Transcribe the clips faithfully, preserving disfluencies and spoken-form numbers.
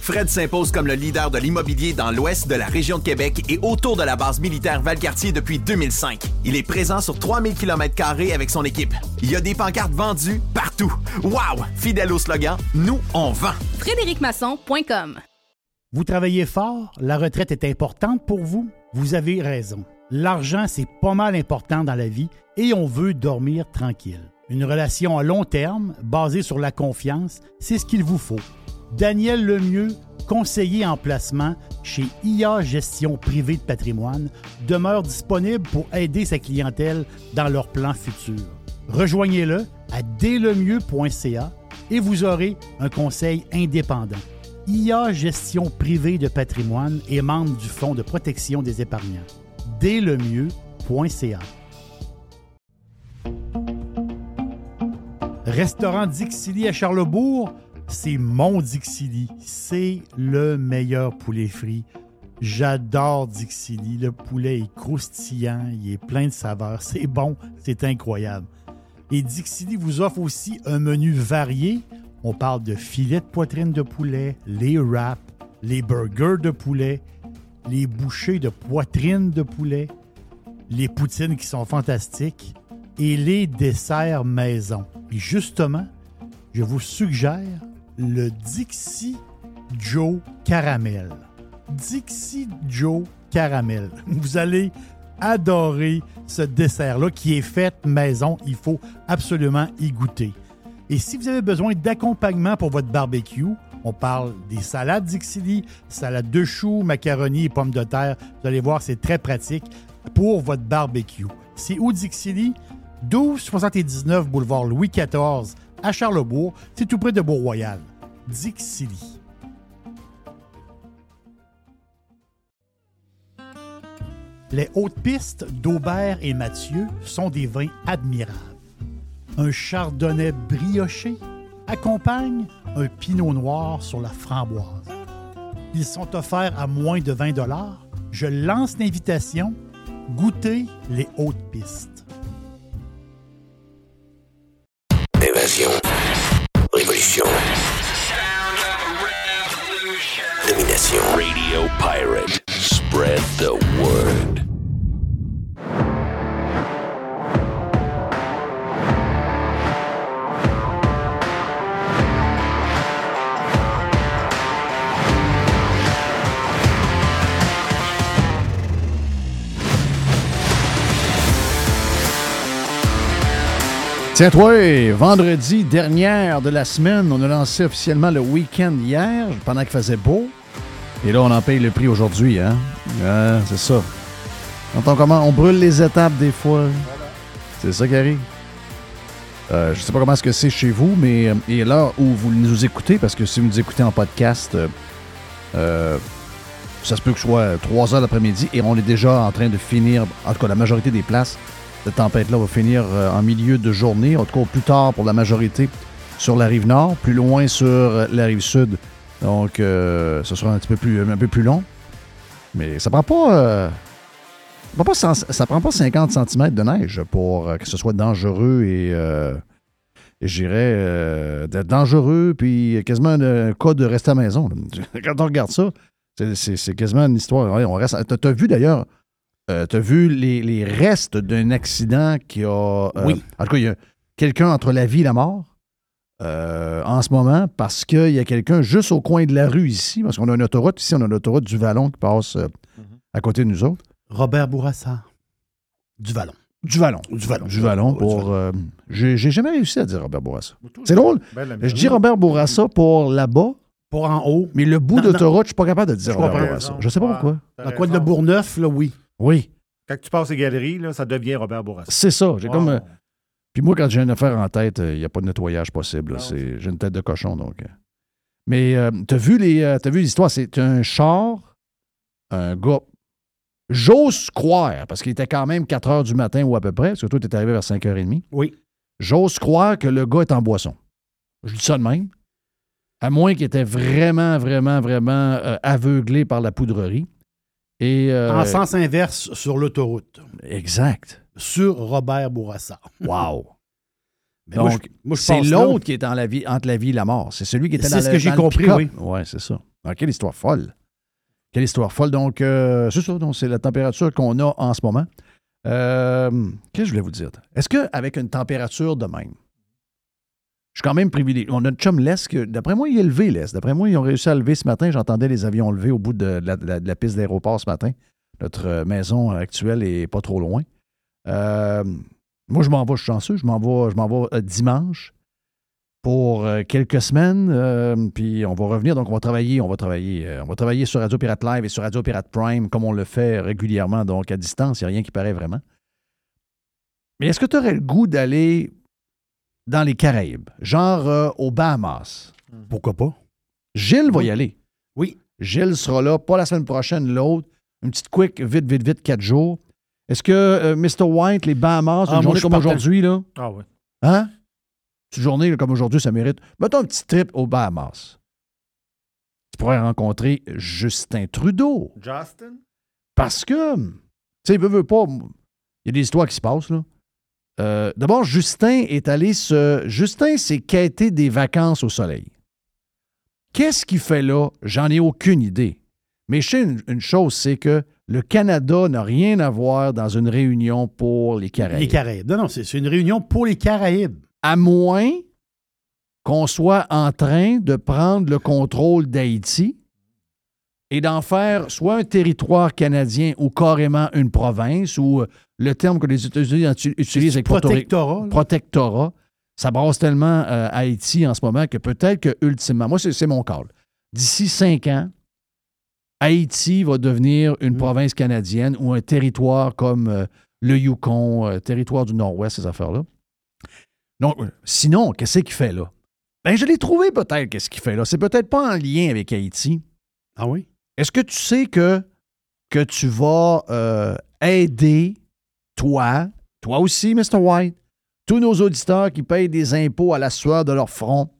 Fred s'impose comme le leader de l'immobilier dans l'ouest de la région de Québec et autour de la base militaire Valcartier depuis deux mille cinq. Il est présent sur trois mille kilomètres carrés avec son équipe. Il y a des pancartes vendues partout. Wow! Fidèle au slogan, nous, on vend. Frédéric Masson point com. Vous travaillez fort? La retraite est importante pour vous? Vous avez raison. L'argent, c'est pas mal important dans la vie et on veut dormir tranquille. Une relation à long terme, basée sur la confiance, c'est ce qu'il vous faut. Daniel Lemieux, conseiller en placement chez I A Gestion Privée de Patrimoine, demeure disponible pour aider sa clientèle dans leurs plans futurs. Rejoignez-le à d lemieux point c a et vous aurez un conseil indépendant. I A Gestion Privée de Patrimoine est membre du Fonds de protection des épargnants. d lemieux point c a. Restaurant Dixili à Charlesbourg, c'est mon Dixili. C'est le meilleur poulet frit. J'adore Dixili. Le poulet est croustillant, il est plein de saveurs. C'est bon, c'est incroyable. Et Dixili vous offre aussi un menu varié. On parle de filets de poitrine de poulet, les wraps, les burgers de poulet, les bouchées de poitrine de poulet, les poutines qui sont fantastiques et les desserts maison. Et justement, je vous suggère le Dixie Joe Caramel. Dixie Joe Caramel. Vous allez adorer ce dessert-là qui est fait maison. Il faut absolument y goûter. Et si vous avez besoin d'accompagnement pour votre barbecue, on parle des salades Dixili, salade de choux, macaroni et pommes de terre. Vous allez voir, c'est très pratique pour votre barbecue. C'est où Dixili? douze soixante-dix-neuf boulevard Louis quatorze à Charlesbourg, c'est tout près de Beau-Royal. Dixili. Les hautes pistes d'Aubert et Mathieu sont des vins admirables. Un chardonnay brioché accompagne un pinot noir sur la framboise. Ils sont offerts à moins de vingt dollars. Je lance l'invitation. Goûtez les hautes pistes. Évasion. Révolution. Domination. Radio Pirate. Spread the word. Tiens-toi, vendredi dernière de la semaine, on a lancé officiellement le week-end hier, pendant qu'il faisait beau. Et là, on en paye le prix aujourd'hui, hein? Ah, c'est ça. Quand on commence, on brûle les étapes des fois. C'est ça qui arrive. Euh, je sais pas comment est-ce que c'est chez vous, mais euh, et l'heure où vous nous écoutez, parce que si vous nous écoutez en podcast, euh, euh, ça se peut que ce soit trois heures l'après-midi et on est déjà en train de finir, en tout cas la majorité des places. Cette tempête-là va finir euh, en milieu de journée, en tout cas plus tard pour la majorité sur la rive nord, plus loin sur euh, la rive sud. Donc, euh, ce sera un petit peu plus, un peu plus long. Mais ça prend pas, euh, ça prend pas, cent, ça prend pas cinquante centimètres de neige pour euh, que ce soit dangereux et, euh, et je dirais, euh, dangereux, puis quasiment un, un cas de rester à la maison. Quand on regarde ça, c'est, c'est, c'est quasiment une histoire. On reste. T'as, t'as vu d'ailleurs. Euh, t'as vu les, les restes d'un accident qui a... Euh, oui. En tout cas, il y a quelqu'un entre la vie et la mort euh, en ce moment parce qu'il y a quelqu'un juste au coin de la rue ici, parce qu'on a une autoroute. Ici, on a une autoroute du Vallon qui passe euh, mm-hmm. à côté de nous autres. Robert Bourassa. Du Vallon. Du Vallon. Du Vallon. Du Vallon pour... Euh, j'ai, j'ai jamais réussi à dire Robert Bourassa. C'est drôle. Je dis Robert Bourassa pour là-bas. Pour en haut. Mais le bout non, d'autoroute, non. Je suis pas capable de dire Robert Bourassa. Je sais pas pourquoi. Dans le coin de Bourgneuf, là, oui. Oui. Quand tu passes les galeries, là, ça devient Robert Bourassa. C'est ça. J'ai wow. comme. Euh, puis moi, quand j'ai une affaire en tête, il euh, n'y a pas de nettoyage possible. Là, non, c'est, c'est... J'ai une tête de cochon, donc. Mais euh, t'as vu les. Euh, t'as vu l'histoire? C'est un char, un gars J'ose croire, parce qu'il était quand même quatre heures du matin ou à peu près, parce que toi, tu es arrivé vers cinq heures trente. Oui. J'ose croire que le gars est en boisson. Je dis ça de même. À moins qu'il était vraiment, vraiment, vraiment euh, aveuglé par la poudrerie. Et, euh, en sens inverse sur l'autoroute. Exact. Sur Robert Bourassa. Wow. Mais donc, moi, je, moi, je c'est pense l'autre que... qui est en la vie, entre la vie et la mort. C'est celui qui était dans, c'est la, ce dans, dans le pick-up. C'est ce que j'ai compris, oui. Oui, c'est ça. Alors, quelle histoire folle. Quelle histoire folle. Donc, euh, c'est ça. Donc, c'est la température qu'on a en ce moment. Euh, qu'est-ce que je voulais vous dire? Est-ce qu'avec une température de même, je suis quand même privilégié. On a un chum l'Est que, d'après moi, il est levé l'Est. D'après moi, ils ont réussi à lever ce matin. J'entendais les avions lever au bout de la, de la, de la piste d'aéroport ce matin. Notre maison actuelle n'est pas trop loin. Euh, moi, je m'en vais, je suis chanceux. Je m'en vais, je m'en vais dimanche pour quelques semaines. Euh, puis on va revenir. Donc, on va travailler. On va travailler, euh, on va travailler sur Radio Pirate Live et sur Radio Pirate Prime, comme on le fait régulièrement. Donc, à distance, il n'y a rien qui paraît vraiment. Mais est-ce que tu aurais le goût d'aller dans les Caraïbes, genre euh, aux Bahamas. Pourquoi pas? Gilles va y aller. Oui. Gilles sera là, pas la semaine prochaine, l'autre. Une petite quick, vite, vite, vite, quatre jours. Est-ce que euh, mister White, les Bahamas, ah, une journée comme aujourd'hui, là? Ah oui. Hein? Une journée là, comme aujourd'hui, ça mérite. Mettons un petit trip aux Bahamas. Tu pourrais rencontrer Justin Trudeau. Justin? Parce que, tu sais, il veut, veut pas. Il y a des histoires qui se passent, là. Euh, d'abord, Justin est allé se... Justin s'est quêté des vacances au soleil. Qu'est-ce qu'il fait là? J'en ai aucune idée. Mais je sais une, une chose, c'est que le Canada n'a rien à voir dans une réunion pour les Caraïbes. Les Caraïbes. Non, non, c'est, c'est une réunion pour les Caraïbes. À moins qu'on soit en train de prendre le contrôle d'Haïti et d'en faire soit un territoire canadien ou carrément une province, ou le terme que les États-Unis utilisent avec protectorat. Protectorat. Ça brasse tellement euh, Haïti en ce moment que peut-être que ultimement, moi, c'est, c'est mon call. D'ici cinq ans, Haïti va devenir une mmh. province canadienne ou un territoire comme euh, le Yukon, euh, territoire du Nord-Ouest, ces affaires-là. Donc, sinon, qu'est-ce qu'il fait là? Bien, je l'ai trouvé peut-être, qu'est-ce qu'il fait là. C'est peut-être pas en lien avec Haïti. Ah oui? Est-ce que tu sais que, que tu vas euh, aider, toi, toi aussi, mister White, tous nos auditeurs qui payent des impôts à la sueur de leur front,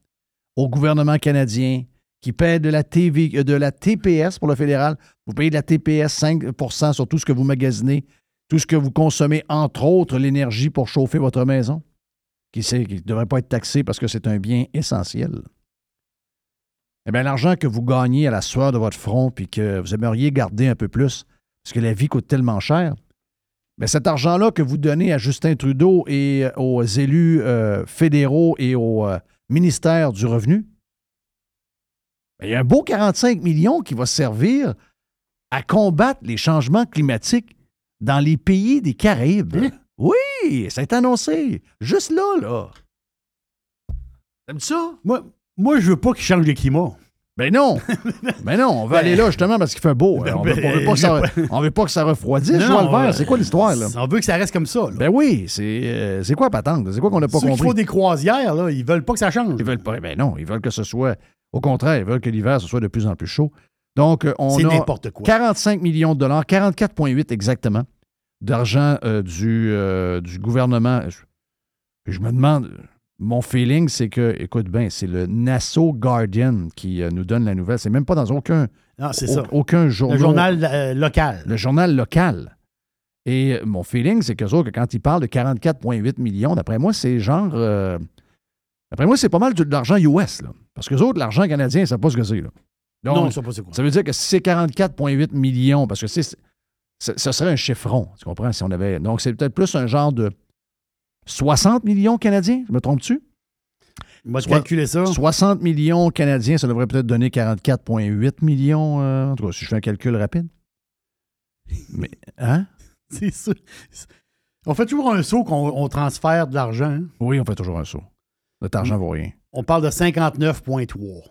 au gouvernement canadien, qui paient de la T V, de la T P S pour le fédéral, vous payez de la T P S cinq pour cent sur tout ce que vous magasinez, tout ce que vous consommez, entre autres l'énergie pour chauffer votre maison, qui sait, qui ne devrait pas être taxé parce que c'est un bien essentiel. Eh bien, l'argent que vous gagnez à la sueur de votre front puis que vous aimeriez garder un peu plus parce que la vie coûte tellement cher, bien, cet argent-là que vous donnez à Justin Trudeau et aux élus euh, fédéraux et au euh, ministère du Revenu, bien, il y a un beau quarante-cinq millions qui va servir à combattre les changements climatiques dans les pays des Caraïbes. Hein? Oui, ça est annoncé. Juste là, là. T'aimes ça? Moi... Moi, je veux pas qu'il change le climat. Ben non. Ben non, on veut ben, aller là justement parce qu'il fait beau. Ben, on veut, on veut pas que ça, on veut pas que ça refroidisse. Non, le vert. C'est quoi l'histoire, là? On veut que ça reste comme ça, là. Ben oui, c'est, euh, c'est quoi patente? C'est quoi qu'on n'a pas Ceux compris? Ceux qui font des croisières, là, ils veulent pas que ça change. Ils veulent pas. Ben non, ils veulent que ce soit... Au contraire, ils veulent que l'hiver, ce soit de plus en plus chaud. Donc, on c'est a n'importe quoi. quarante-cinq millions de dollars, quarante-quatre virgule huit exactement, d'argent euh, du, euh, du gouvernement. Je, je me demande... Mon feeling, c'est que, écoute bien, c'est le Nassau Guardian qui euh, nous donne la nouvelle. C'est même pas dans aucun, non, c'est au, ça. aucun journal. Le journal euh, local. Le journal local. Et euh, mon feeling, c'est que quand ils parlent de quarante-quatre virgule huit millions, d'après moi, c'est genre... Euh, d'après moi, c'est pas mal de, de l'argent U S, là. Parce qu'eux autres, l'argent canadien, ils ne savent pas ce que c'est, là. Donc, non, ils ne savent pas c'est quoi. Ça veut dire que si c'est quarante-quatre virgule huit millions, parce que c'est, c'est, ce serait un chiffron, tu comprends, si on avait... Donc, c'est peut-être plus un genre de... soixante millions canadiens, je me trompe-tu? Moi, je calculais ça. soixante millions canadiens, ça devrait peut-être donner quarante-quatre virgule huit millions, euh, en tout cas, si je fais un calcul rapide. Mais, hein? C'est ça. On fait toujours un saut qu'on on transfère de l'argent. Hein? Oui, on fait toujours un saut. Notre argent vaut rien. On parle de cinquante-neuf virgule trois.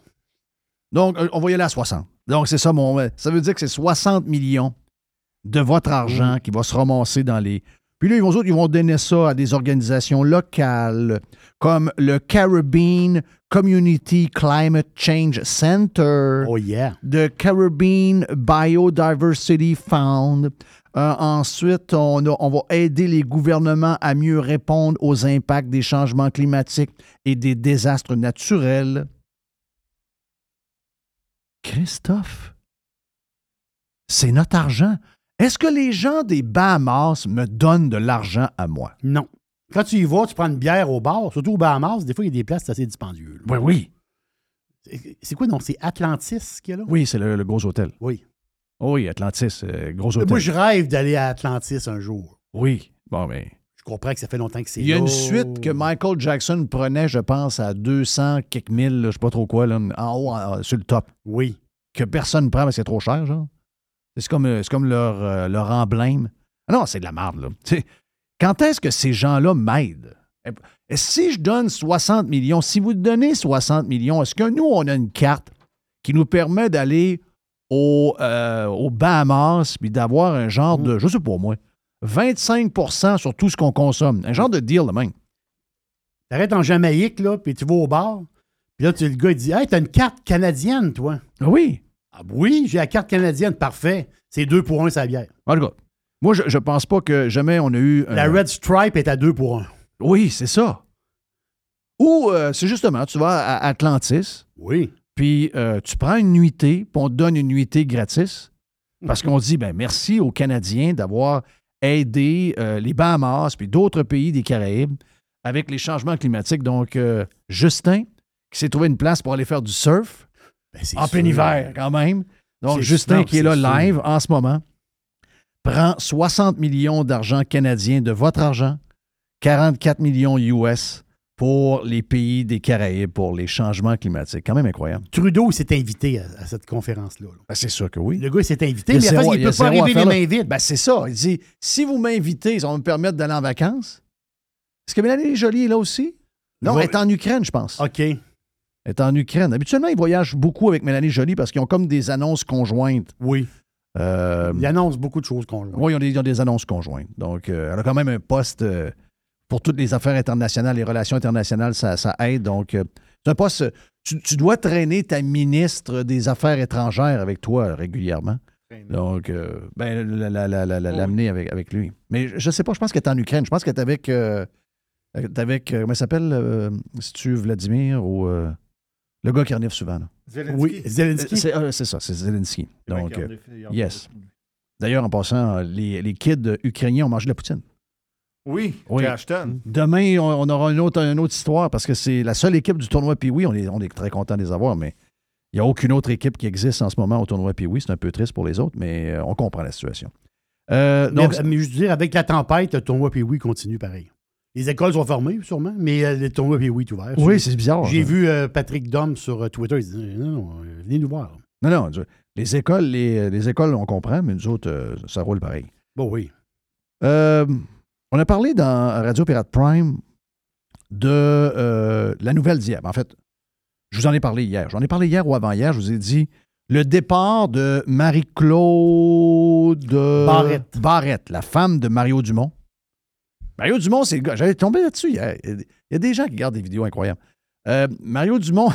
Donc, on va y aller à soixante. Donc, c'est ça, mon. Ça veut dire que c'est soixante millions de votre argent qui va se ramasser dans les... Puis là, ils vont, ils vont donner ça à des organisations locales comme le Caribbean Community Climate Change Center, oh yeah, the Caribbean Biodiversity Fund, Euh, ensuite, on, a, on va aider les gouvernements à mieux répondre aux impacts des changements climatiques et des désastres naturels. Christophe, c'est notre argent. Est-ce que les gens des Bahamas me donnent de l'argent à moi? Non. Quand tu y vas, tu prends une bière au bar, surtout aux Bahamas, des fois, il y a des places assez dispendieuses. Oui, oui. C'est, c'est quoi, non? C'est Atlantis qu'il y a là? Oui, c'est le, le gros hôtel. Oui. Oui, Atlantis, euh, gros hôtel. Moi, je rêve d'aller à Atlantis un jour. Oui, bon, mais... Je comprends que ça fait longtemps que c'est là. Il y a là. Une suite que Michael Jackson prenait, je pense, à deux cents quelques mille, je ne sais pas trop quoi, là, en haut, en, sur le top. Oui. Que personne ne prend, mais c'est trop cher, genre. C'est comme, c'est comme leur, euh, leur emblème. Ah non, c'est de la merde, là. T'sais, quand est-ce que ces gens-là m'aident? Si je donne soixante millions, si vous donnez soixante millions, est-ce que nous, on a une carte qui nous permet d'aller au, euh, aux Bahamas puis d'avoir un genre mmh. de, je sais pas moi, vingt-cinq pour cent sur tout ce qu'on consomme. Un genre de deal, de même. T'arrêtes en Jamaïque, là, puis tu vas au bar, puis là, tu, le gars, il dit « Hey, t'as une carte canadienne, toi. » Oui. Ah oui, j'ai la carte canadienne, parfait. C'est deux pour un, sa bière. En tout cas, moi, je, je pense pas que jamais on a eu... Euh... La Red Stripe est à deux pour un. Oui, c'est ça. Ou, euh, c'est justement, tu vas à Atlantis. Oui. Puis, euh, tu prends une nuitée, puis on te donne une nuitée gratis. Parce qu'on dit, ben merci aux Canadiens d'avoir aidé euh, les Bahamas puis d'autres pays des Caraïbes avec les changements climatiques. Donc, euh, Justin, qui s'est trouvé une place pour aller faire du surf. Ben, en plein hiver, quand même. Donc, c'est Justin sûr, qui est là sûr. Live en ce moment prend soixante millions d'argent canadien de votre argent, quarante-quatre millions U S pour les pays des Caraïbes, pour les changements climatiques. Quand même incroyable. Trudeau s'est invité à, à cette conférence-là. Là. Ben, c'est sûr que oui. Le gars s'est invité, mais après, il ne peut pas arriver les mains vides. Ben, c'est ça. Il dit, si vous m'invitez, ça va me permettre d'aller en vacances. Est-ce que Mélanie Joly est là aussi? Non, va... elle est en Ukraine, je pense. OK. Est en Ukraine. Habituellement, ils voyagent beaucoup avec Mélanie Joly parce qu'ils ont comme des annonces conjointes. Oui. Euh, ils annoncent beaucoup de choses conjointes. Oui, ils ont des, ils ont des annonces conjointes. Donc, euh, elle a quand même un poste euh, pour toutes les affaires internationales, les relations internationales, ça, ça aide. Donc, euh, c'est un poste... Tu, tu dois traîner ta ministre des Affaires étrangères avec toi régulièrement. Donc, euh, ben, la, la, la, la, la, oui. l'amener avec, avec lui. Mais je ne sais pas, je pense qu'elle est en Ukraine. Je pense qu'elle est avec... Euh, avec euh, comment elle s'appelle? Euh, si tu Vladimir ou... Euh, Le gars qui renifle souvent. Là. Zelensky. Oui, Zelensky. C'est, euh, c'est ça, c'est Zelensky. Donc, euh, yes. D'ailleurs, en passant, les, les kids ukrainiens ont mangé de la poutine. Oui, oui. Ashton. Demain, on, on aura une autre, une autre histoire parce que c'est la seule équipe du tournoi Pee-Wee. On est, on est très content de les avoir, mais il n'y a aucune autre équipe qui existe en ce moment au tournoi Pee-Wee. C'est un peu triste pour les autres, mais on comprend la situation. Euh, donc, mais, mais je veux dire, avec la tempête, le tournoi Pee-Wee continue pareil. Les écoles sont fermées, sûrement, mais le tournoi Pee-Wee est ouvert. Oui, c'est bizarre. J'ai hein. vu euh, Patrick Dom sur Twitter, il disait « Non, non, venez nous voir. » Non, non, les écoles, les, les écoles, on comprend, mais nous autres, euh, ça roule pareil. Bon, oui. Euh, on a parlé dans Radio Pirate Prime de euh, la nouvelle d'hier. En fait, je vous en ai parlé hier. J'en ai parlé hier ou avant-hier, je vous ai dit le départ de Marie-Claude... Barrette. Barrette, la femme de Mario Dumont. Mario Dumont, c'est le gars. J'avais tombé là-dessus. Il y a des gens qui regardent des vidéos incroyables. Euh, Mario Dumont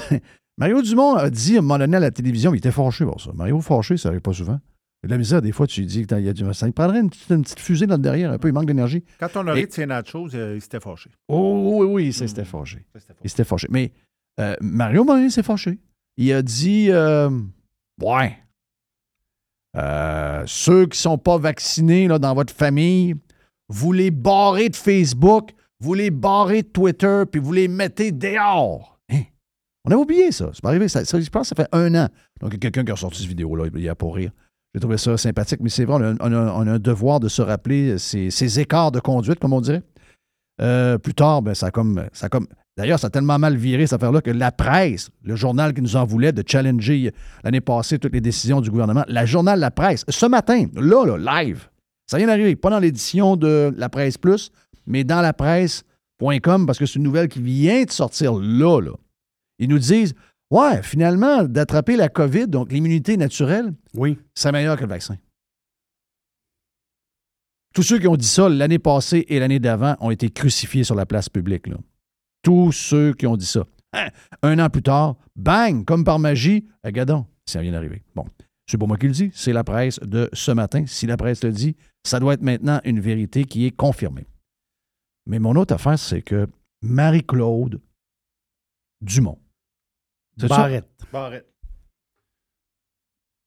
Mario Dumont a dit à un moment donné à la télévision, il était fâché pour ça. Mario fâché, ça n'arrive pas souvent. Et de la misère, des fois, tu dis qu'il y a du... Ça prendrait une petite, une petite fusée dans le derrière, un peu, il manque d'énergie. Quand on a ri de ces nachos, il s'était fâché. Oh oui, oui, il s'était fâché. Il s'était fâché. Mais euh, Mario, il s'est fâché. Il a dit euh, ouais. Euh, ceux qui ne sont pas vaccinés là, dans votre famille. Vous les barrez de Facebook, vous les barrez de Twitter, puis vous les mettez dehors. Hein? On a oublié ça. C'est pas arrivé. Ça, ça, je pense que ça fait un an. Donc, il y a quelqu'un qui a ressorti cette vidéo-là, il y a pour rire. J'ai trouvé ça sympathique, mais c'est vrai, on a, on a, on a un devoir de se rappeler ces, ces écarts de conduite, comme on dirait. Euh, plus tard, ben, ça a comme, ça a comme... D'ailleurs, ça a tellement mal viré, cette affaire-là, que la presse, le journal qui nous en voulait de challenger l'année passée toutes les décisions du gouvernement, la journal La Presse, ce matin, là, là, live, ça vient d'arriver, pas dans l'édition de La Presse Plus, mais dans la presse point com, parce que c'est une nouvelle qui vient de sortir là, là. Ils nous disent, ouais, finalement, d'attraper la COVID, donc l'immunité naturelle, oui, c'est meilleur que le vaccin. Tous ceux qui ont dit ça l'année passée et l'année d'avant ont été crucifiés sur la place publique, là. Tous ceux qui ont dit ça. Hein? Un an plus tard, bang, comme par magie, regardons, ça vient d'arriver. Bon. C'est pas moi qui le dis, c'est la presse de ce matin. Si la presse le dit, ça doit être maintenant une vérité qui est confirmée. Mais mon autre affaire, c'est que Marie-Claude Dumont. C'est Barrette. Ça? Barrette.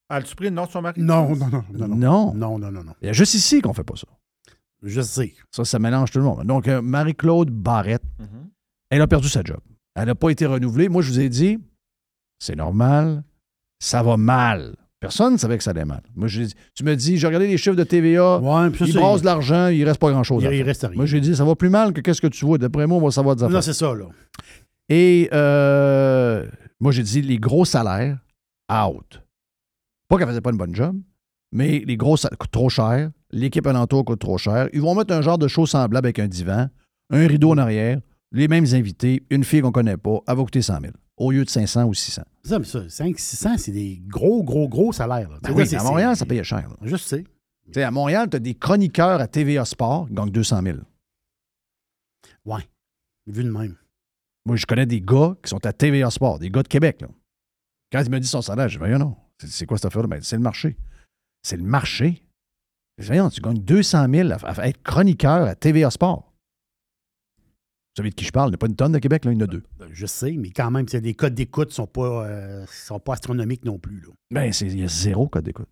As-tu pris le nom de son mari? Non, non, non. Non, non, non. non, non, non, non. Il y a juste ici qu'on ne fait pas ça. Je sais. Ça, ça mélange tout le monde. Donc, euh, Marie-Claude Barrette, mm-hmm. elle a perdu sa job. Elle n'a pas été renouvelée. Moi, je vous ai dit, c'est normal, ça va mal. Personne ne savait que ça allait mal. Moi, je, tu me dis, j'ai regardé les chiffres de T V A, ouais, ils brassent de l'argent, il ne reste pas grand-chose. Il, il reste rien. Moi, j'ai dit, ça va plus mal que qu'est-ce que tu vois. D'après moi, on va savoir des affaires. Non, c'est ça, là. Et euh, moi, j'ai dit, les gros salaires, out. Pas qu'elle ne faisait pas une bonne job, mais les gros salaires coûtent trop cher, l'équipe alentour coûte trop cher. Ils vont mettre un genre de show semblable avec un divan, un rideau en arrière, les mêmes invités, une fille qu'on ne connaît pas, elle va coûter cent mille au lieu de cinq cents ou six cents. Ça, mais ça, cinq cents, six cents, c'est des gros, gros, gros salaires. Ben oui, à Montréal, ça payait cher. Là. Je sais. T'sais, à Montréal, tu as des chroniqueurs à T V A Sport qui gagnent deux cent mille. Ouais, vu de même. Moi, je connais des gars qui sont à T V A Sport, des gars de Québec. Là. Quand ils me disent son salaire, je dis, non, c'est, c'est quoi cette affaire-là? Ben, c'est le marché. C'est le marché. Je dis, voyons, tu gagnes deux cent mille à, à être chroniqueur à T V A Sport. Vous savez de qui je parle? Il n'y a pas une tonne de Québec, là, il y en a deux. Je sais, mais quand même, les codes d'écoute ne sont, euh, sont pas astronomiques non plus. Bien, il y a zéro code d'écoute.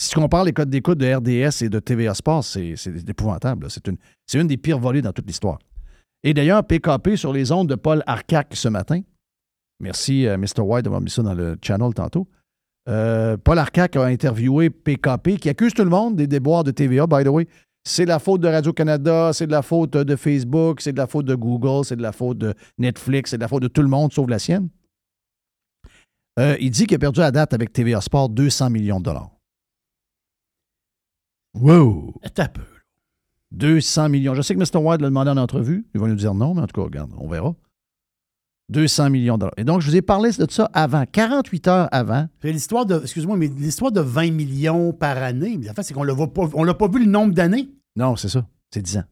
Si tu compares les codes d'écoute de R D S et de T V A Sport, c'est, c'est épouvantable. C'est une, c'est une des pires volées dans toute l'histoire. Et d'ailleurs, P K P sur les ondes de Paul Arcac ce matin. Merci, euh, mister White, d'avoir mis ça dans le channel tantôt. Euh, Paul Arcac a interviewé P K P, qui accuse tout le monde des déboires de T V A, by the way. C'est la faute de Radio-Canada, c'est de la faute de Facebook, c'est de la faute de Google, c'est de la faute de Netflix, c'est de la faute de tout le monde, sauf la sienne. Euh, il dit qu'il a perdu à date avec T V A Sport deux cents millions de dollars. Wow! T'as peu. deux cents millions. Je sais que mister White l'a demandé en entrevue. Il va nous dire non, mais en tout cas, regarde, on verra. deux cents millions de dollars. Et donc, je vous ai parlé de ça avant, quarante-huit heures avant. Puis l'histoire de, excuse-moi, mais l'histoire de vingt millions par année, mais la fin, c'est qu'on l'a pas, on l'a pas vu le nombre d'années. Non, c'est ça. C'est dix ans.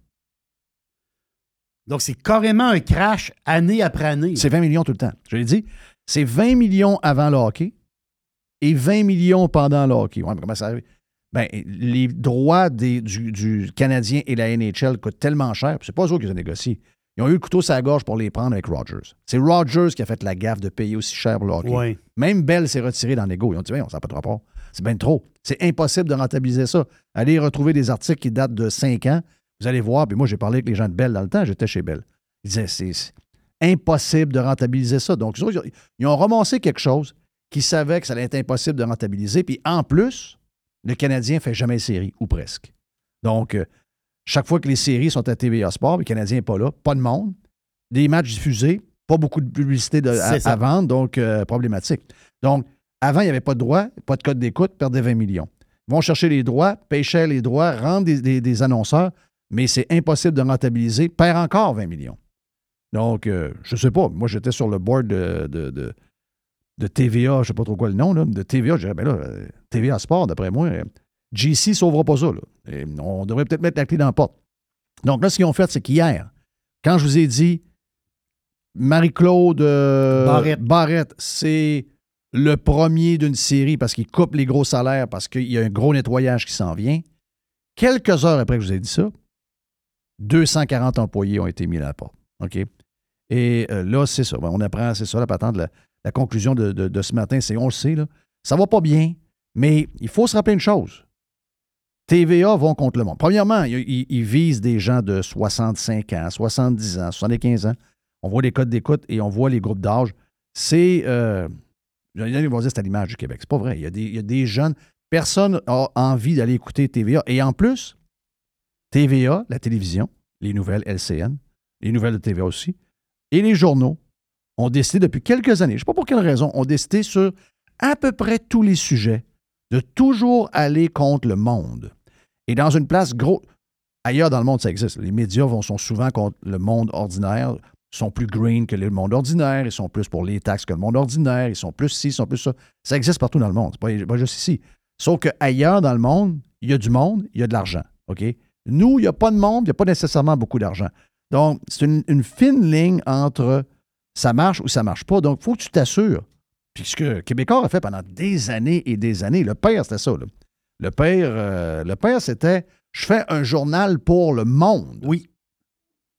Donc, c'est carrément un crash année après année. C'est vingt millions tout le temps. Je l'ai dit, c'est vingt millions avant le hockey et vingt millions pendant le hockey. Ouais, mais comment ça arrive? Bien, les droits des, du, du Canadien et la N H L coûtent tellement cher, puis c'est pas eux qui ont négocié. Ils ont eu le couteau sur la gorge pour les prendre avec Rogers. C'est Rogers qui a fait la gaffe de payer aussi cher pour le hockey. Ouais. Même Bell s'est retiré dans l'ego. Ils ont dit, on n'a pas de rapport. C'est bien trop. C'est impossible de rentabiliser ça. Allez retrouver des articles qui datent de cinq ans. Vous allez voir. Puis moi, j'ai parlé avec les gens de Bell dans le temps. J'étais chez Bell. Ils disaient, c'est, c'est impossible de rentabiliser ça. Donc, ils ont, ils ont ramassé quelque chose qu'ils savaient que ça allait être impossible de rentabiliser. Puis en plus, le Canadien ne fait jamais série, ou presque. Donc, chaque fois que les séries sont à T V A Sport, le Canadien n'est pas là, pas de monde, des matchs diffusés, pas beaucoup de publicité de, à, à vendre, donc euh, problématique. Donc, avant, il n'y avait pas de droits, pas de code d'écoute, perdait vingt millions. Ils vont chercher les droits, payent cher les droits, rendent des, des, des annonceurs, mais c'est impossible de rentabiliser, perd encore vingt millions. Donc, euh, je ne sais pas, moi j'étais sur le board de, de, de, de T V A, je ne sais pas trop quoi le nom, là, de T V A, je dirais, ben là, T V A Sport, d'après moi... J C ne sauvera pas ça. Là. Et on devrait peut-être mettre la clé dans la porte. Donc là, ce qu'ils ont fait, c'est qu'hier, quand je vous ai dit Marie-Claude euh, Barrette. Barrette, c'est le premier d'une série parce qu'il coupe les gros salaires, parce qu'il y a un gros nettoyage qui s'en vient. Quelques heures après que je vous ai dit ça, deux cent quarante employés ont été mis à la porte. OK? Et euh, là, c'est ça. On apprend, c'est ça, la patente. La, la conclusion de, de, de ce matin, c'est on le sait, là, ça va pas bien, mais il faut se rappeler une chose. T V A vont contre le monde. Premièrement, ils, ils visent des gens de soixante-cinq ans, soixante-dix ans, soixante-quinze ans. On voit les codes d'écoute et on voit les groupes d'âge. C'est... Euh, ils vont dire c'est à l'image du Québec. C'est pas vrai. Il y a des, il y a des jeunes... Personne n'a envie d'aller écouter T V A. Et en plus, T V A, la télévision, les nouvelles L C N, les nouvelles de T V A aussi, et les journaux ont décidé depuis quelques années, je ne sais pas pour quelle raison, ont décidé sur à peu près tous les sujets de toujours aller contre le monde. Et dans une place gros... Ailleurs dans le monde, ça existe. Les médias vont, sont souvent contre le monde ordinaire, sont plus green que le monde ordinaire, ils sont plus pour les taxes que le monde ordinaire, ils sont plus ci, ils sont plus ça. Ça existe partout dans le monde, c'est pas, pas juste ici. Sauf qu'ailleurs dans le monde, il y a du monde, il y a de l'argent. OK? Nous, il n'y a pas de monde, il n'y a pas nécessairement beaucoup d'argent. Donc, c'est une, une fine ligne entre ça marche ou ça marche pas. Donc, il faut que tu t'assures Puis ce que Québécois a fait pendant des années et des années, le pire, c'était ça. Là. Le pire, euh, le pire, c'était « je fais un journal pour le monde ». Oui.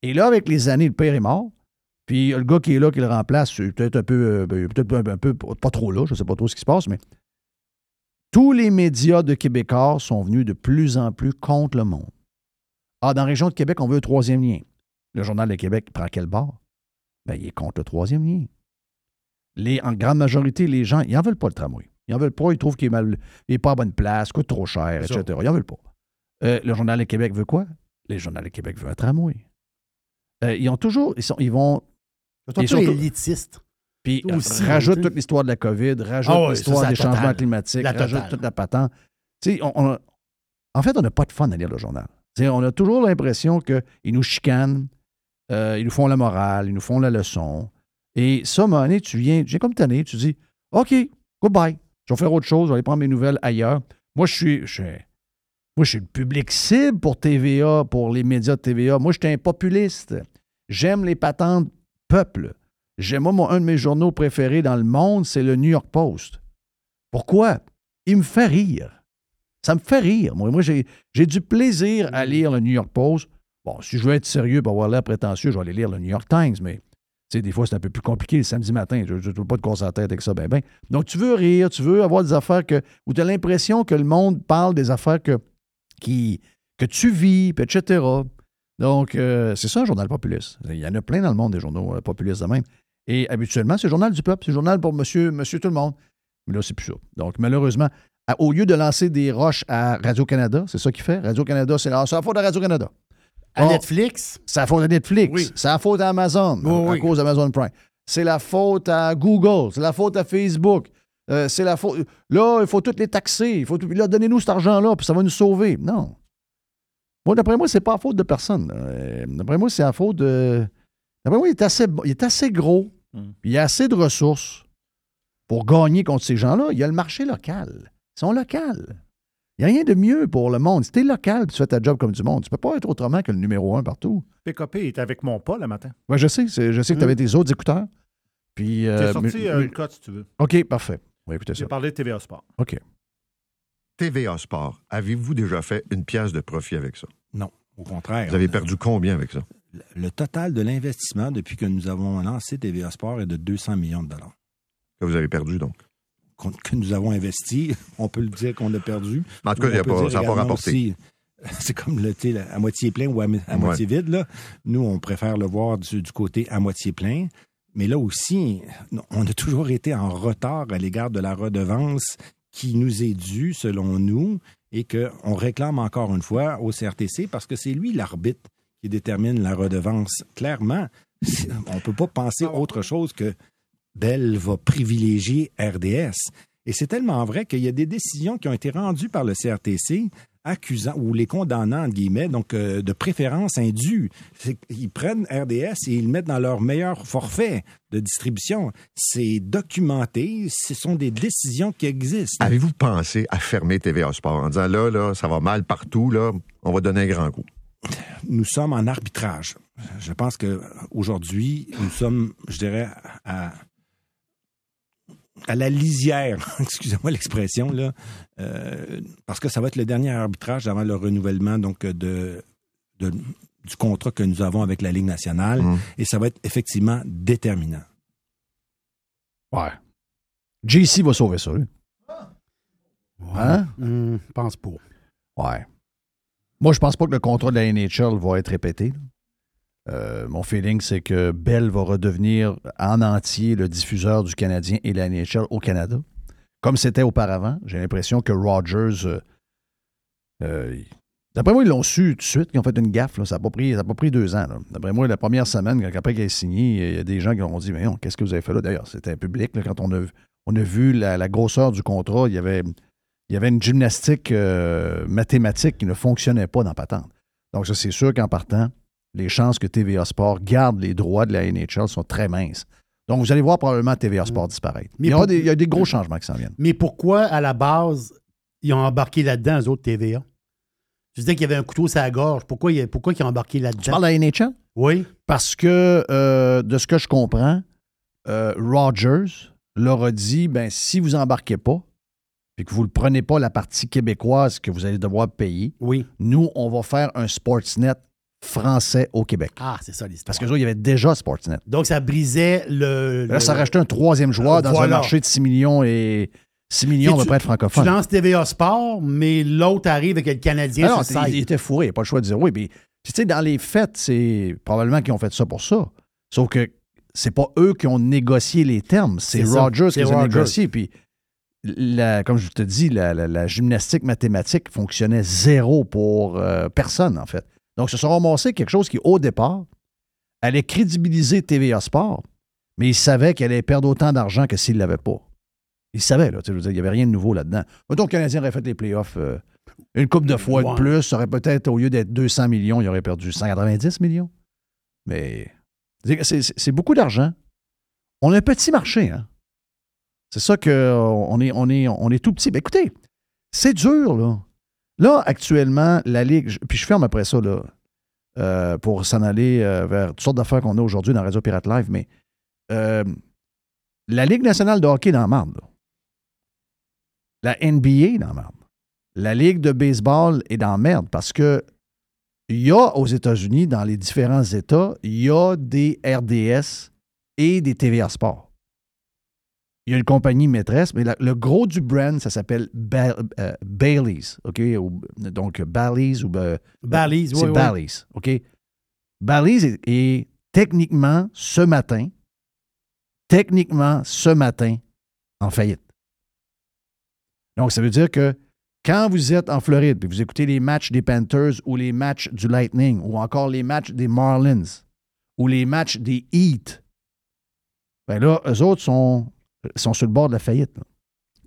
Et là, avec les années, le pire est mort. Puis le gars qui est là, qui le remplace, c'est peut-être un peu, euh, peut-être un peu, pas trop là, je ne sais pas trop ce qui se passe, mais tous les médias de Québécois sont venus de plus en plus contre le monde. Ah, dans la région de Québec, on veut un troisième lien. Le Journal de Québec prend quel bord? Bien, il est contre le troisième lien. Les, en grande majorité, les gens, ils n'en veulent pas le tramway. Ils n'en veulent pas, ils trouvent qu'il n'est pas à bonne place, coûte trop cher, et cetera. Ils n'en veulent pas. Euh, le Journal de Québec veut quoi? Le Journal de Québec veut un tramway. Euh, ils ont toujours, ils, sont, ils vont... Ils sont élitistes. Puis aussi, rajoute toute l'histoire de la COVID, rajoute oh, l'histoire ça, des changements totale. Climatiques, la rajoute totale. Toute la patente. Tu sais, on, on a, en fait, on n'a pas de fun à lire le journal. T'sais, on a toujours l'impression qu'ils nous chicanent, euh, ils nous font la morale, ils nous font la leçon. Et ça, mon année, tu viens, j'ai comme tanné, tu dis, OK, goodbye, je vais faire autre chose, je vais aller prendre mes nouvelles ailleurs. Moi, je suis, je suis, moi, je suis le public cible pour T V A, pour les médias de T V A. Moi, je suis un populiste. J'aime les patentes peuple. J'aime, moi, un de mes journaux préférés dans le monde, c'est le New York Post. Pourquoi? Il me fait rire. Ça me fait rire. Moi, moi j'ai, j'ai du plaisir à lire le New York Post. Bon, si je veux être sérieux pour avoir l'air prétentieux, je vais aller lire le New York Times, mais tu sais, des fois, c'est un peu plus compliqué le samedi matin. Je ne veux pas te casser la tête avec ça, ben ben. Donc, tu veux rire, tu veux avoir des affaires que... où tu as l'impression que le monde parle des affaires que, qui, que tu vis, et cetera. Donc, euh, c'est ça, un journal populiste. Il y en a plein dans le monde, des journaux euh, populistes de même. Et habituellement, c'est le journal du peuple, c'est le journal pour monsieur, monsieur tout le monde. Mais là, c'est plus ça. Donc, malheureusement, à, au lieu de lancer des roches à Radio-Canada, c'est ça qu'il fait. Radio-Canada, c'est la, c'est la faute de Radio-Canada. À bon, Netflix? C'est la faute à Netflix. Oui. C'est la faute à Amazon, oh, à, à oui. cause d'Amazon Prime. C'est la faute à Google. C'est la faute à Facebook. Euh, c'est la faute... Là, il faut toutes les taxer. Il faut tout... Là, donnez-nous cet argent-là, puis ça va nous sauver. Non. Bon, d'après moi, c'est pas la faute de personne. Euh, d'après moi, c'est la faute de... D'après moi, il est assez, il est assez gros. Mm. Il y a assez de ressources pour gagner contre ces gens-là. Il y a le marché local. Ils sont locaux. Il n'y a rien de mieux pour le monde. Si t'es local, tu fais ta job comme du monde. Tu peux pas être autrement que le numéro un partout. P K P est avec mon pas le matin. Oui, je sais. Je sais que tu avais tes autres écouteurs. Puis, euh, t'es sorti euh, une cote, si tu veux. OK, parfait. On va écouter ça. J'ai parlé de T V A Sport. OK. T V A Sport, avez-vous déjà fait une pièce de profit avec ça? Non, au contraire. Vous avez perdu combien avec ça? Le total de l'investissement depuis que nous avons lancé T V A Sport est de deux cents millions de dollars. Que vous avez perdu, donc? Qu'on, que nous avons investi, on peut le dire qu'on a perdu. En tout cas, il y a pas, ça n'a pas rapporté. Aussi, c'est comme le thé à moitié plein ou à, à moitié ouais. vide. Là. Nous, on préfère le voir du, du côté à moitié plein. Mais là aussi, on a toujours été en retard à l'égard de la redevance qui nous est due, selon nous, et qu'on réclame encore une fois au C R T C parce que c'est lui l'arbitre qui détermine la redevance. Clairement, on ne peut pas penser autre chose que Bell va privilégier R D S. Et c'est tellement vrai qu'il y a des décisions qui ont été rendues par le C R T C accusant ou les condamnant, entre guillemets, donc euh, de préférence indue. C'est, ils prennent R D S et ils le mettent dans leur meilleur forfait de distribution. C'est documenté, ce sont des décisions qui existent. Avez-vous pensé à fermer T V A Sport en disant là, là, ça va mal partout, là, on va donner un grand coup? Nous sommes en arbitrage. Je pense qu'aujourd'hui, nous sommes, je dirais, à, à la lisière, excusez-moi l'expression, là, euh, parce que ça va être le dernier arbitrage avant le renouvellement donc, de, de, du contrat que nous avons avec la Ligue nationale, mmh. et ça va être effectivement déterminant. Ouais. J C va sauver ça, lui. Hein? Je mmh, pense pas. Ouais. Moi, je pense pas que le contrat de la N H L va être répété. Euh, mon feeling, c'est que Bell va redevenir en entier le diffuseur du Canadien et la N H L au Canada. Comme c'était auparavant, j'ai l'impression que Rogers... Euh, euh, d'après moi, ils l'ont su tout de suite, ils ont fait une gaffe. Là. Ça n'a pas, pas pris deux ans. Là. D'après moi, la première semaine, après qu'il ait signé, il y a des gens qui ont dit « Mais non, qu'est-ce que vous avez fait là? » D'ailleurs, c'était public. Là, quand on a, on a vu la, la grosseur du contrat, il y avait... Il y avait une gymnastique euh, mathématique qui ne fonctionnait pas dans patente. Donc, ça, c'est sûr qu'en partant, les chances que T V A Sport garde les droits de la N H L sont très minces. Donc, vous allez voir probablement T V A Sport disparaître. Mais il, y aura pour... des, il y a des gros changements qui s'en viennent. Mais pourquoi, à la base, ils ont embarqué là-dedans, eux autres, T V A? Je disais qu'il y avait un couteau sur la gorge. Pourquoi, il a, pourquoi ils ont embarqué là-dedans? Tu parles de la N H L? Oui. Parce que, euh, de ce que je comprends, euh, Rogers... leur a dit, ben si vous embarquez pas, et que vous ne prenez pas la partie québécoise que vous allez devoir payer, oui. nous, on va faire un Sportsnet français au Québec. Ah, c'est ça l'histoire. Parce que eux, il y avait déjà Sportsnet. Donc, ça brisait le... Là, le... ça rachetait un troisième joueur euh, dans voilà. un marché de six millions et... six millions à peu près de francophones. Tu lances T V A Sport, mais l'autre arrive avec le Canadien. Alors, sur il, il était fourré, il n'y a pas le choix de dire oui. Mais tu sais, dans les fêtes, c'est probablement qu'ils ont fait ça pour ça. Sauf que c'est pas eux qui ont négocié les termes, c'est Rogers qui les a négociés. Puis, la, comme je te dis, la, la, la gymnastique mathématique fonctionnait zéro pour euh, personne, en fait. Donc, ils se sont ramassés quelque chose qui, au départ, allait crédibiliser T V A Sport, mais ils savaient qu'elle allait perdre autant d'argent que s'ils ne l'avaient pas. Ils savaient, là. Il n'y avait rien de nouveau là-dedans. Mettons que le Canadien aurait fait les playoffs euh, une couple de fois wow. de plus. Ça aurait peut-être, au lieu d'être deux cents millions, il aurait perdu cent quatre-vingt-dix millions. Mais c'est, c'est beaucoup d'argent. On a un petit marché, hein. C'est ça qu'on est, on est, on est tout petit. Ben écoutez, c'est dur, là. Là, actuellement, la Ligue... Puis je ferme après ça, là, euh, pour s'en aller euh, vers toutes sortes d'affaires qu'on a aujourd'hui dans Radio Pirate Live, mais euh, la Ligue nationale de hockey est dans la marde, là. La N B A est dans la merde. La Ligue de baseball est dans la merde parce que il y a aux États-Unis, dans les différents États, il y a des R D S et des T V A Sport. Il y a une compagnie maîtresse, mais la, le gros du brand, ça s'appelle ba, euh, Bally's, OK? Ou, donc, Bally's ou... Euh, Bally's, c'est oui, Bally's, oui. OK? Bally's est, est techniquement, ce matin, techniquement, ce matin, en faillite. Donc, ça veut dire que quand vous êtes en Floride et vous écoutez les matchs des Panthers ou les matchs du Lightning ou encore les matchs des Marlins ou les matchs des Heat, bien là, eux autres sont, sont sur le bord de la faillite, là.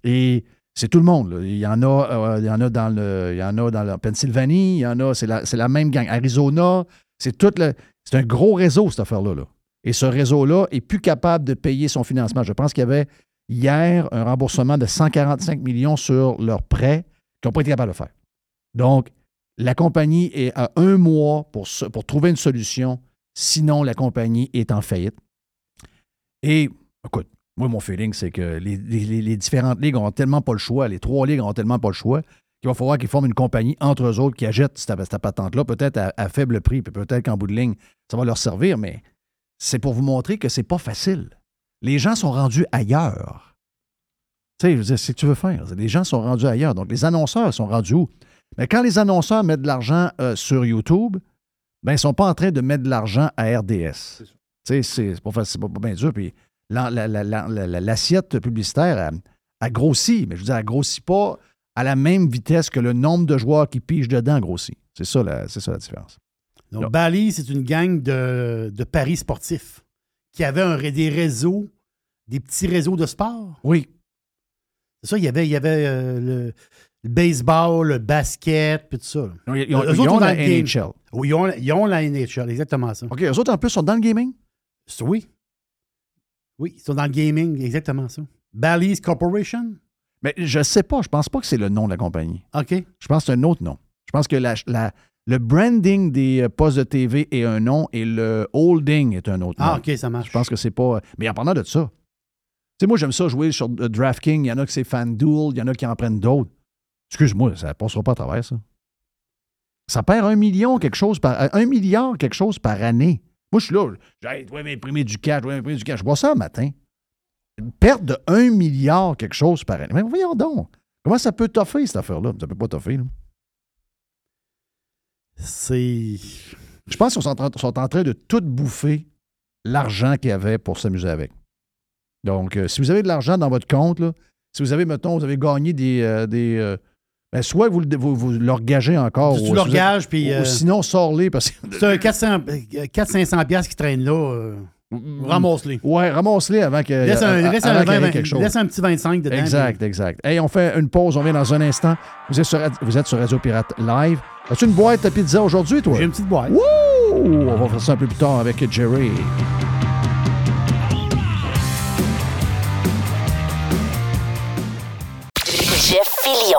Et c'est tout le monde, là. Il y en a, euh, il y en a dans le, il y en a dans la Pennsylvanie, il y en a, c'est la, c'est la même gang. Arizona, c'est tout le, c'est un gros réseau, cette affaire-là, là. Et ce réseau-là est plus capable de payer son financement. Je pense qu'il y avait... hier, un remboursement de cent quarante-cinq millions sur leurs prêts qu'ils n'ont pas été capables de faire. Donc, la compagnie est à un mois pour, se, pour trouver une solution, sinon la compagnie est en faillite. Et, écoute, moi, mon feeling, c'est que les, les, les différentes ligues n'auront tellement pas le choix, les trois ligues n'auront tellement pas le choix, qu'il va falloir qu'ils forment une compagnie entre eux autres qui achète cette, cette patente-là, peut-être à, à faible prix, puis peut-être qu'en bout de ligne, ça va leur servir, mais c'est pour vous montrer que c'est pas facile. Les gens sont rendus ailleurs. Tu sais, je veux dire, c'est ce que tu veux faire. Les gens sont rendus ailleurs. Donc, les annonceurs sont rendus où? Mais quand les annonceurs mettent de l'argent euh, sur YouTube, ben, ils ne sont pas en train de mettre de l'argent à R D S. Tu sais, c'est, c'est pas facile, c'est pas bien dur. Puis la, la, la, la, la, l'assiette publicitaire a grossi, mais je veux dire, elle ne grossit pas à la même vitesse que le nombre de joueurs qui pigent dedans grossit. C'est ça la, c'est ça la différence. Donc, Donc Bali, c'est une gang de, de paris sportifs qui avait un, des réseaux, des petits réseaux de sport. Oui. C'est ça, il y avait, il y avait euh, le, le baseball, le basket, puis tout ça. Ils, ils ont, eux ils autres ont la N H L. Oui, ils ont, ils ont la N H L, exactement ça. OK, eux autres, en plus, sont dans le gaming? Oui. Oui, ils sont dans le gaming, exactement ça. Bally's Corporation? Mais je sais pas, je pense pas que c'est le nom de la compagnie. OK. Je pense que c'est un autre nom. Je pense que la, la, le branding des postes de T V est un nom et le holding est un autre nom. Ah, OK, ça marche. Je pense que c'est pas... Mais en parlant de ça, tu sais, moi, j'aime ça jouer sur DraftKings. Il y en a qui c'est FanDuel, il y en a qui en prennent d'autres. Excuse-moi, ça ne passera pas à travers, ça. Ça perd un million quelque chose par... un milliard quelque chose par année. Moi, je suis là. J'ai hey, « je vais m'imprimer du cash, je vais m'imprimer du cash. » Je vois ça le matin. Une perte de un milliard quelque chose par année. Mais voyons donc. Comment ça peut toffer, cette affaire-là? Ça ne peut pas toffer, là. C'est... Je pense qu'ils sont en train, sont en train de tout bouffer l'argent qu'il y avait pour s'amuser avec. Donc, euh, si vous avez de l'argent dans votre compte, là, si vous avez, mettons, vous avez gagné des... Euh, des euh, ben soit vous, vous, vous l'orgagez encore. Tu, tu l'orgages, puis... Euh, sinon, sors-les parce que... C'est un quatre cents à cinq cents dollars qui traîne là. Euh, ramasse-les. Ouais, ramasse-les avant que... Laisse un, à, laisse avant un, qu'il vingt, quelque chose. Laisse un petit vingt-cinq dedans. Exact, puis... exact. Hey, on fait une pause, on vient dans un instant. Vous êtes sur, vous êtes sur Radio Pirate Live. As-tu une boîte à pizza aujourd'hui, toi? J'ai une petite boîte. Wouh! On va faire ça un peu plus tard avec Jerry. Jeff Fillion.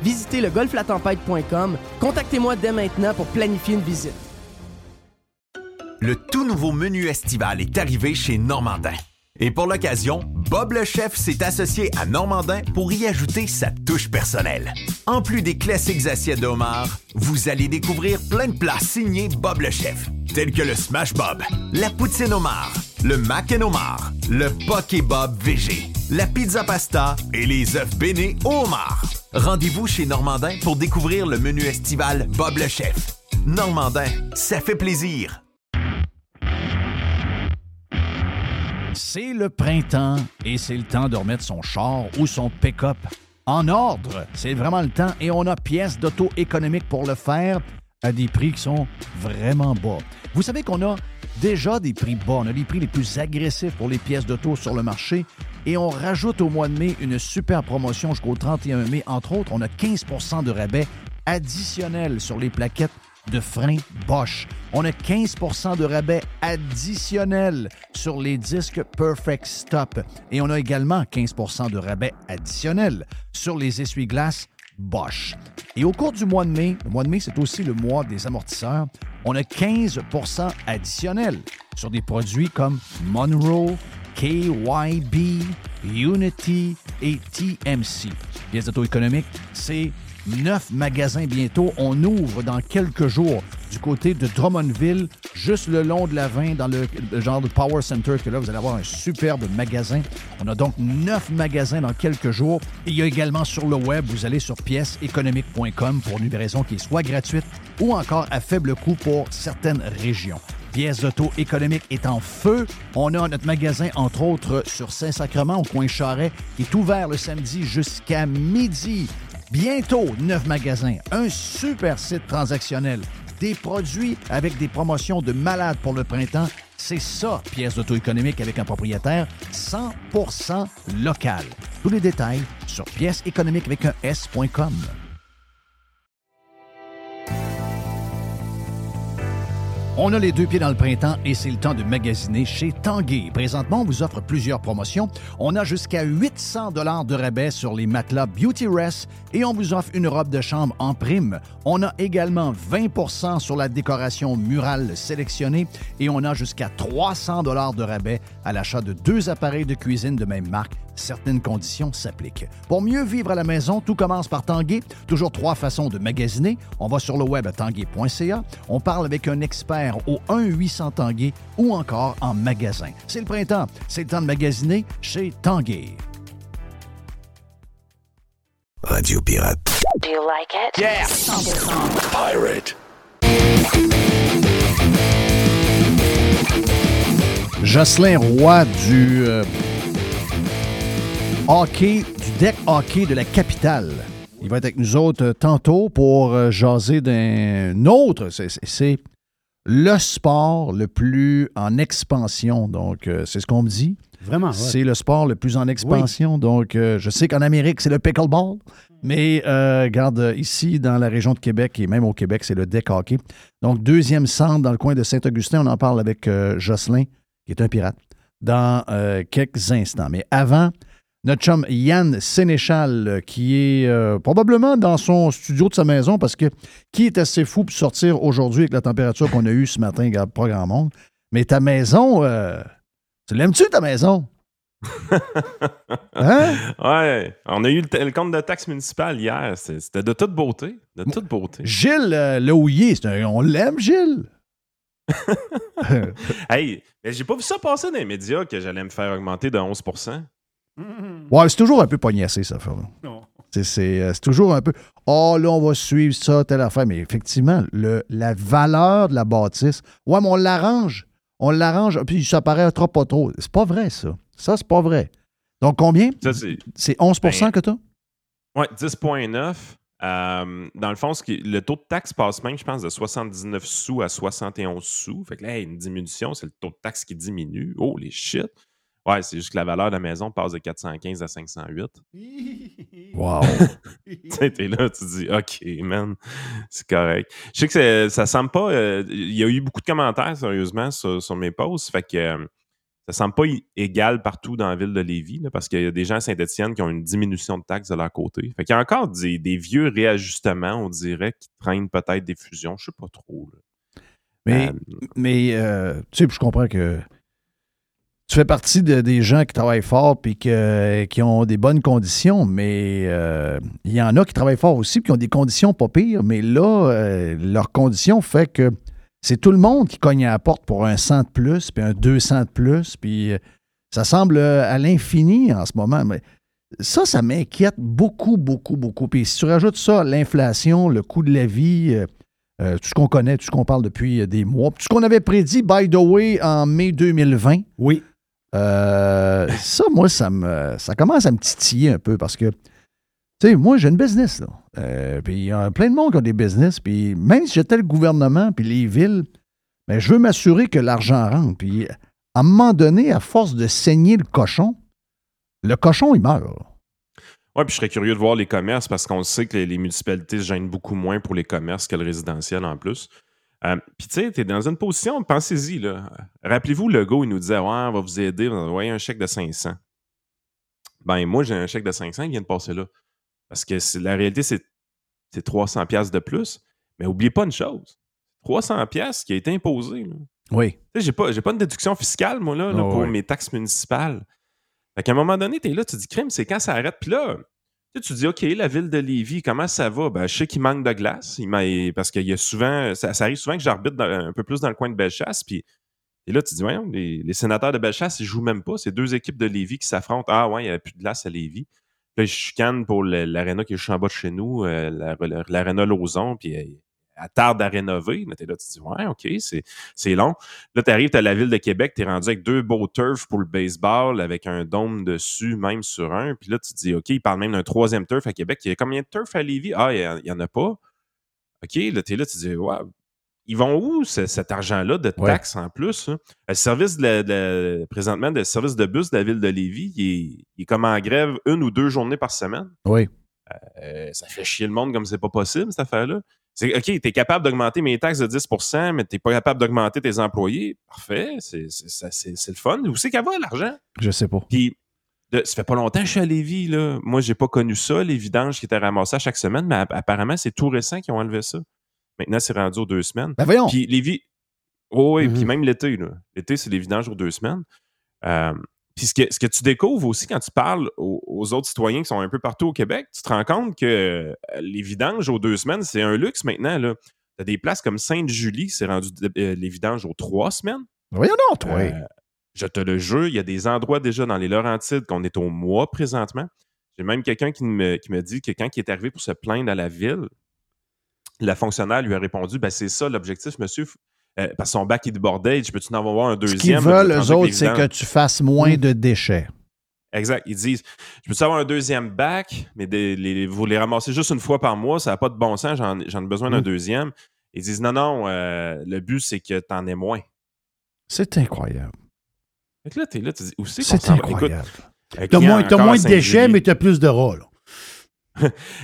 Visitez le golfe la tempête point com. Contactez-moi dès maintenant pour planifier une visite. Le tout nouveau menu estival est arrivé chez Normandin. Et pour l'occasion, Bob le chef s'est associé à Normandin pour y ajouter sa touche personnelle. En plus des classiques assiettes d'homard, vous allez découvrir plein de plats signés Bob le chef, tels que le Smash Bob, la poutine homard, le Mac and homard, le Poké Bob V G, la pizza pasta et les œufs bénis au homard. Rendez-vous chez Normandin pour découvrir le menu estival Bob le chef. Normandin, ça fait plaisir! C'est le printemps et c'est le temps de remettre son char ou son pick-up en ordre. C'est vraiment le temps et on a pièces d'auto économiques pour le faire à des prix qui sont vraiment bas. Vous savez qu'on a déjà des prix bas. On a les prix les plus agressifs pour les pièces d'auto sur le marché et on rajoute au mois de mai une super promotion jusqu'au trente et un mai. Entre autres, on a quinze pour cent de rabais additionnel sur les plaquettes de frein Bosch. On a quinze pour cent de rabais additionnel sur les disques Perfect Stop. Et on a également quinze pour cent de rabais additionnel sur les essuie-glaces Bosch. Et au cours du mois de mai, le mois de mai, c'est aussi le mois des amortisseurs, on a quinze pour cent additionnel sur des produits comme Monroe, K Y B, Unity et T M C. Pièces d'auto économiques, c'est neuf magasins bientôt. On ouvre dans quelques jours du côté de Drummondville, juste le long de la vingt, dans le, le genre de Power Center que là, vous allez avoir un superbe magasin. On a donc neuf magasins dans quelques jours. Et il y a également sur le web, vous allez sur pièces économiques point com pour une livraison qui est soit gratuite ou encore à faible coût pour certaines régions. Pièces d'auto économique est en feu. On a notre magasin, entre autres, sur Saint-Sacrement, au coin Charest, qui est ouvert le samedi jusqu'à midi. Bientôt, neuf magasins, un super site transactionnel, des produits avec des promotions de malades pour le printemps. C'est ça, pièces d'auto économique avec un propriétaire cent pour cent local. Tous les détails sur pièces économiques avec un S point com. On a les deux pieds dans le printemps et c'est le temps de magasiner chez Tanguay. Présentement, on vous offre plusieurs promotions. On a jusqu'à huit cents dollars de rabais sur les matelas Beauty Rest et on vous offre une robe de chambre en prime. On a également vingt pour cent sur la décoration murale sélectionnée et on a jusqu'à trois cents dollars de rabais à l'achat de deux appareils de cuisine de même marque. Certaines conditions s'appliquent. Pour mieux vivre à la maison, tout commence par Tanguay. Toujours trois façons de magasiner. On va sur le web à tanguay point c a. On parle avec un expert au un huit cents Tanguay ou encore en magasin. C'est le printemps, c'est le temps de magasiner chez Tanguay. Radio Pirate. Do you like it? Yeah! cent pour cent Pirate. Jocelyn Roy du euh, hockey, du deck hockey de la capitale. Il va être avec nous autres tantôt pour euh, jaser d'un autre. C'est... c'est, c'est le sport le plus en expansion, donc euh, c'est ce qu'on me dit. Vraiment, ouais. C'est le sport le plus en expansion, oui. Donc euh, je sais qu'en Amérique, c'est le pickleball, mais euh, regarde, ici, dans la région de Québec, et même au Québec, c'est le deck hockey. Donc, deuxième centre dans le coin de Saint-Augustin, on en parle avec euh, Jocelyn, qui est un pirate, dans euh, quelques instants. Mais avant, notre chum Yann Sénéchal, qui est euh, probablement dans son studio de sa maison, parce que qui est assez fou pour sortir aujourd'hui avec la température qu'on a eue ce matin, regarde, pas grand monde. Mais ta maison, euh, tu l'aimes-tu, ta maison? Hein? Ouais, on a eu le, t- le compte de taxes municipales hier. C'est, c'était de toute beauté. De toute beauté. Gilles euh, Leouillet, c'est un, on l'aime, Gilles? Hey, mais j'ai pas vu ça passer dans les médias que j'allais me faire augmenter de onze pour cent. Ouais, c'est toujours un peu pognacé, ça, affaire-là. Non. C'est, c'est, c'est toujours un peu. Ah, oh, là, on va suivre ça, telle affaire. Mais effectivement, le, la valeur de la bâtisse. Ouais, mais on l'arrange. On l'arrange, puis ça paraît trop pas trop. C'est pas vrai, ça. Ça, c'est pas vrai. Donc, combien? Ça, c'est... c'est onze pour cent ben, que t'as? Ouais, dix virgule neuf Euh, dans le fond, ce qui, le taux de taxe passe même, je pense, de soixante-dix-neuf sous à soixante et onze sous. Fait que là, hey, une diminution, c'est le taux de taxe qui diminue. Oh, les shit! Ouais, c'est juste que la valeur de la maison passe de quatre cent quinze à cinq cent huit. Wow! T'es là, tu dis, OK, man, c'est correct. Je sais que c'est, ça semble pas... Euh, il y a eu beaucoup de commentaires, sérieusement, sur, sur mes posts. Fait que euh, ça semble pas égal partout dans la ville de Lévis, là, parce qu'il y a des gens à Saint-Étienne qui ont une diminution de taxes de leur côté. Fait qu'il y a encore des, des vieux réajustements, on dirait, qui traînent peut-être des fusions. Je sais pas trop. Là. Mais, euh, mais euh, tu sais, je comprends que... Tu fais partie de, des gens qui travaillent fort puis que, qui ont des bonnes conditions, mais euh, il y en a qui travaillent fort aussi puis qui ont des conditions pas pires, mais là, euh, leurs conditions fait que c'est tout le monde qui cogne à la porte pour un cent de plus puis un deux cents de plus, puis euh, ça semble à l'infini en ce moment. Mais ça, ça m'inquiète beaucoup, beaucoup, beaucoup. Puis si tu rajoutes ça, l'inflation, le coût de la vie... Euh, Euh, tout ce qu'on connaît, tout ce qu'on parle depuis euh, des mois. Tout ce qu'on avait prédit, by the way, en mai deux mille vingt. Oui. Euh, ça, moi, ça me ça commence à me titiller un peu parce que, tu sais, moi, j'ai une business, là. Euh, puis il y a plein de monde qui ont des business. Puis même si j'étais le gouvernement puis les villes, ben, je veux m'assurer que l'argent rentre. Puis à un moment donné, à force de saigner le cochon, le cochon, il meurt, là. Oui, puis je serais curieux de voir les commerces parce qu'on sait que les, les municipalités se gênent beaucoup moins pour les commerces que le résidentiel en plus. Euh, puis tu sais, tu es dans une position, pensez-y, là. Rappelez-vous, Legault, il nous disait, ouais, on va vous aider, vous envoyez un chèque de cinq cents. Ben, moi, j'ai un chèque de cinq cents qui vient de passer là. Parce que c'est, la réalité, c'est, c'est trois cents dollars de plus. Mais n'oubliez pas une chose, trois cents dollars qui a été imposé. Là. Oui. Tu sais, j'ai pas, j'ai pas une déduction fiscale, moi, là, là oh, pour oui. mes taxes municipales. Fait qu'à un moment donné, t'es là, tu dis, crime, c'est quand ça arrête. Puis là, tu dis, OK, la ville de Lévis, comment ça va? Ben, je sais qu'il manque de glace. Il parce qu'il y a souvent, ça, ça arrive souvent que j'arbitre dans, un peu plus dans le coin de Bellechasse. Puis et là, tu dis, voyons, les, les sénateurs de Bellechasse, ils jouent même pas. C'est deux équipes de Lévis qui s'affrontent. Ah, ouais, il n'y avait plus de glace à Lévis. Là, je chicane pour le, l'aréna qui est juste en bas de chez nous, euh, la, la, l'aréna Lauzon. Puis elle, elle tarde à rénover. Là, t'es là, tu dis, ouais, OK, c'est, c'est long. Là, t'arrives, t'as la ville de Québec, t'es rendu avec deux beaux turfs pour le baseball, avec un dôme dessus, même sur un. Puis là, tu te dis, OK, ils parlent même d'un troisième turf à Québec. Il y a combien de turfs à Lévis? Ah, il n'y en a pas. OK, là, t'es là, tu te dis, wow, ils vont où, ce, cet argent-là de taxes ouais. en plus? Hein? Le service, de la, de, présentement, le service de bus de la ville de Lévis, il est, il est comme en grève une ou deux journées par semaine. Oui. Euh, ça fait chier le monde comme c'est pas possible, cette affaire-là. C'est, OK, t'es capable d'augmenter mes taxes de dix pour cent, mais t'es pas capable d'augmenter tes employés. Parfait, c'est, c'est, ça, c'est, c'est le fun. Où c'est qu'elle va, l'argent? Je sais pas. Puis, de, ça fait pas longtemps que je suis à Lévis, là. Moi, j'ai pas connu ça, les vidanges qui étaient ramassées à chaque semaine, mais apparemment, c'est tout récent qu'ils ont enlevé ça. Maintenant, c'est rendu aux deux semaines. Ben voyons! Puis, Lévis... Oh, oui, mm-hmm. Puis même l'été, là. L'été, c'est les vidanges aux deux semaines. Euh, puis, ce que, ce que tu découvres aussi quand tu parles aux, aux autres citoyens qui sont un peu partout au Québec, tu te rends compte que les vidanges aux deux semaines, c'est un luxe maintenant. Tu as des places comme Sainte-Julie, c'est rendu euh, les vidanges aux trois semaines. Oui, non, toi. Euh, je te le jure, il y a des endroits déjà dans les Laurentides qu'on est au mois présentement. J'ai même quelqu'un qui me, qui me dit que quand il est arrivé pour se plaindre à la ville, la fonctionnaire lui a répondu, ben c'est ça l'objectif, monsieur. Euh, parce que son bac est débordé, je peux-tu en avoir un deuxième? Ce qu'ils veulent, eux autres, c'est que tu fasses moins mmh. de déchets. Exact. Ils disent, je peux-tu avoir un deuxième bac, mais des, les, vous les ramassez juste une fois par mois, ça n'a pas de bon sens, j'en, j'en ai besoin d'un mmh. deuxième. Ils disent, non, non, euh, le but, c'est que tu en aies moins. C'est incroyable. Fait que là, tu es là, tu dis, où c'est qu'on c'est incroyable. Écoute, t'as moins, t'as moins de déchets, mais tu as plus de rats, là.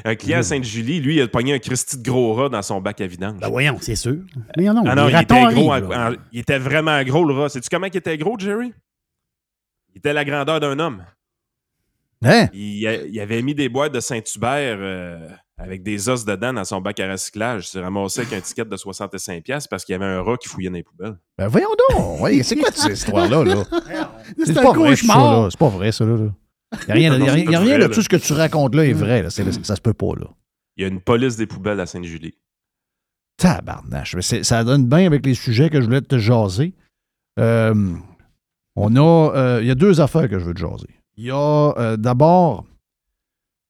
Un client à Sainte-Julie, lui, il a pogné un Christy de gros rat dans son bac à vidange. Ben voyons, c'est sûr. Mais non, non, ah non il, était gros, arrive, en, en, il était vraiment gros, le rat. Sais-tu comment il était gros, Jerry? Il était à la grandeur d'un homme. Hein? Il, a, il avait mis des boîtes de Saint-Hubert euh, avec des os dedans dans son bac à recyclage. Il s'est ramassé avec un ticket de soixante-cinq dollars parce qu'il y avait un rat qui fouillait dans les poubelles. Ben voyons donc! Ouais, c'est quoi cette histoire-là? Là? C'est, c'est, pas vrai, ça, là. C'est pas vrai, ça, là. Il n'y a rien, non, y a, y a rien vrai, de tout ce que tu racontes là est vrai. Là. C'est, ça se peut pas. Là. Il y a une police des poubelles à Sainte-Julie. Tabarnache. Mais c'est, ça donne bien avec les sujets que je voulais te jaser. Euh, on a, euh, il y a deux affaires que je veux te jaser. Il y a euh, d'abord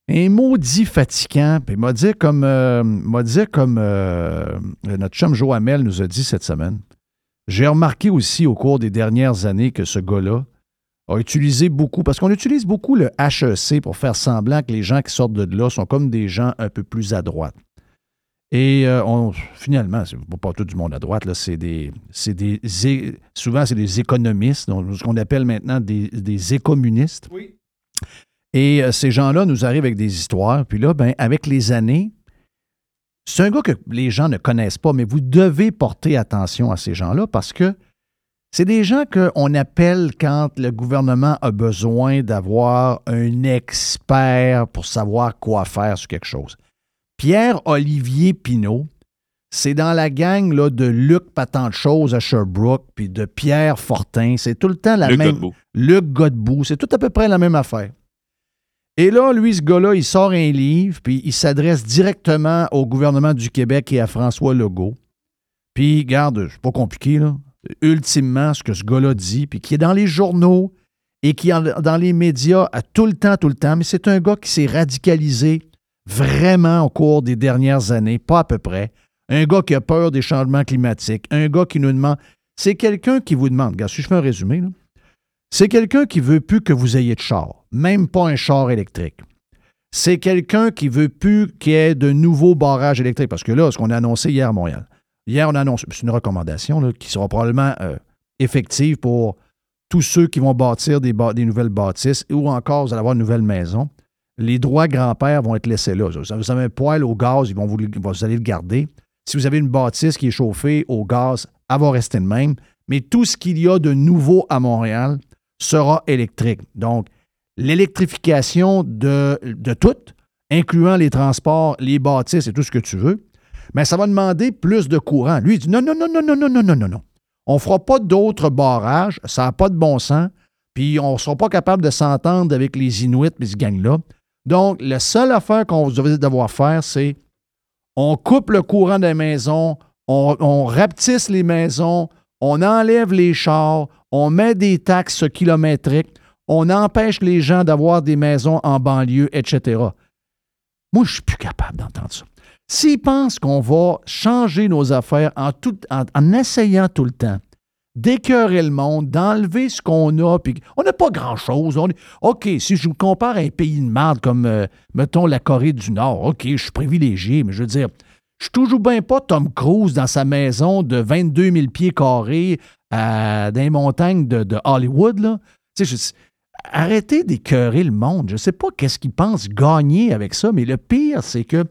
un maudit fatigant. Puis il m'a dit comme, euh, m'a dit comme euh, notre chum Joamel nous a dit cette semaine. J'ai remarqué aussi au cours des dernières années que ce gars-là a utilisé beaucoup, parce qu'on utilise beaucoup le H E C pour faire semblant que les gens qui sortent de là sont comme des gens un peu plus à droite. Et euh, on, finalement, c'est pas tout du monde à droite, là, c'est des, c'est des, souvent c'est des économistes, donc ce qu'on appelle maintenant des, des écommunistes. Oui. Et euh, ces gens-là nous arrivent avec des histoires, puis là, ben, avec les années, c'est un gars que les gens ne connaissent pas, mais vous devez porter attention à ces gens-là parce que c'est des gens qu'on appelle quand le gouvernement a besoin d'avoir un expert pour savoir quoi faire sur quelque chose. Pierre-Olivier Pinault, c'est dans la gang là, de Luc Patente-Chose à Sherbrooke puis de Pierre Fortin. C'est tout le temps la Luc même... Godbout. Luc Godbout. C'est tout à peu près la même affaire. Et là, lui, ce gars-là, il sort un livre puis il s'adresse directement au gouvernement du Québec et à François Legault. Puis, regarde, c'est pas compliqué, là. Ultimement, ce que ce gars-là dit, puis qui est dans les journaux et qui est dans les médias à tout le temps, tout le temps, mais c'est un gars qui s'est radicalisé vraiment au cours des dernières années, pas à peu près. Un gars qui a peur des changements climatiques, un gars qui nous demande... C'est quelqu'un qui vous demande... Regarde, si je fais un résumé, là, c'est quelqu'un qui ne veut plus que vous ayez de char, même pas un char électrique. C'est quelqu'un qui ne veut plus qu'il y ait de nouveaux barrages électriques, parce que là, ce qu'on a annoncé hier à Montréal... Hier, on annonce, c'est une recommandation là, qui sera probablement euh, effective pour tous ceux qui vont bâtir des, ba- des nouvelles bâtisses ou encore, vous allez avoir une nouvelle maison. Les droits grand-père vont être laissés là. Vous avez un poêle au gaz, ils vont vous, vous allez le garder. Si vous avez une bâtisse qui est chauffée au gaz, elle va rester de même. Mais tout ce qu'il y a de nouveau à Montréal sera électrique. Donc, l'électrification de, de tout, incluant les transports, les bâtisses et tout ce que tu veux, mais ça va demander plus de courant. Lui, il dit non, non, non, non, non, non, non, non, non, non. On ne fera pas d'autres barrages, ça n'a pas de bon sens, puis on ne sera pas capable de s'entendre avec les Inuits et ce gang-là. Donc, la seule affaire qu'on va devoir faire, c'est on coupe le courant des maisons, on, on rapetisse les maisons, on enlève les chars, on met des taxes kilométriques, on empêche les gens d'avoir des maisons en banlieue, et cetera. Moi, je ne suis plus capable d'entendre ça. S'ils pensent qu'on va changer nos affaires en, tout, en, en essayant tout le temps d'écœurer le monde, d'enlever ce qu'on a, puis on n'a pas grand-chose. On est, OK, si je vous compare à un pays de marde comme, euh, mettons, la Corée du Nord, OK, je suis privilégié, mais je veux dire, je suis toujours bien pas Tom Cruise dans sa maison de vingt-deux mille pieds carrés à, dans les montagnes de, de Hollywood, là. Tu sais, je, arrêtez d'écœurer le monde. Je ne sais pas qu'est-ce qu'ils pensent gagner avec ça, mais le pire, c'est que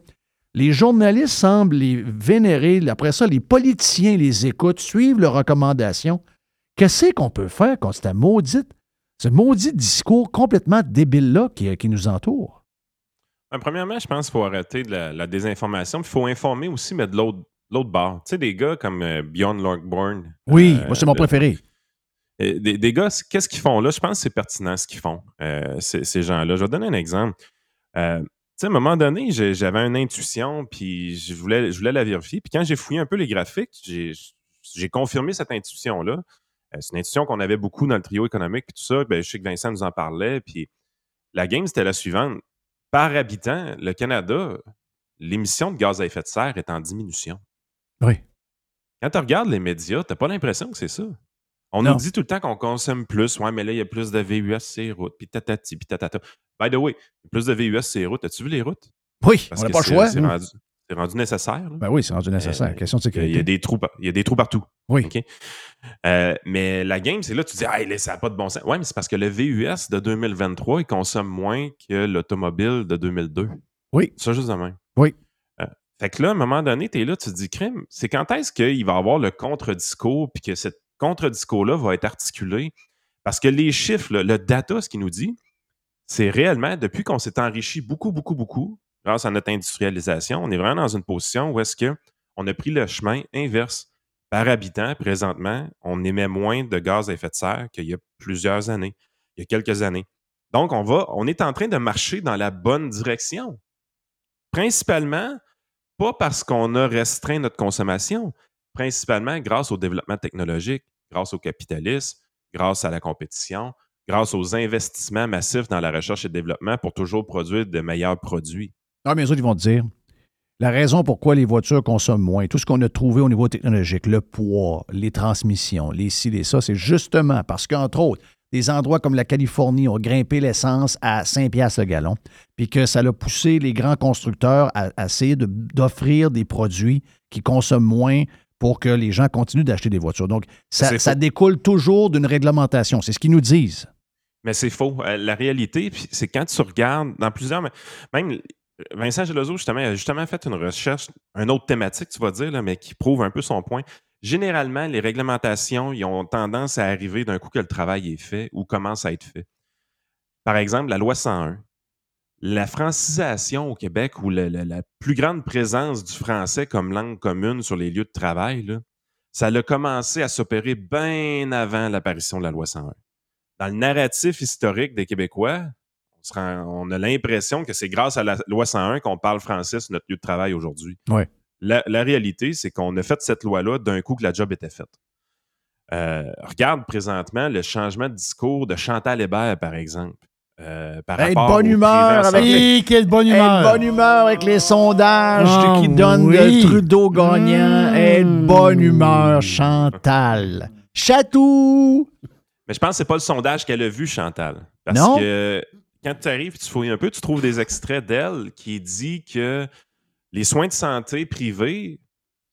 les journalistes semblent les vénérer. Après ça, les politiciens les écoutent, suivent leurs recommandations. Qu'est-ce qu'on peut faire contre cette maudite, ce maudit discours complètement débile-là qui, qui nous entoure? Ben, premièrement, je pense qu'il faut arrêter de la, la désinformation. Il faut informer aussi, mais de l'autre, l'autre bord. Tu sais, des gars comme euh, Bjorn Lorgborn. Oui, euh, moi, c'est mon de, préféré. Euh, des, des gars, qu'est-ce qu'ils font là? Je pense que c'est pertinent ce qu'ils font, euh, ces, ces gens-là. Je vais te donner un exemple. Euh, Tu sais, à un moment donné, j'avais une intuition, puis je voulais, je voulais la vérifier. Puis quand j'ai fouillé un peu les graphiques, j'ai, j'ai confirmé cette intuition-là. C'est une intuition qu'on avait beaucoup dans le trio économique, puis tout ça. Bien, je sais que Vincent nous en parlait, puis la game, c'était la suivante. Par habitant, le Canada, l'émission de gaz à effet de serre est en diminution. Oui. Quand tu regardes les médias, tu n'as pas l'impression que c'est ça. On non. nous dit tout le temps qu'on consomme plus. Ouais, mais là, il y a plus de V U S sur les routes, puis tatati, puis tatata. By the way, plus de V U S sur les routes. As-tu vu les routes? Oui, parce on n'a pas le choix. C'est, rendu, c'est rendu nécessaire. Là. Ben oui, c'est rendu nécessaire. Euh, Question de sécurité. Il y a des trous, il y a des trous partout. Oui. Okay? Euh, mais la game, c'est là, tu dis, ah, ça n'a pas de bon sens. Oui, mais c'est parce que le V U S de deux mille vingt-trois, il consomme moins que l'automobile de deux mille deux. Oui. Ça, juste de même. Oui. Fait que là, à un moment donné, tu es là, tu te dis, crime, c'est quand est-ce qu'il va y avoir le contre-discours, puis que cette contre-discours-là va être articulé parce que les chiffres, le, le data, ce qu'il nous dit, c'est réellement, depuis qu'on s'est enrichi beaucoup, beaucoup, beaucoup, grâce à notre industrialisation, on est vraiment dans une position où est-ce qu'on a pris le chemin inverse. Par habitant, présentement, on émet moins de gaz à effet de serre qu'il y a plusieurs années, il y a quelques années. Donc, on va, on est en train de marcher dans la bonne direction. Principalement, pas parce qu'on a restreint notre consommation, principalement grâce au développement technologique, grâce au capitalisme, grâce à la compétition, grâce aux investissements massifs dans la recherche et le développement pour toujours produire de meilleurs produits. Ah, mais les autres, ils vont te dire la raison pourquoi les voitures consomment moins, tout ce qu'on a trouvé au niveau technologique, le poids, les transmissions, les ci, les ça, c'est justement parce qu'entre autres, des endroits comme la Californie ont grimpé l'essence à cinq piastres le gallon, puis que ça a poussé les grands constructeurs à, à essayer de, d'offrir des produits qui consomment moins pour que les gens continuent d'acheter des voitures. Donc, ça, ça découle toujours d'une réglementation. C'est ce qu'ils nous disent. Mais c'est faux. Euh, la réalité, c'est quand tu regardes dans plusieurs... Même Vincent Gelozo, justement, a justement fait une recherche, une autre thématique, tu vas dire, là, mais qui prouve un peu son point. Généralement, les réglementations, ils ont tendance à arriver d'un coup que le travail est fait ou commence à être fait. Par exemple, la loi cent un. La francisation au Québec ou la, la, la plus grande présence du français comme langue commune sur les lieux de travail, là, ça a commencé à s'opérer bien avant l'apparition de la loi cent un. Dans le narratif historique des Québécois, on, se rend, on a l'impression que c'est grâce à la loi cent un qu'on parle français sur notre lieu de travail aujourd'hui. Ouais. La, la réalité, c'est qu'on a fait cette loi-là d'un coup que la job était faite. Euh, regarde présentement le changement de discours de Chantal Hébert, par exemple. Euh, par hey, rapport bonne humeur avec les... hey, quelle bonne humeur hey, bonne humeur avec les sondages oh, qui donnent oui. le Trudeau gagnant mmh. hey, bonne humeur Chantal Chatou. Mais je pense que c'est pas le sondage qu'elle a vu, Chantal. Parce non? que quand tu arrives, tu fouilles un peu, tu trouves des extraits d'elle qui dit que les soins de santé privés,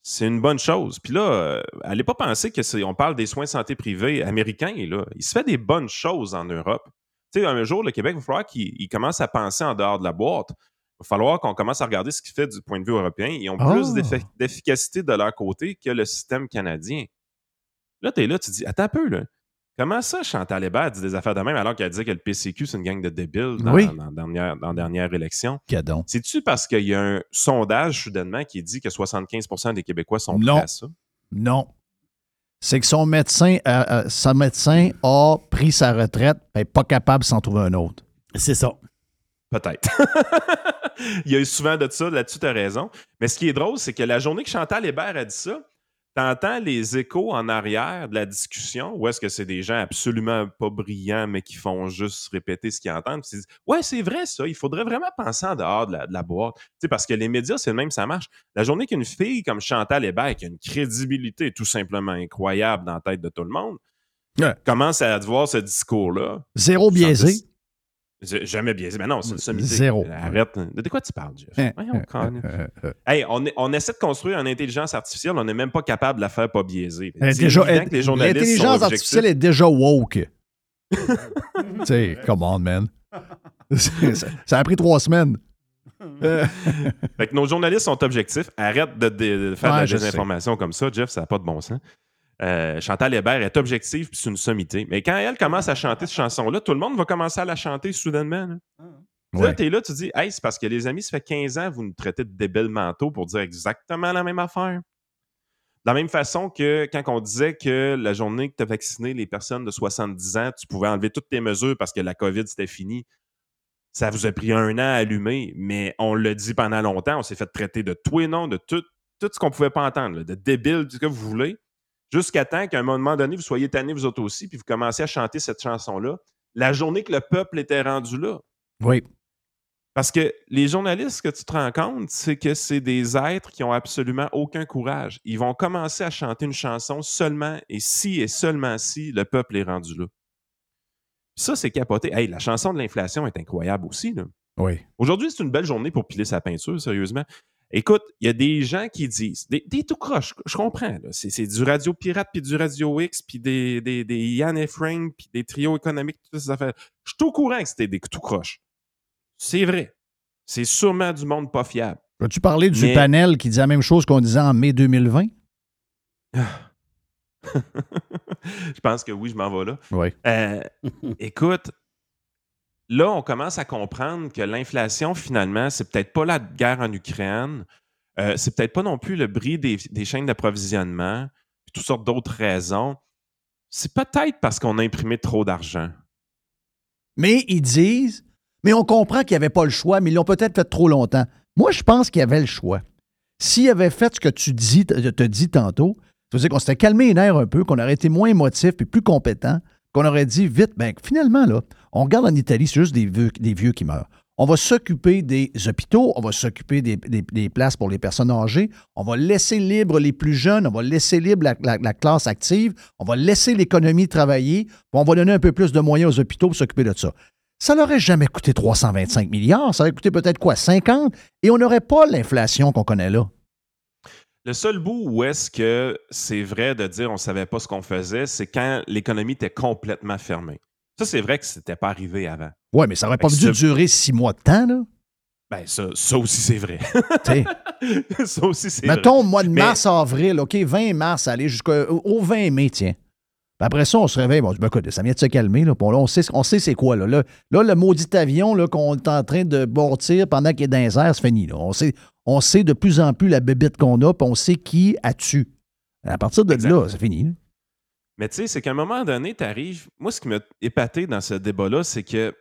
c'est une bonne chose. Puis là, allez pas penser que c'est, on parle des soins de santé privés américains. Là. Il se fait des bonnes choses en Europe. Tu sais, un jour, le Québec, il va falloir qu'il il commence à penser en dehors de la boîte. Il va falloir qu'on commence à regarder ce qu'il fait du point de vue européen. Ils ont oh. plus d'effic- d'efficacité de leur côté que le système canadien. Là, tu es là, tu dis, attends un peu, là. Comment ça, Chantal Hébert dit des affaires de même alors qu'elle dit que le P C Q, c'est une gang de débiles dans, oui. dans, dans, dans, dernière, dans la dernière élection? Cadon. C'est-tu parce qu'il y a un sondage soudainement qui dit que soixante-quinze pour cent des Québécois sont prêts à ça? Non. C'est que son médecin, euh, euh, son médecin a pris sa retraite et pas capable de s'en trouver un autre. C'est ça. Peut-être. Il y a eu souvent de ça, là-dessus, tu as raison. Mais ce qui est drôle, c'est que la journée que Chantal Hébert a dit ça, t'entends les échos en arrière de la discussion où est-ce que c'est des gens absolument pas brillants mais qui font juste répéter ce qu'ils entendent. Puis ils disent, ouais, c'est vrai ça, il faudrait vraiment penser en dehors de la, de la boîte. Tu sais, parce que les médias, c'est le même, ça marche. La journée qu'une fille comme Chantal Hébert, qui a une crédibilité tout simplement incroyable dans la tête de tout le monde, ouais. commence à avoir ce discours-là. Zéro biaisé. Jamais biaisé. Mais non, c'est le sommité. Zéro. Arrête. De quoi tu parles, Jeff? Hein, Voyons, hein, hein, hein. Hey, on, est, on essaie de construire une intelligence artificielle, on n'est même pas capable de la faire pas biaisée. C'est déjà, évident elle, que les journalistes l'intelligence sont artificielle est déjà woke. Tu sais, come on, man. ça, ça a pris trois semaines. Fait que nos journalistes sont objectifs. Arrête de, de, de faire ouais, de la désinformation sais. Comme ça, Jeff, ça n'a pas de bon sens. Euh, Chantal Hébert est objective puis c'est une sommité. Mais quand elle commence à chanter cette chanson-là, tout le monde va commencer à la chanter soudainement. Là, ouais. là tu es là, tu dis « Hey, c'est parce que les amis, ça fait quinze ans vous nous traitez de débiles mentaux pour dire exactement la même affaire. » De la même façon que quand on disait que la journée que tu as vacciné les personnes de soixante-dix ans, tu pouvais enlever toutes tes mesures parce que la COVID, c'était fini. Ça vous a pris un an à allumer, mais on l'a dit pendant longtemps, on s'est fait traiter de tout et non, de tout, tout ce qu'on pouvait pas entendre, là, de débile, tout ce que vous voulez. Jusqu'à temps qu'à un moment donné, vous soyez tannés, vous autres aussi, puis vous commencez à chanter cette chanson-là, la journée que le peuple était rendu là. Oui. Parce que les journalistes, ce que tu te rends compte, c'est que c'est des êtres qui n'ont absolument aucun courage. Ils vont commencer à chanter une chanson seulement et si et seulement si le peuple est rendu là. Puis ça, c'est capoté. Hey, la chanson de l'inflation est incroyable aussi, là. Oui. Aujourd'hui, c'est une belle journée pour piler sa peinture, sérieusement. Écoute, il y a des gens qui disent, des, des tout croches, je comprends, là, c'est, c'est du Radio Pirate, puis du Radio X, puis des, des, des Yann et Frank, puis des trios économiques, toutes ces affaires. Je suis au courant que c'était des tout croches. C'est vrai. C'est sûrement du monde pas fiable. Peux-tu parler du Mais... panel qui dit la même chose qu'on disait en mai deux mille vingt? Je pense que oui, je m'en vais là. Oui. Euh, écoute... Là, on commence à comprendre que l'inflation, finalement, c'est peut-être pas la guerre en Ukraine, euh, c'est peut-être pas non plus le bris des, des chaînes d'approvisionnement, puis toutes sortes d'autres raisons. C'est peut-être parce qu'on a imprimé trop d'argent. Mais ils disent, mais on comprend qu'il n'y avait pas le choix, mais ils l'ont peut-être fait trop longtemps. Moi, je pense qu'il y avait le choix. S'ils avaient fait ce que tu dis, te dis tantôt, ça veut dire qu'on s'était calmé les nerfs un peu, qu'on aurait été moins émotif et plus compétent. Qu'on aurait dit vite, bien, finalement, là, on regarde en Italie, c'est juste des vieux, des vieux qui meurent. On va s'occuper des hôpitaux, on va s'occuper des, des, des places pour les personnes âgées, on va laisser libre les plus jeunes, on va laisser libre la, la, la classe active, on va laisser l'économie travailler, puis on va donner un peu plus de moyens aux hôpitaux pour s'occuper de ça. Ça n'aurait jamais coûté trois cent vingt-cinq milliards, ça aurait coûté peut-être quoi, cinquante, et on n'aurait pas l'inflation qu'on connaît là. Le seul bout où est-ce que c'est vrai de dire on ne savait pas ce qu'on faisait, c'est quand l'économie était complètement fermée. Ça, c'est vrai que ce n'était pas arrivé avant. Oui, mais ça n'aurait pas dû durer six mois de temps, là. Bien, ça, ça aussi, c'est vrai. ça aussi, c'est vrai. Mettons, mois de mars, mais... avril, OK, vingt mars, aller jusqu'au vingt mai, tiens. Après ça, on se réveille, bon, ben, écoute, ça vient de se calmer, là. Bon, là, on sait, on sait c'est quoi, là. Là, là le maudit avion là, qu'on est en train de bâtir pendant qu'il est dans les airs, c'est fini, là. On sait, on sait de plus en plus la bébête qu'on a, puis on sait qui a tué. À partir de Exactement. Là, c'est fini, là. Mais tu sais, c'est qu'à un moment donné, tu arrives... Moi, ce qui m'a épaté dans ce débat-là, c'est que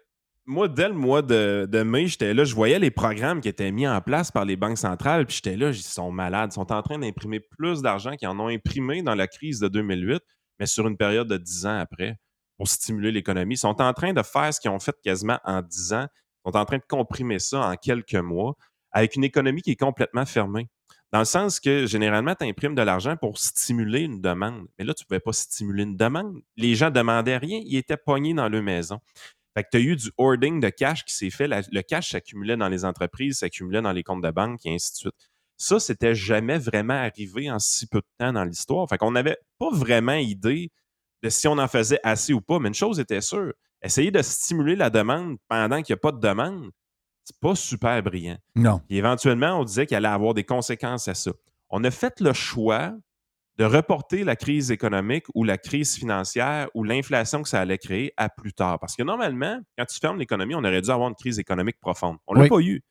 moi, dès le mois de, de mai, j'étais là, je voyais les programmes qui étaient mis en place par les banques centrales, puis j'étais là, ils sont malades, ils sont en train d'imprimer plus d'argent qu'ils en ont imprimé dans la crise de deux mille huit, mais sur une période de dix ans après, pour stimuler l'économie. Ils sont en train de faire ce qu'ils ont fait quasiment en dix ans, ils sont en train de comprimer ça en quelques mois, avec une économie qui est complètement fermée. Dans le sens que, généralement, tu imprimes de l'argent pour stimuler une demande. Mais là, tu ne pouvais pas stimuler une demande. Les gens ne demandaient rien. Ils étaient pognés dans leur maison. Fait que tu as eu du hoarding de cash qui s'est fait. La, le cash s'accumulait dans les entreprises, s'accumulait dans les comptes de banque et ainsi de suite. Ça, c'était jamais vraiment arrivé en si peu de temps dans l'histoire. Fait qu'on n'avait pas vraiment idée de si on en faisait assez ou pas. Mais une chose était sûre, essayer de stimuler la demande pendant qu'il n'y a pas de demande, c'est pas super brillant. Non. Et éventuellement, on disait qu'il allait avoir des conséquences à ça. On a fait le choix de reporter la crise économique ou la crise financière ou l'inflation que ça allait créer à plus tard. Parce que normalement, quand tu fermes l'économie, on aurait dû avoir une crise économique profonde. On ne l'a pas eu.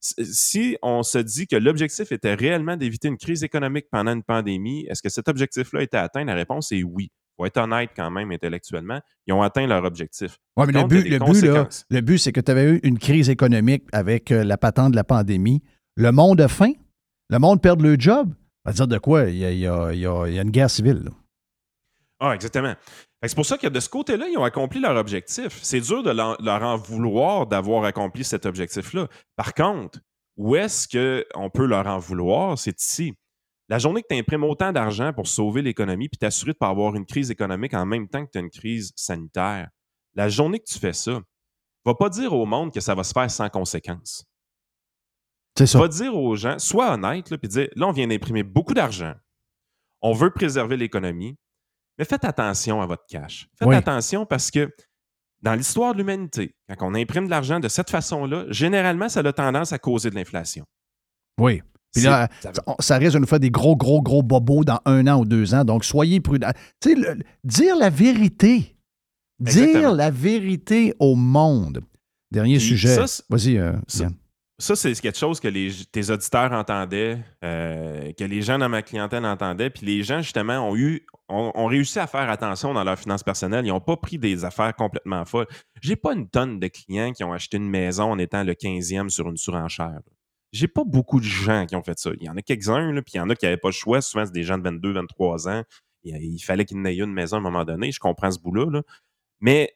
Si on se dit que l'objectif était réellement d'éviter une crise économique pendant une pandémie, est-ce que cet objectif-là était atteint? La réponse est oui. Il faut être honnête quand même intellectuellement, ils ont atteint leur objectif. Oui, mais contre, le, but, le, but, là, le but, c'est que tu avais eu une crise économique avec euh, la patente de la pandémie. Le monde a faim. Le monde perd le job. À dire de quoi? Il y a, il y a, il y a une guerre civile. Là. Ah, exactement. C'est pour ça que de ce côté-là, ils ont accompli leur objectif. C'est dur de leur en vouloir d'avoir accompli cet objectif-là. Par contre, où est-ce qu'on peut leur en vouloir? C'est ici. La journée que tu imprimes autant d'argent pour sauver l'économie puis t'assurer de ne pas avoir une crise économique en même temps que tu as une crise sanitaire, la journée que tu fais ça, ne va pas dire au monde que ça va se faire sans conséquences. C'est ça. Va dire aux gens, sois honnête, puis dire, là, on vient d'imprimer beaucoup d'argent, on veut préserver l'économie, mais faites attention à votre cash. Faites oui. attention parce que dans l'histoire de l'humanité, quand on imprime de l'argent de cette façon-là, généralement, ça a tendance à causer de l'inflation. Oui. Puis là, ça risque de nous faire des gros, gros, gros bobos dans un an ou deux ans. Donc, soyez prudents. Tu sais, dire la vérité. Dire Exactement. La vérité au monde. Dernier Puis sujet. Ça, Vas-y, euh, ça, ça, c'est quelque chose que les, tes auditeurs entendaient, euh, que les gens dans ma clientèle entendaient. Puis les gens, justement, ont, eu, ont, ont réussi à faire attention dans leurs finances personnelles. Ils n'ont pas pris des affaires complètement folles. J'ai pas une tonne de clients qui ont acheté une maison en étant le quinzième sur une surenchère. J'ai pas beaucoup de gens qui ont fait ça. Il y en a quelques-uns, là, puis il y en a qui n'avaient pas le choix. Souvent, c'est des gens de vingt-deux, vingt-trois ans. Il, il fallait qu'ils n'aient une maison à un moment donné. Je comprends ce bout-là. Là. Mais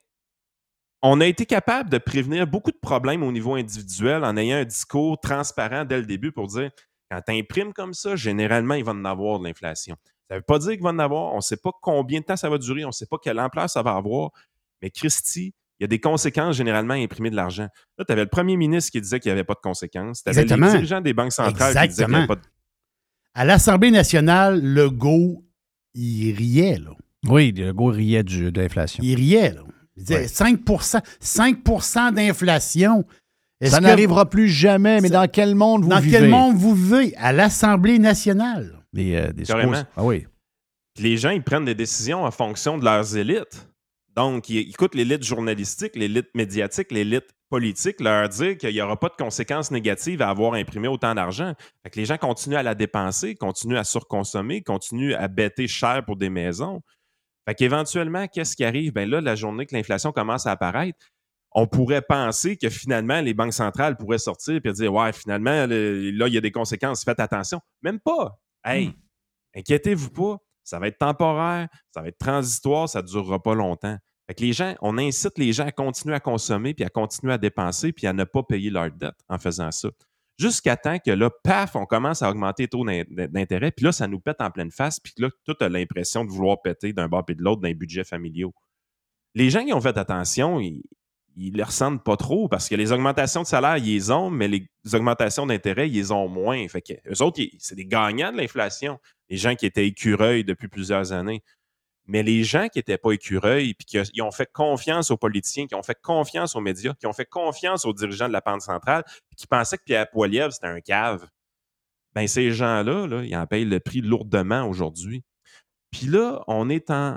on a été capable de prévenir beaucoup de problèmes au niveau individuel en ayant un discours transparent dès le début pour dire quand tu imprimes comme ça, généralement, il va en avoir de l'inflation. Ça ne veut pas dire qu'il va en avoir. On ne sait pas combien de temps ça va durer. On ne sait pas quelle ampleur ça va avoir. Mais Christy, il y a des conséquences généralement à imprimer de l'argent. Là, tu avais le premier ministre qui disait qu'il n'y avait pas de conséquences. Tu avais Exactement. Les dirigeants des banques centrales Exactement. Qui disaient qu'il n'y avait pas de... À l'Assemblée nationale, Legault, il riait. Là. Oui, Legault riait du, de l'inflation. Il riait. Là. Il disait oui. cinq pour cent d'inflation. Est-ce Ça que... n'arrivera plus jamais, mais Ça... dans quel monde vous dans vivez? Dans quel monde vous vivez? À l'Assemblée nationale. Des, euh, des Carrément. Scos... Ah oui. Puis les gens, ils prennent des décisions en fonction de leurs élites. Donc, ils écoutent l'élite journalistique, l'élite médiatique, l'élite politique leur dire qu'il n'y aura pas de conséquences négatives à avoir imprimé autant d'argent. Fait que les gens continuent à la dépenser, continuent à surconsommer, continuent à bêter cher pour des maisons. Fait qu'éventuellement, qu'est-ce qui arrive? Bien là, la journée que l'inflation commence à apparaître, on pourrait penser que finalement, les banques centrales pourraient sortir et dire « Ouais, finalement, le, là, il y a des conséquences, faites attention. » Même pas. Hey, hmm. inquiétez-vous pas. Ça va être temporaire, ça va être transitoire, ça ne durera pas longtemps. Fait que les gens, on incite les gens à continuer à consommer, puis à continuer à dépenser, puis à ne pas payer leur dette en faisant ça. Jusqu'à temps que là, paf, on commence à augmenter les taux d'intérêt, puis là, ça nous pète en pleine face, puis là, tout a l'impression de vouloir péter d'un bord et de l'autre dans les budgets familiaux. Les gens qui ont fait attention, ils ne les ressentent pas trop, parce que les augmentations de salaire, ils les ont, mais les augmentations d'intérêt, ils les ont moins. Fait que eux autres, ils, c'est des gagnants de l'inflation, les gens qui étaient écureuils depuis plusieurs années. Mais les gens qui n'étaient pas écureuils, puis qui ont fait confiance aux politiciens, qui ont fait confiance aux médias, qui ont fait confiance aux dirigeants de la Banque centrale, qui pensaient que Pierre Poilievre, c'était un cave, bien, ces gens-là, là, ils en payent le prix lourdement aujourd'hui. Puis là, on est en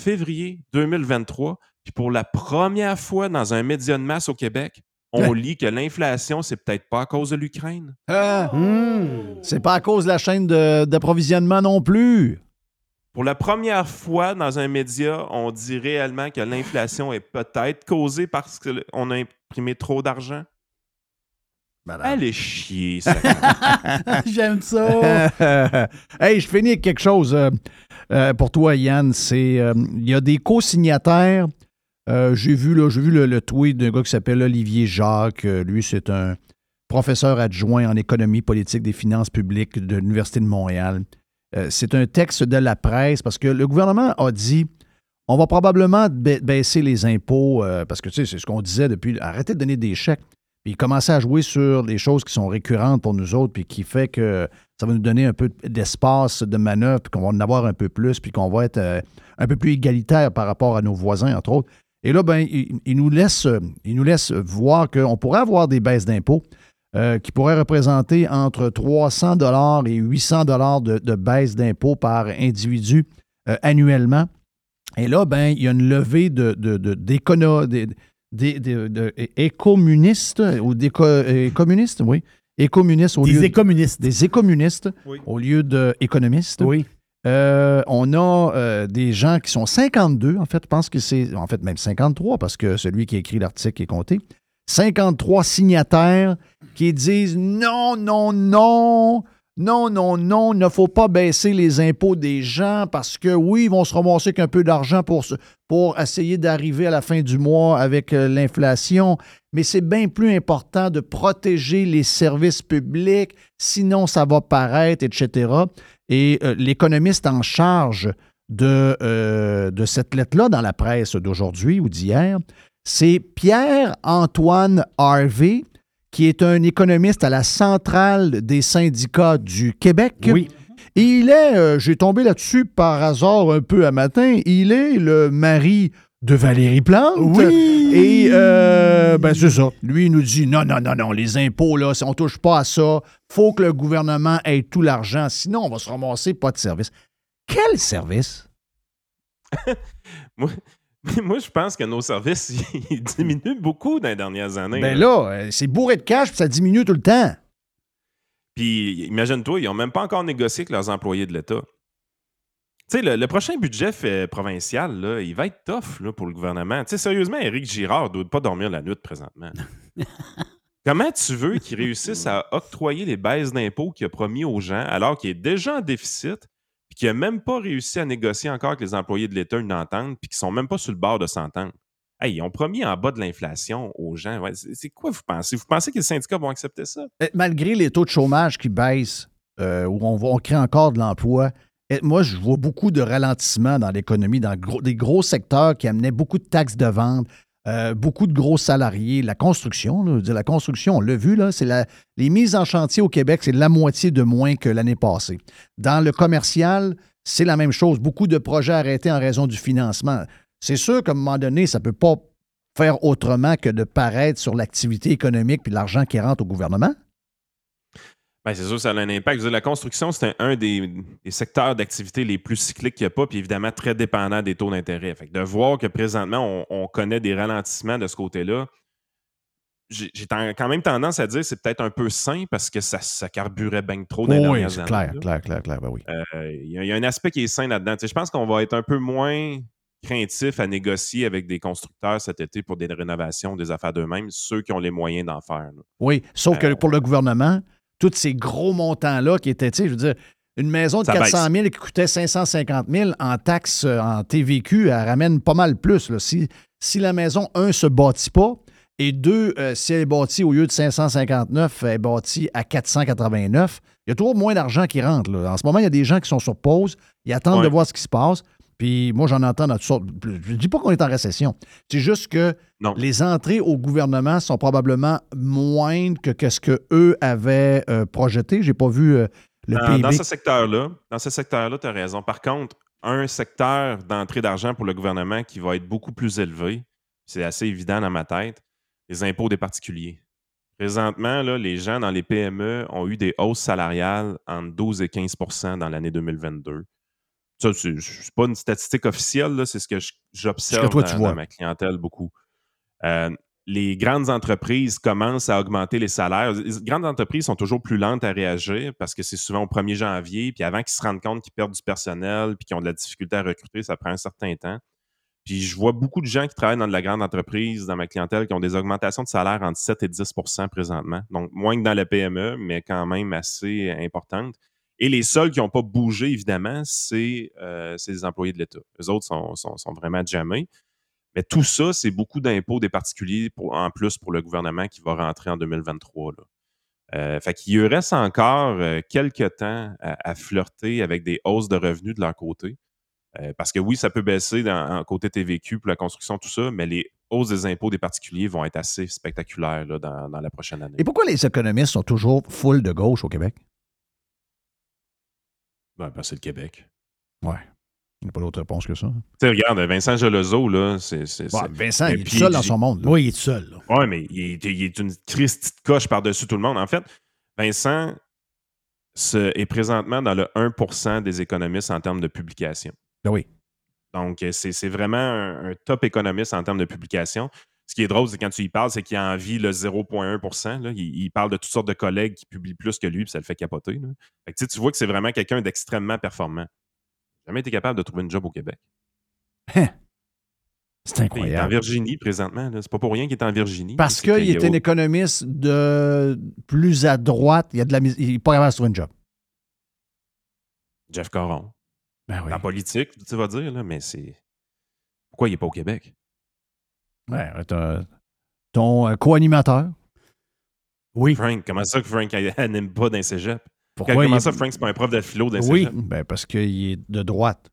février deux mille vingt-trois, puis pour la première fois dans un média de masse au Québec, on lit que l'inflation, c'est peut-être pas à cause de l'Ukraine. Ah, hmm, c'est pas à cause de la chaîne de, d'approvisionnement non plus. Pour la première fois dans un média, on dit réellement que l'inflation est peut-être causée parce qu'on a imprimé trop d'argent. Madame. Allez chier, ça. J'aime ça. Hey, je finis avec quelque chose euh, euh, pour toi, Yann. C'est, euh, y a des co-signataires. Euh, j'ai vu, là, j'ai vu le, le tweet d'un gars qui s'appelle Olivier Jacques. Euh, lui, c'est un professeur adjoint en économie politique des finances publiques de l'Université de Montréal. Euh, c'est un texte de la presse parce que le gouvernement a dit... On va probablement ba- baisser les impôts euh, parce que tu sais, c'est ce qu'on disait depuis... Arrêtez de donner des chèques. Puis il commençait à jouer sur les choses qui sont récurrentes pour nous autres puis qui fait que ça va nous donner un peu d'espace de manœuvre puis qu'on va en avoir un peu plus puis qu'on va être euh, un peu plus égalitaire par rapport à nos voisins, entre autres. Et là, ben, il, il, nous laisse, il nous laisse voir qu'on pourrait avoir des baisses d'impôts euh, qui pourraient représenter entre trois cents dollars et huit cents dollars de, de baisse d'impôts par individu euh, annuellement. Et là, ben, il y a une levée de, de, de, d'écono... De, Des, des, des éco-communistes ou des communistes, oui. Éco-communistes au des lieu éco-communistes. De, des éco-communistes oui. Au lieu d'économistes. Oui. Euh, on a euh, des gens qui sont cinquante-deux, en fait, je pense que c'est, en fait, même cinquante-trois, parce que celui qui a écrit l'article est compté. cinquante-trois signataires qui disent non, non, non, non, non, non, il ne faut pas baisser les impôts des gens parce que, oui, ils vont se ramasser avec un peu d'argent pour, pour essayer d'arriver à la fin du mois avec euh, l'inflation. Mais c'est bien plus important de protéger les services publics, sinon ça va paraître, et cetera. Et euh, l'économiste en charge de, euh, de cette lettre-là dans la presse d'aujourd'hui ou d'hier, c'est Pierre-Antoine Harvey, qui est un économiste à la Centrale des syndicats du Québec. Oui. Et il est, euh, j'ai tombé là-dessus par hasard un peu un matin, il est le mari de Valérie Plante. Oui! Et, euh, ben c'est ça. Lui, il nous dit, non, non, non, non, les impôts, là, on touche pas à ça. Faut que le gouvernement ait tout l'argent, sinon on va se ramasser, pas de service. Quel service? Moi... Moi, je pense que nos services ils diminuent beaucoup dans les dernières années. Ben là, c'est bourré de cash, puis ça diminue tout le temps. Puis, imagine-toi, ils n'ont même pas encore négocié avec leurs employés de l'État. Tu sais, le, le prochain budget fait, provincial, là, il va être tough là, pour le gouvernement. Tu sais, sérieusement, Éric Girard ne doit pas dormir la nuit présentement. Comment tu veux qu'il réussisse à octroyer les baisses d'impôts qu'il a promis aux gens alors qu'il est déjà en déficit? Puis qui n'a même pas réussi à négocier encore avec les employés de l'État une entente, puis qui ne sont même pas sur le bord de s'entendre. Hey, ils ont promis en bas de l'inflation aux gens. Ouais, c'est, c'est quoi vous pensez? Vous pensez que les syndicats vont accepter ça? Malgré les taux de chômage qui baissent, euh, où on, on crée encore de l'emploi, et moi, je vois beaucoup de ralentissement dans l'économie, dans gros, des gros secteurs qui amenaient beaucoup de taxes de vente, euh, beaucoup de gros salariés. La construction, là, je veux dire, la construction, on l'a vu, là, c'est la, les mises en chantier au Québec, c'est la moitié de moins que l'année passée. Dans le commercial, c'est la même chose. Beaucoup de projets arrêtés en raison du financement. C'est sûr qu'à un moment donné, ça ne peut pas faire autrement que de paraître sur l'activité économique et l'argent qui rentre au gouvernement. Bien, c'est sûr que ça a un impact. Je veux dire, la construction, c'est un, un des, des secteurs d'activité les plus cycliques qu'il n'y a pas, puis évidemment très dépendant des taux d'intérêt. Fait que de voir que présentement, on, on connaît des ralentissements de ce côté-là, j'ai, j'ai ten, quand même tendance à dire que c'est peut-être un peu sain parce que ça, ça carburait bien trop dans les dernières années. Oui, c'est clair, clair, clair, clair, ben oui. Euh, y a, y a un aspect qui est sain là-dedans. Tu sais, je pense qu'on va être un peu moins craintif à négocier avec des constructeurs cet été pour des rénovations, des affaires d'eux-mêmes, ceux qui ont les moyens d'en faire. Là. Oui, sauf euh, que pour le gouvernement... Tous ces gros montants-là qui étaient, tu sais, je veux dire, Une maison de ça quatre cent mille baisse. Qui coûtait cinq cent cinquante mille en taxes, en T V Q, elle ramène pas mal plus. Là. Si, si la maison, un, se bâtit pas, et deux, euh, si elle est bâtie au lieu de cinq cent cinquante-neuf, elle est bâtie à quatre cent quatre-vingt-neuf, il y a toujours moins d'argent qui rentre. Là. En ce moment, il y a des gens qui sont sur pause, ils attendent ouais. de voir ce qui se passe. Puis moi, j'en entends dans toutes sortes. Je ne dis pas qu'on est en récession. C'est juste que non. les entrées au gouvernement sont probablement moindres que, que ce qu'eux avaient euh, projeté. Je n'ai pas vu... Euh, Dans, dans ce secteur-là, dans ce secteur-là, tu as raison. Par contre, un secteur d'entrée d'argent pour le gouvernement qui va être beaucoup plus élevé, c'est assez évident dans ma tête, les impôts des particuliers. Présentement, là, les gens dans les P M E ont eu des hausses salariales entre douze et quinze pour cent dans l'année deux mille vingt-deux. Ça, c'est, c'est pas une statistique officielle, là, c'est ce que je, j'observe que toi, dans, dans ma clientèle beaucoup. Euh, Les grandes entreprises commencent à augmenter les salaires. Les grandes entreprises sont toujours plus lentes à réagir parce que c'est souvent au premier janvier, puis avant qu'ils se rendent compte qu'ils perdent du personnel puis qu'ils ont de la difficulté à recruter, ça prend un certain temps. Puis je vois beaucoup de gens qui travaillent dans de la grande entreprise, dans ma clientèle, qui ont des augmentations de salaire entre sept et dix pour cent présentement. Donc, moins que dans la P M E, mais quand même assez importante. Et les seuls qui n'ont pas bougé, évidemment, c'est, euh, c'est les employés de l'État. Eux autres sont, sont, sont vraiment jamais. Mais tout ça, c'est beaucoup d'impôts des particuliers pour, en plus pour le gouvernement qui va rentrer en deux mille vingt-trois. Là. Euh, fait qu'il y reste encore euh, quelques temps à, à flirter avec des hausses de revenus de leur côté. Euh, parce que oui, ça peut baisser dans, en côté T V Q pour la construction, tout ça, mais les hausses des impôts des particuliers vont être assez spectaculaires là, dans, dans la prochaine année. Et pourquoi les économistes sont toujours full de gauche au Québec? Ben, ben c'est le Québec. Ouais. Il n'y a pas d'autre réponse que ça. Tu sais, regarde, Vincent Gelozo, là, c'est... c'est, ouais, c'est... Vincent, il est tout seul dans son monde. Là. Oui, il est tout seul. Oui, mais il est, il est une Christie de coche par-dessus tout le monde. En fait, Vincent se, est présentement dans le un pour cent des économistes en termes de publication. Ben oui. Donc, c'est, c'est vraiment un, un top économiste en termes de publication. Ce qui est drôle, c'est quand tu y parles, c'est qu'il a envie le zéro virgule un pour cent. Là. Il, il parle de toutes sortes de collègues qui publient plus que lui, puis ça le fait capoter. Là. Fait que, tu vois que c'est vraiment quelqu'un d'extrêmement performant. Jamais été capable de trouver une job au Québec. Hein. C'est incroyable. Il est en Virginie présentement. Là. C'est pas pour rien qu'il est en Virginie. Parce qu'il est autre. Un économiste de plus à droite. Il a de la mis... il n'est pas capable de trouver une job. Jeff Caron. Ben oui. En politique, tu vas dire, là, mais c'est. Pourquoi il n'est pas au Québec? Ouais, t'as... ton euh, co-animateur. Oui. Frank, comment ça que Frank n'aime pas d'un cégep? Pourquoi comment il... ça, Frank, c'est pas un prof de philo d'un oui, cégep? Oui, ben parce qu'il est de droite.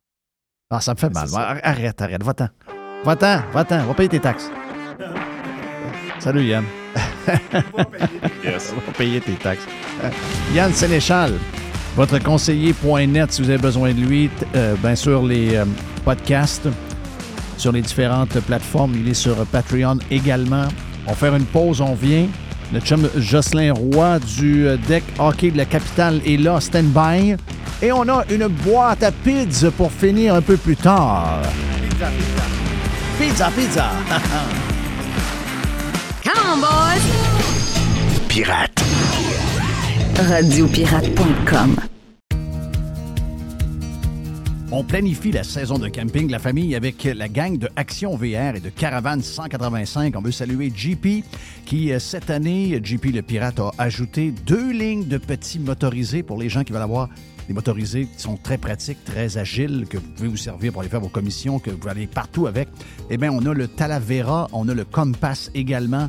Ah, ça me fait ben, mal. Ben, arrête, arrête. Va-t'en. Va-t'en, va-t'en. Va payer tes taxes. Salut, Yann. Va payer, yes. Va payer tes taxes. Yann Sénéchal, votre conseiller point net, si vous avez besoin de lui, euh, bien sûr, les euh, podcasts sur les différentes plateformes. Il est sur Patreon également. On va faire une pause, on vient. Notre chum Jocelyn Roy du deck hockey de la capitale est là, stand-by. Et on a une boîte à pizza pour finir un peu plus tard. Pizza, pizza. Pizza, pizza. Come on, boys! Pirate. radio pirate point com. On planifie la saison de camping de la famille avec la gang de Action V R et de Caravane cent quatre-vingt-cinq. On veut saluer J P qui, cette année, J P le Pirate a ajouté deux lignes de petits motorisés pour les gens qui veulent avoir des motorisés qui sont très pratiques, très agiles, que vous pouvez vous servir pour aller faire vos commissions, que vous pouvez aller partout avec. Eh bien, on a le Talavera, on a le Compass également.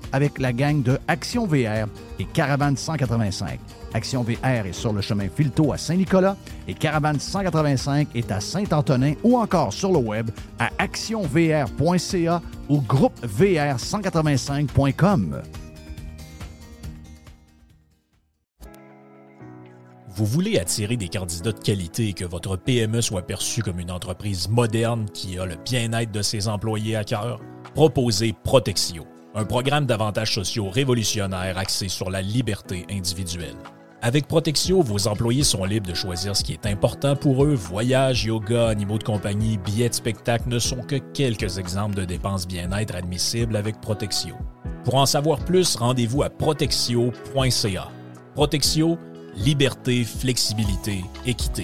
avec la gang de Action V R et Caravane cent quatre-vingt-cinq. Action V R est sur le chemin Filteau à Saint-Nicolas et Caravane cent quatre-vingt-cinq est à Saint-Antonin ou encore sur le web à action v r point c a ou groupe v r cent quatre-vingt-cinq point com. Vous voulez attirer des candidats de qualité et que votre P M E soit perçue comme une entreprise moderne qui a le bien-être de ses employés à cœur? Proposez Protexio, un programme d'avantages sociaux révolutionnaire axé sur la liberté individuelle. Avec Protexio, vos employés sont libres de choisir ce qui est important pour eux. Voyages, yoga, animaux de compagnie, billets de spectacle ne sont que quelques exemples de dépenses bien-être admissibles avec Protexio. Pour en savoir plus, rendez-vous à protexio point c a. Protexio, liberté, flexibilité, équité.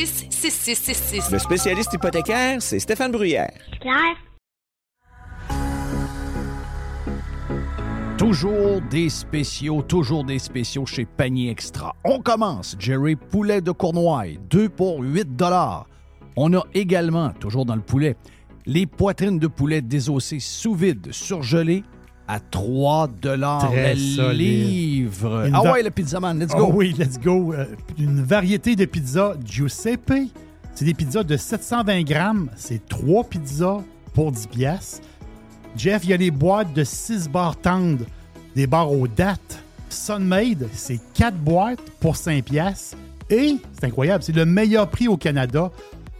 six six six six. Le spécialiste hypothécaire, c'est Stéphane Bruyère. Claire. Toujours des spéciaux, toujours des spéciaux chez Panier Extra. On commence, Jerry, poulet de Cournoye, deux pour huit dollars. On a également, toujours dans le poulet, les poitrines de poulet désossées sous vide, surgelées, à trois dollars le livre. Une ah va... ouais, le pizzaman, let's go. Oh oui, let's go. Euh, une variété de pizzas Giuseppe. C'est des pizzas de sept cent vingt grammes. C'est trois pizzas pour dix piastres. Jeff, il y a les boîtes de six barres tendres, des barres aux dattes. Sunmade, c'est quatre boîtes pour cinq piastres. Et, c'est incroyable, c'est le meilleur prix au Canada.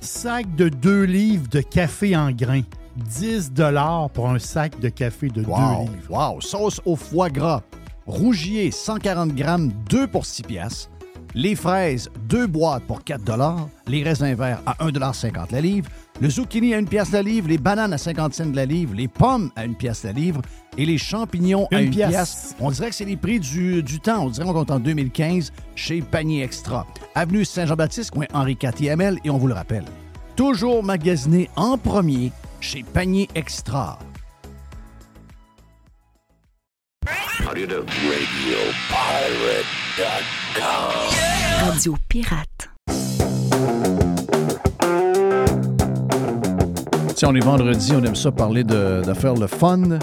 Sac de deux livres de café en grains. dix dollars pour un sac de café de wow, deux livres. Wow! Sauce au foie gras. Rougier, cent quarante grammes, deux pour six piastres. Les fraises, deux boîtes pour quatre dollars. Les raisins verts à un dollar cinquante la livre. Le zucchini à une piastre la livre. Les bananes à cinquante cents de la livre. Les pommes à une piastre la livre. Et les champignons une à une piastre. piastre. On dirait que c'est les prix du, du temps. On dirait qu'on compte en deux mille quinze chez Panier Extra. Avenue Saint-Jean-Baptiste, coin Henri quatre I M L. Et on vous le rappelle, toujours magasiné en premier chez Panier Extra. Radio Pirate. Si on est vendredi, on aime ça parler de, de faire le fun.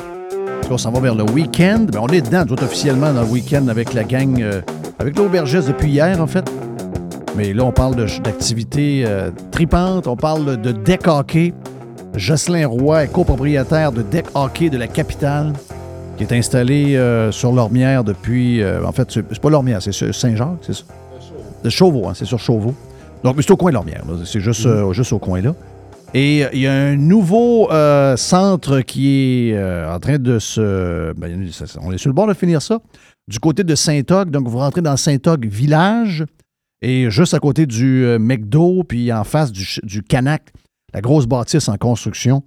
Parce qu'on s'en va vers le week-end. Mais on est dedans, tout officiellement, dans le week-end avec la gang, euh, avec l'aubergiste depuis hier, en fait. Mais là, on parle de, d'activités euh, tripantes, on parle de deck hockey. Jocelyn Roy est copropriétaire de Deck Hockey de la capitale, qui est installé euh, sur Lormière depuis... Euh, en fait, c'est, c'est pas Lormière, c'est sur Saint-Jacques, c'est ça? De Chauveau, hein, c'est sur Chauveau. Donc, mais c'est au coin de Lormière, là, c'est juste, mm. euh, juste au coin là. Et il y a un nouveau euh, centre qui est euh, en train de se... Ben, on est sur le bord de finir ça, du côté de Saint-Og. Donc, vous rentrez dans Saint-Og Village, et juste à côté du euh, McDo, puis en face du, du Canac. La grosse bâtisse en construction,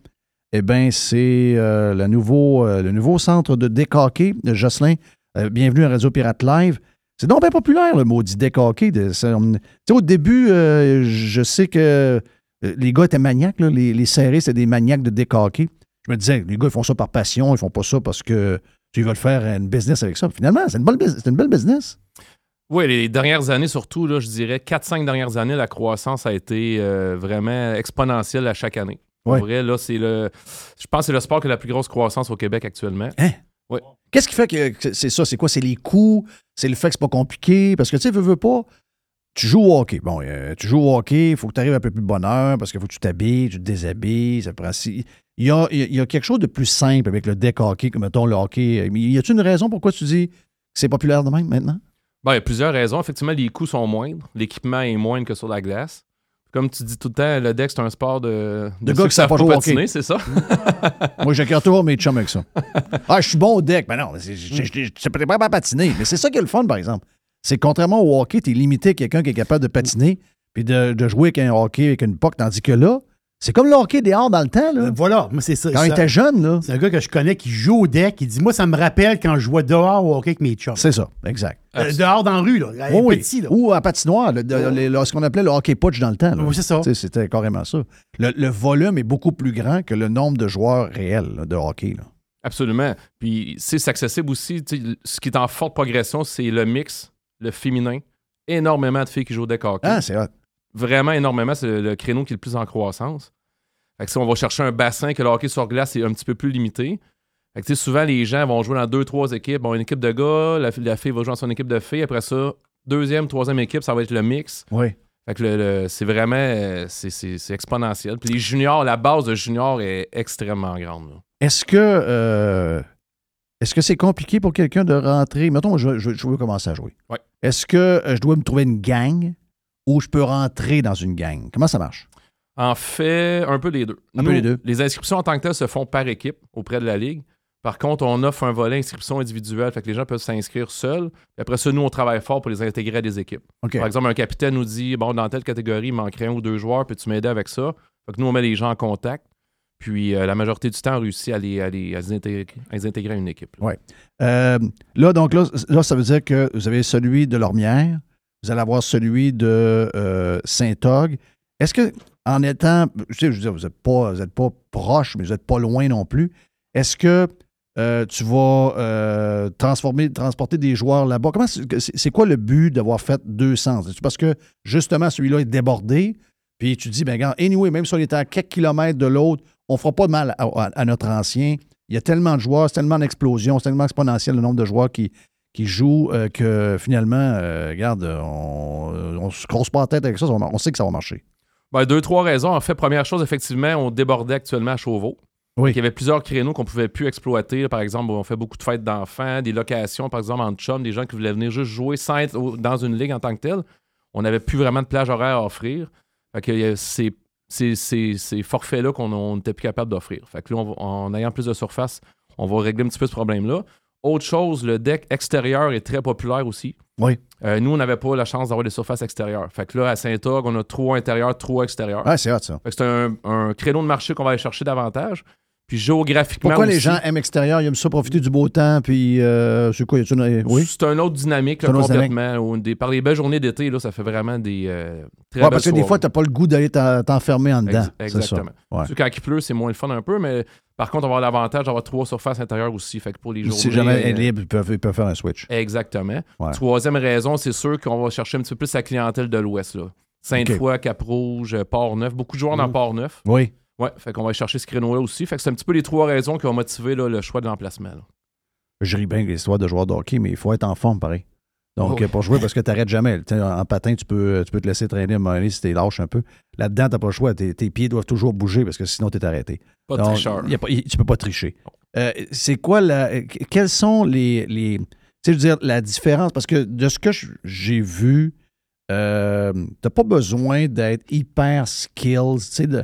eh bien, c'est euh, le, nouveau, euh, le nouveau centre de deck hockey. Jocelyn, euh, bienvenue à Radio Pirate Live. C'est donc bien populaire, le maudit deck hockey. Tu sais, au début, euh, je sais que euh, les gars étaient maniaques. Là, les, les serrés, c'est des maniaques de deck hockey. Je me disais, les gars, ils font ça par passion. Ils font pas ça parce que tu veux faire une business avec ça. Puis finalement, c'est une, bonne, c'est une belle business. Oui, les dernières années, surtout, là, je dirais, quatre à cinq dernières années, la croissance a été euh, vraiment exponentielle à chaque année. En ouais. vrai, là, c'est le. Je pense que c'est le sport qui a la plus grosse croissance au Québec actuellement. Hein? Oui. Qu'est-ce qui fait que c'est ça? C'est quoi? C'est les coûts? C'est le fait que c'est pas compliqué? Parce que, tu sais, veux, veux pas, tu joues au hockey. Bon, euh, tu joues au hockey, il faut que tu arrives un peu plus de bonne heure parce qu'il faut que tu t'habilles, tu te déshabilles, ça prend. Il y a, il y a quelque chose de plus simple avec le deck hockey, comme mettons le hockey. Y a-t-il une raison pourquoi tu dis que c'est populaire de même maintenant? Bon, il y a plusieurs raisons. Effectivement, les coûts sont moindres. L'équipement est moindre que sur la glace. Comme tu dis tout le temps, le deck, c'est un sport de... De, de gars qui savent pas jouer au hockey. C'est ça? Moi, j'accueille toujours mes chums avec ça. Ah, je suis bon au deck. Ben non, je ne peux pas patiner. Mais c'est ça qui est le fun, par exemple. C'est que contrairement au hockey, tu es limité à quelqu'un qui est capable de patiner puis de, de jouer avec un hockey, avec une puck, tandis que là, c'est comme le hockey dehors dans le temps, là. Voilà, moi c'est ça. Quand il était jeune, là. C'est un gars que je connais qui joue au deck. Il dit, moi, ça me rappelle quand je jouais dehors au hockey avec mes chums. C'est ça, exact. Euh, dehors dans la rue, là. Oh, petit, oui. là. Ou à patinoire, le, oh. le, le, ce qu'on appelait le hockey putsch dans le temps. Là. Oui, c'est ça. T'sais, c'était carrément ça. Le, le volume est beaucoup plus grand que le nombre de joueurs réels là, de hockey, là. Absolument. Puis c'est accessible aussi. Ce qui est en forte progression, c'est le mix, le féminin. Énormément de filles qui jouent au deck hockey. Ah, c'est hot. Vraiment énormément. C'est le, le créneau qui est le plus en croissance. Fait que si on va chercher un bassin que le hockey sur glace est un petit peu plus limité. Fait que souvent, les gens vont jouer dans deux, trois équipes. Bon, une équipe de gars, la, la fille va jouer dans son équipe de filles. Après ça, deuxième, troisième équipe, ça va être le mix. Oui. Fait que le, le, c'est vraiment c'est, c'est, c'est exponentiel. Puis les juniors, la base de juniors est extrêmement grande. Là. Est-ce que euh, est-ce que c'est compliqué pour quelqu'un de rentrer? Mettons, je, je, je veux commencer à jouer. Ouais. Est-ce que je dois me trouver une gang ou je peux rentrer dans une gang? Comment ça marche? En fait, un peu les deux. Un Nous, peu les deux. Les inscriptions en tant que telles se font par équipe auprès de la Ligue. Par contre, on offre un volet inscription individuelle, fait que les gens peuvent s'inscrire seuls. Puis après ça, nous, on travaille fort pour les intégrer à des équipes. Okay. Par exemple, un capitaine nous dit, bon, dans telle catégorie, il manquerait un ou deux joueurs, peux-tu m'aider avec ça? Fait que nous, on met les gens en contact. Puis euh, la majorité du temps, on réussit à les, à les, à les, intégrer, à les intégrer à une équipe. Oui. Euh, là, donc là, là, ça veut dire que vous avez celui de Lormière, vous allez avoir celui de euh, Saint-Og. Est-ce que, en étant, je sais, je veux dire, vous n'êtes pas, vous êtes pas proche, mais vous n'êtes pas loin non plus, est-ce que Euh, tu vas euh, transformer, transporter des joueurs là-bas. Comment c'est, c'est quoi le but d'avoir fait deux sens? Parce que, justement, celui-là est débordé, puis tu te dis, bien, regarde, anyway, même si on était à quelques kilomètres de l'autre, on ne fera pas de mal à, à, à notre ancien. Il y a tellement de joueurs, c'est tellement d'explosion, c'est tellement exponentiel le nombre de joueurs qui, qui jouent euh, que, finalement, euh, regarde, on ne se croise pas la tête avec ça, on, on sait que ça va marcher. Ben, deux, trois raisons. En fait, première chose, effectivement, on débordait actuellement à Chauveau. Oui. Il y avait plusieurs créneaux qu'on ne pouvait plus exploiter. Là, par exemple, on fait beaucoup de fêtes d'enfants, des locations, par exemple, en chum, des gens qui voulaient venir juste jouer sans être au, dans une ligue en tant que telle. On n'avait plus vraiment de plage horaire à offrir. Fait que c'est, c'est, c'est, ces forfaits-là qu'on n'était plus capable d'offrir. Fait que là, on va, en ayant plus de surface, on va régler un petit peu ce problème-là. Autre chose, le deck extérieur est très populaire aussi. Oui. Euh, nous, on n'avait pas la chance d'avoir des surfaces extérieures. Fait que là, à Saint-Og, on a trois intérieurs, trois extérieurs. Ah, c'est hot, ça. Fait que c'est un, un créneau de marché qu'on va aller chercher davantage. Puis géographiquement Pourquoi aussi, les gens aiment extérieur? Ils aiment ça profiter du beau temps, puis euh, c'est quoi? Y a-t-il... Oui? C'est une autre dynamique, là, c'est complètement. Autre dynamique. Par les belles journées d'été, là, ça fait vraiment des euh, très ouais, belles parce que soirées. Des fois, t'as pas le goût d'aller t'enfermer en dedans. Ex- exactement. C'est ouais. Quand il pleut, c'est moins le fun un peu, mais par contre, on va avoir l'avantage d'avoir trois surfaces intérieures aussi. Fait que pour les journées... Si jamais elle est libre, ils peuvent, ils peuvent faire un switch. Exactement. Ouais. Troisième raison, c'est sûr qu'on va chercher un petit peu plus la clientèle de l'Ouest. Là. Sainte-Foy, okay. Cap-Rouge, Port-Neuf. Beaucoup de joueurs mmh. dans Port-Neuf. Oui. Oui, fait qu'on va chercher ce créneau-là aussi. Fait que c'est un petit peu les trois raisons qui ont motivé là, le choix de l'emplacement. Là. Je ris bien l'histoire de joueurs de hockey, mais il faut être en forme, pareil. Donc, oh. pour jouer, parce que tu n'arrêtes jamais. T'sais, en patin, tu peux, tu peux te laisser traîner à un moment donné si tu es lâche un peu. Là-dedans, tu n'as pas le choix. T'es, tes pieds doivent toujours bouger parce que sinon, tu es arrêté. Pas de Donc, tricheur. Y a pas, y, tu ne peux pas tricher. Oh. Euh, c'est quoi la. Quelles sont les. les tu sais, je veux dire, la différence? Parce que de ce que j'ai vu, euh, tu n'as pas besoin d'être hyper skills, tu sais, de.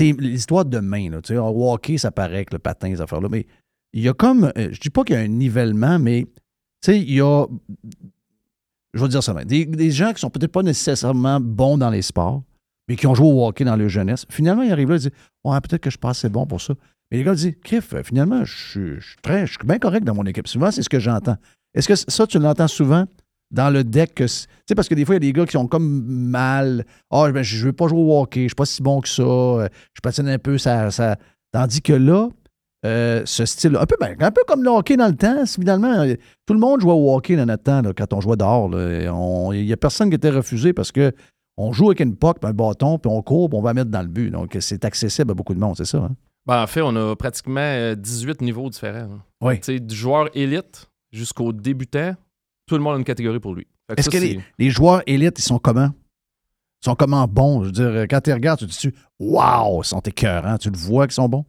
L'histoire de main, là, tu sais, au hockey, ça paraît que le patin, ces affaires-là, mais il y a comme, je dis pas qu'il y a un nivellement, mais tu sais, il y a, je vais dire ça, des, des gens qui sont peut-être pas nécessairement bons dans les sports, mais qui ont joué au hockey dans leur jeunesse, finalement, ils arrivent là, ils disent, ouais, peut-être que je suis pas assez bon pour ça. Mais les gars disent, Criff, finalement, je, je, je, très, je suis bien correct dans mon équipe. Souvent, c'est ce que j'entends. Est-ce que ça, tu l'entends souvent? Dans le deck, tu sais, parce que des fois, il y a des gars qui sont comme mal. Ah, oh, ben, je veux pas jouer au hockey, je suis pas si bon que ça, je patine un peu, ça. ça... Tandis que là, euh, ce style-là, un peu, ben, un peu comme le hockey dans le temps, finalement, tout le monde jouait au hockey dans notre temps, là, quand on jouait dehors. Il n'y a personne qui était refusé parce que on joue avec une puck, puis un bâton, puis on court, puis on va mettre dans le but. Donc, c'est accessible à beaucoup de monde, c'est ça. Hein? Ben, en fait, on a pratiquement dix-huit niveaux différents. Hein. Oui. Tu sais, du joueur élite jusqu'au débutant. Tout le monde a une catégorie pour lui. Fait que Est-ce ça, que les, les joueurs élites, ils sont comment? Ils sont comment bons? Je veux dire, quand tu regardes, tu te dis « Wow! Ils sont écœurants! » Tu le vois qu'ils sont bons?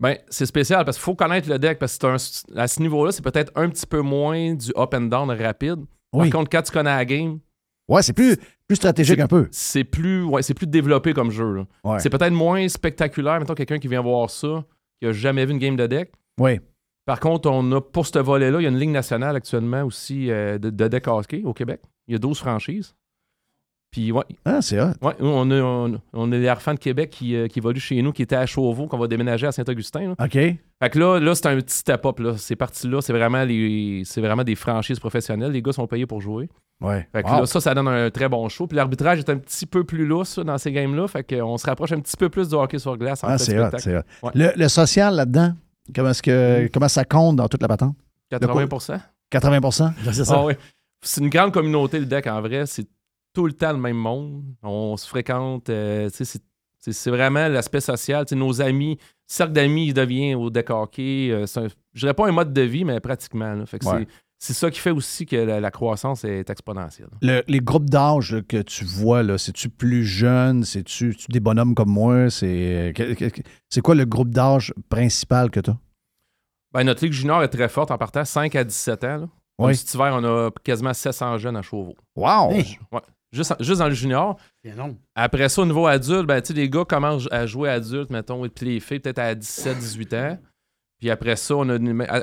Bien, c'est spécial parce qu'il faut connaître le deck parce que un, à ce niveau-là, c'est peut-être un petit peu moins du up and down rapide. Oui. Par contre, quand tu connais la game... Ouais, c'est plus, plus stratégique c'est, un peu. C'est plus, ouais, c'est plus développé comme jeu. Ouais. C'est peut-être moins spectaculaire. Mettons quelqu'un qui vient voir ça, qui n'a jamais vu une game de deck. Oui. Par contre, on a pour ce volet-là, il y a une ligue nationale actuellement aussi euh, de, de deck hockey au Québec. Il y a douze franchises. Puis, ouais. Ah, c'est hot. Ouais, on a, on a, on a les Arfans de Québec qui, euh, qui évoluent chez nous, qui étaient à Chauveau, qu'on va déménager à Saint-Augustin. Là. OK. Fait que là, là, c'est un petit step-up. Là. Ces parties-là, c'est vraiment, les, c'est vraiment des franchises professionnelles. Les gars sont payés pour jouer. Ouais. Fait que wow. là, ça, ça donne un très bon show. Puis l'arbitrage est un petit peu plus lousse dans ces games-là. Fait qu'on se rapproche un petit peu plus du hockey sur glace. En ah, fait, c'est hot, c'est hot. Ouais. Le, le social là-dedans? Comment est-ce que comment ça compte dans toute la patente? quatre-vingts pour cent quatre-vingts pour cent C'est ça. Ah oui. C'est une grande communauté, le deck, en vrai. C'est tout le temps le même monde. On se fréquente. Euh, c'est, c'est, c'est vraiment l'aspect social. T'sais, nos amis, le cercle d'amis, il devient au deck hockey. Euh, c'est un, je dirais pas un mode de vie, mais pratiquement. Là. Fait que ouais. c'est, c'est ça qui fait aussi que la, la croissance est exponentielle. Le, les groupes d'âge là, que tu vois, là, c'est-tu plus jeune? C'est-tu, c'est-tu des bonhommes comme moi? C'est, c'est quoi le groupe d'âge principal que tu as? Ben, notre ligue junior est très forte en partant, cinq à dix-sept ans. Là. Oui. Cet hiver, on a quasiment sept cents jeunes à Chauveau. Wow! Hey. Ouais. Juste, juste dans le junior. Après ça, au niveau adulte, ben, les gars commencent à jouer adulte, mettons, et puis les filles peut-être à dix-sept à dix-huit ans. Puis après ça, on a,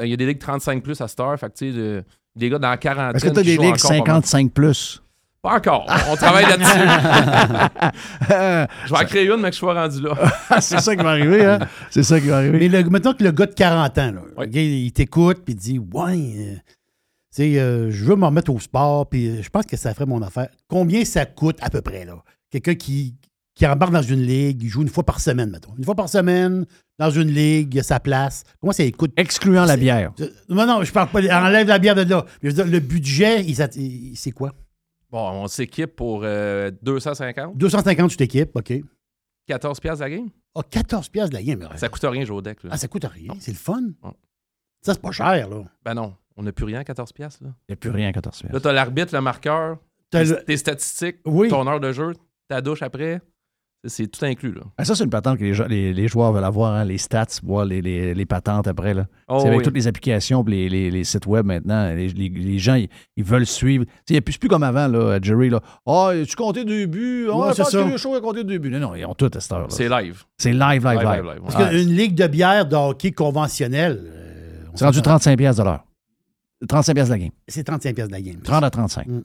il y a des ligues trente-cinq plus à cette heure. Fait que de, des gars dans la quarantaine. Est-ce que tu as des ligues cinquante-cinq plus? Pas encore. On travaille là-dessus. Je vais en créer une, mais que je sois rendu là. C'est ça qui va arriver, hein? C'est ça qui va arriver. Mais le, mettons que le gars de quarante ans, là, oui. il, il t'écoute puis il dit « Ouais, euh, euh, je veux m'en remettre au sport, puis je pense que ça ferait mon affaire. » Combien ça coûte à peu près, là? Quelqu'un qui, qui embarque dans une ligue, il joue une fois par semaine, mettons. Une fois par semaine, dans une ligue, il a sa place. Comment ça coûte? Excluant c'est, la bière. C'est, non, non, je parle pas. Enlève la bière de là. Mais je veux dire, le budget, il, il, c'est quoi? Bon, on s'équipe pour euh, deux cent cinquante. deux cent cinquante, tu t'équipes, OK. quatorze piastres la game. Ah, oh, quatorze piastres de la game. Ça coûte rien, jouer au deck. Là. Ah, ça coûte rien. Non. C'est le fun. Non. Ça, c'est pas cher, là. Ben non, on n'a plus rien à quatorze piastres, là. Il n'y a plus rien à quatorze piastres. Là, t'as l'arbitre, le marqueur, t'as tes, le... tes statistiques, oui. ton heure de jeu, ta douche après. C'est tout inclus, là. Ah, ça, c'est une patente que les, jou- les, les joueurs veulent avoir, hein, les stats, voir les, les, les patentes après, là. Oh, c'est avec oui. toutes les applications, les, les, les sites web maintenant, les, les, les gens, ils, ils veulent suivre. T'sais, c'est plus comme avant, là, Jerry, là. « Ah, oh, tu comptais deux buts? Ah, c'est ça. Le show a compté deux buts. » Non, non, ils ont tout à cette heure, là. C'est live. C'est live, live, live. live. live, live Parce ouais. qu'une ligue de bière de hockey conventionnelle... Euh, c'est rendu trente-cinq piastres de l'heure. trente-cinq piastres de la game. C'est trente-cinq piastres de la game. trente à trente-cinq. Mm.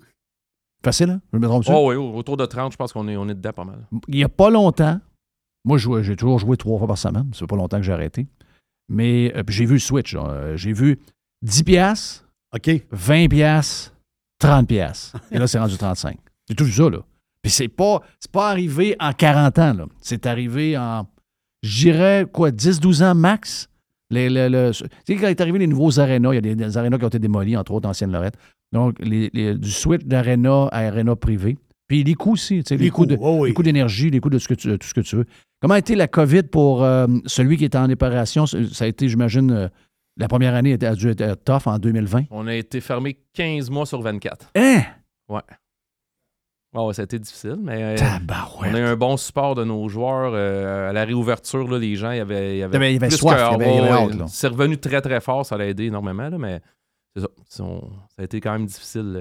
Facile, hein? Je me trompe-tu? Oh oui, autour de trente, je pense qu'on est, on est dedans pas mal. Il n'y a pas longtemps, moi j'ai, j'ai toujours joué trois fois par semaine, ça fait pas longtemps que j'ai arrêté, mais euh, j'ai vu le switch, hein. J'ai vu dix piastres, okay. vingt piastres, trente piastres, et là c'est rendu trente-cinq. J'ai tout vu ça, là. Puis c'est pas, c'est pas arrivé en quarante ans, là. C'est arrivé en, je dirais, quoi, dix douze ans max. Les, les, les, tu sais, quand est arrivé les nouveaux arénas, il y a des, des arénas qui ont été démolis, entre autres, ancienne Lorette. Donc, les, les, du switch d'aréna à aréna privée. Puis les coûts aussi, tu sais, les, les coûts, coûts de, oh oui. les coûts d'énergie, les coûts de ce que tu, tout ce que tu veux. Comment a été la COVID pour euh, celui qui était en réparation? Ça a été, j'imagine, euh, la première année a dû être tough en deux mille vingt. On a été fermé quinze mois sur vingt-quatre. Hein? Ouais. Oh, ça a été difficile, mais euh, on a eu un bon support de nos joueurs. Euh, à la réouverture, là, les gens, il y avait, y avait, avait, avait soif, il y avait, avait hâte. C'est revenu très, très fort, ça l'a aidé énormément, là, mais c'est ça, c'est, on, ça a été quand même difficile. Là.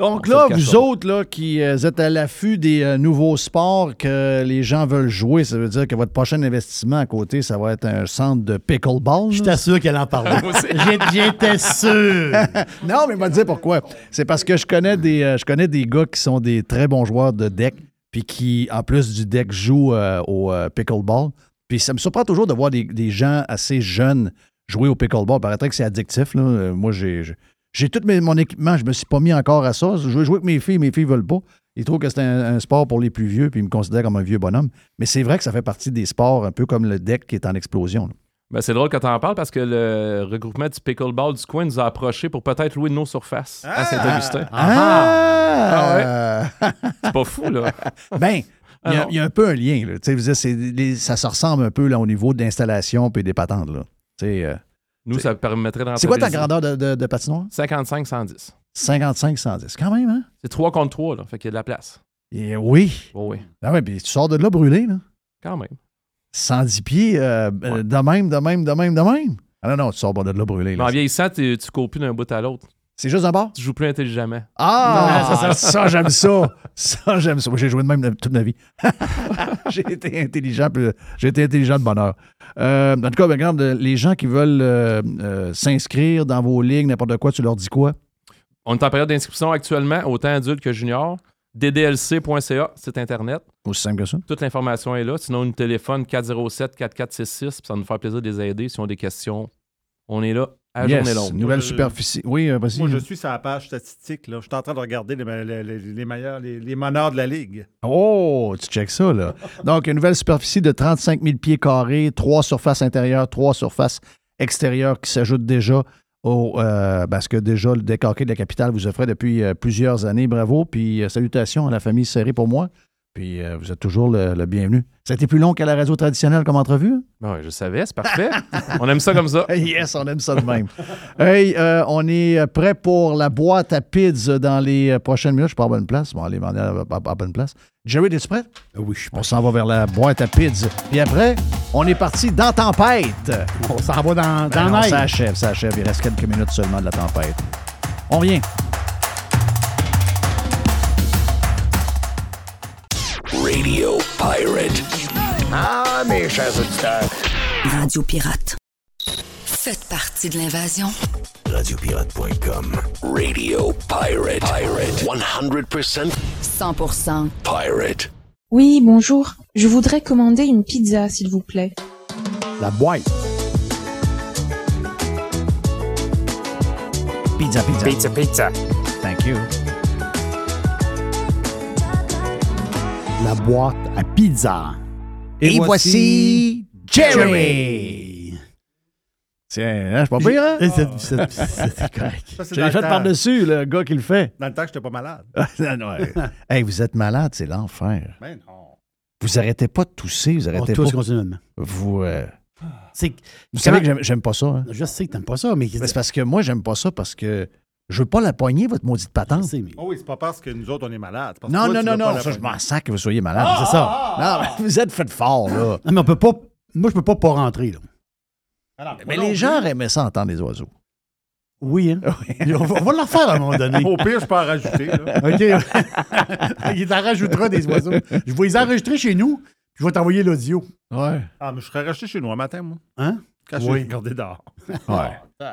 Donc là, vous autres là, qui euh, êtes à l'affût des euh, nouveaux sports que les gens veulent jouer, ça veut dire que votre prochain investissement à côté, ça va être un centre de pickleball. Je t'assure qu'elle en parlait. J'étais sûr. Non, mais m'a dit pourquoi. C'est parce que je connais des euh, je connais des gars qui sont des très bons joueurs de deck, puis qui, en plus du deck, jouent euh, au euh, pickleball. Puis ça me surprend toujours de voir des, des gens assez jeunes jouer au pickleball. Paraîtrait que c'est addictif, là. Euh, moi, j'ai... j'ai J'ai tout mes, mon équipement, je me suis pas mis encore à ça. Je veux jouer avec mes filles, mes filles veulent pas. Ils trouvent que c'est un, un sport pour les plus vieux, puis ils me considèrent comme un vieux bonhomme. Mais c'est vrai que ça fait partie des sports, un peu comme le deck qui est en explosion. Ben c'est drôle quand t'en parles, parce que le regroupement du pickleball du coin nous a approchés pour peut-être louer nos surfaces ah, à Saint-Augustin. Ah, ah, ah ouais. C'est pas fou, là. Ben, il y, y a un peu un lien, là. Vous dites, c'est, les, ça se ressemble un peu là, au niveau de l'installation et des patentes, là. Tu sais... Euh, Nous, ça permettrait d'entrer. C'est quoi ta grandeur de, de, de patinoire? cinquante-cinq cent dix. cinquante-cinq cent dix, quand même, hein? C'est trois contre trois, là, fait qu'il y a de la place. Et oui. Oh, oui. Ah ouais, puis tu sors de là brûlé, là. Quand même. cent dix pieds, euh, ouais. de même, de même, de même, de même. Ah non, non, tu sors de là brûlé. Là. En vieillissant, tu cours plus d'un bout à l'autre. C'est juste en bas? Tu joues plus intelligemment. Ah! Non, ça, ça, ça, j'aime ça. Ça, j'aime ça. Moi, j'ai joué de même toute ma vie. j'ai été intelligent. Puis, j'ai été intelligent de bonne heure. Euh, en tout cas, ben, regarde, les gens qui veulent euh, euh, s'inscrire dans vos ligues, n'importe quoi, tu leur dis quoi? On est en période d'inscription actuellement, autant adulte que junior. d d l c point c a, site Internet. Aussi simple que ça. Toute l'information est là. Sinon, nous téléphone quatre zéro sept quatre quatre six six. Ça va nous faire plaisir de les aider. Si on a des questions, on est là. Yes, longue. Nouvelle superficie. Oui, euh, vas-y. Moi, je suis sur la page statistique. Là. Je suis en train de regarder les, les, les, les meilleurs, les, les meneurs de la Ligue. Oh, tu checkes ça, là. Donc, une nouvelle superficie de trente-cinq mille pieds carrés, trois surfaces intérieures, trois surfaces extérieure qui s'ajoute déjà au euh, parce que déjà le décalqué de la capitale vous offrait depuis euh, plusieurs années. Bravo, puis euh, salutations à la famille Serré pour moi. Puis euh, vous êtes toujours le, le bienvenu. Ça a été plus long qu'à la radio traditionnelle comme entrevue? Ben oui, je savais, c'est parfait. On aime ça comme ça. Yes, on aime ça de même. Hey, euh, on est prêt pour la boîte à pizza dans les prochaines minutes. Je suis pas à bonne place. Bon, allez, on est à bonne place. Jerry, es-tu prêt? Oui, je suis prêt. On s'en va vers la boîte à pizza. Puis après, on est parti dans Tempête. On s'en va dans, ben dans non, ça achève, ça achève. Il reste quelques minutes seulement de la tempête. On revient. Radio Pirate. Ah, mes chers auditeurs. Radio Pirate. Faites partie de l'invasion. radio pirate point com. Radio Pirate. Pirate. cent pour cent. cent pour cent. Pirate. Oui, bonjour. Je voudrais commander une pizza, s'il vous plaît. La boîte. Pizza, pizza. Pizza, pizza. Thank you. La boîte à pizza. Et, Et voici, voici Jerry! Tiens, hein, je suis pas pire, hein? C'est, c'est, c'est, c'est correct. Ça, c'est je l'ai fait par-dessus, le gars qui le fait. Dans le temps que j'étais pas malade. Hey, vous êtes malade, c'est l'enfer. Mais non. Vous arrêtez pas de tousser, vous arrêtez On pas... On tousse continuellement. Vous... Euh... C'est... Vous Quand savez que j'aime, j'aime pas ça, hein? Je sais que t'aimes pas ça, mais... mais c'est parce que moi, j'aime pas ça parce que... Je veux pas la poignée, votre maudite patente. Sais, mais... Oh oui, c'est pas parce que nous autres, on est malades. Non, toi, non, non, non, ça, je m'en sacre que vous soyez malade. Ah, c'est ça. Ah, non, mais vous êtes fait fort, là. Non, mais on peut pas. Moi, je peux pas pas rentrer, là. Alors, mais, mais les gens aimaient ça entendre les oiseaux. Oui, hein. Oui. On, va, on va leur faire à un moment donné. Au pire, je peux en rajouter, là. OK. Il t'en rajoutera des oiseaux. Je vais les enregistrer chez nous, puis je vais t'envoyer l'audio. Ouais. Ah, mais je serais resté chez nous un matin, moi. Hein? Quand oui. Je suis gardé dehors. Ouais.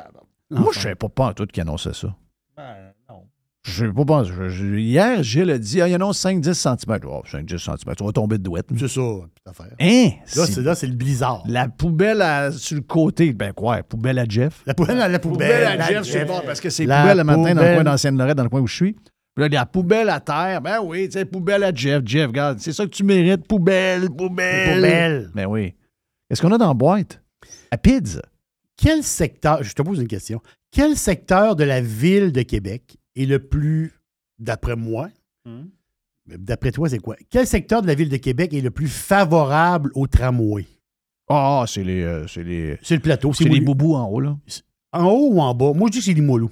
Moi, je savais pas pas en tout qui annonçait ça. Ben, non. Je sais pas, bon, je, je, hier, Gilles a dit, ah, il annonce cinq à dix centimètres. Oh, cinq à dix centimètres, tu vas tomber de douette. C'est ça, putain affaire. Hein? Là, c'est, c'est, là, c'est le blizzard. La poubelle à, sur le côté, ben quoi, la poubelle à Jeff. La poubelle à, la poubelle poubelle à, à Jeff, c'est bon, parce que c'est la poubelle le matin poubelle. Dans le coin d'Ancienne-Lorette, dans le coin où je suis. Puis là, il y a la poubelle à terre, ben oui, tu sais, poubelle à Jeff. Jeff, regarde, c'est ça que tu mérites, poubelle, poubelle. Poubelle. Ben oui. Qu'est-ce qu'on a dans la boîte? À pizza. Quel secteur, je te pose une question, quel secteur de la ville de Québec est le plus, d'après moi, mmh. d'après toi, c'est quoi? Quel secteur de la ville de Québec est le plus favorable au tramway? Ah, c'est les, euh, c'est les... C'est le plateau. C'est, c'est les boubous en haut, là. En haut ou en bas? Moi, je dis que c'est les Limoilou.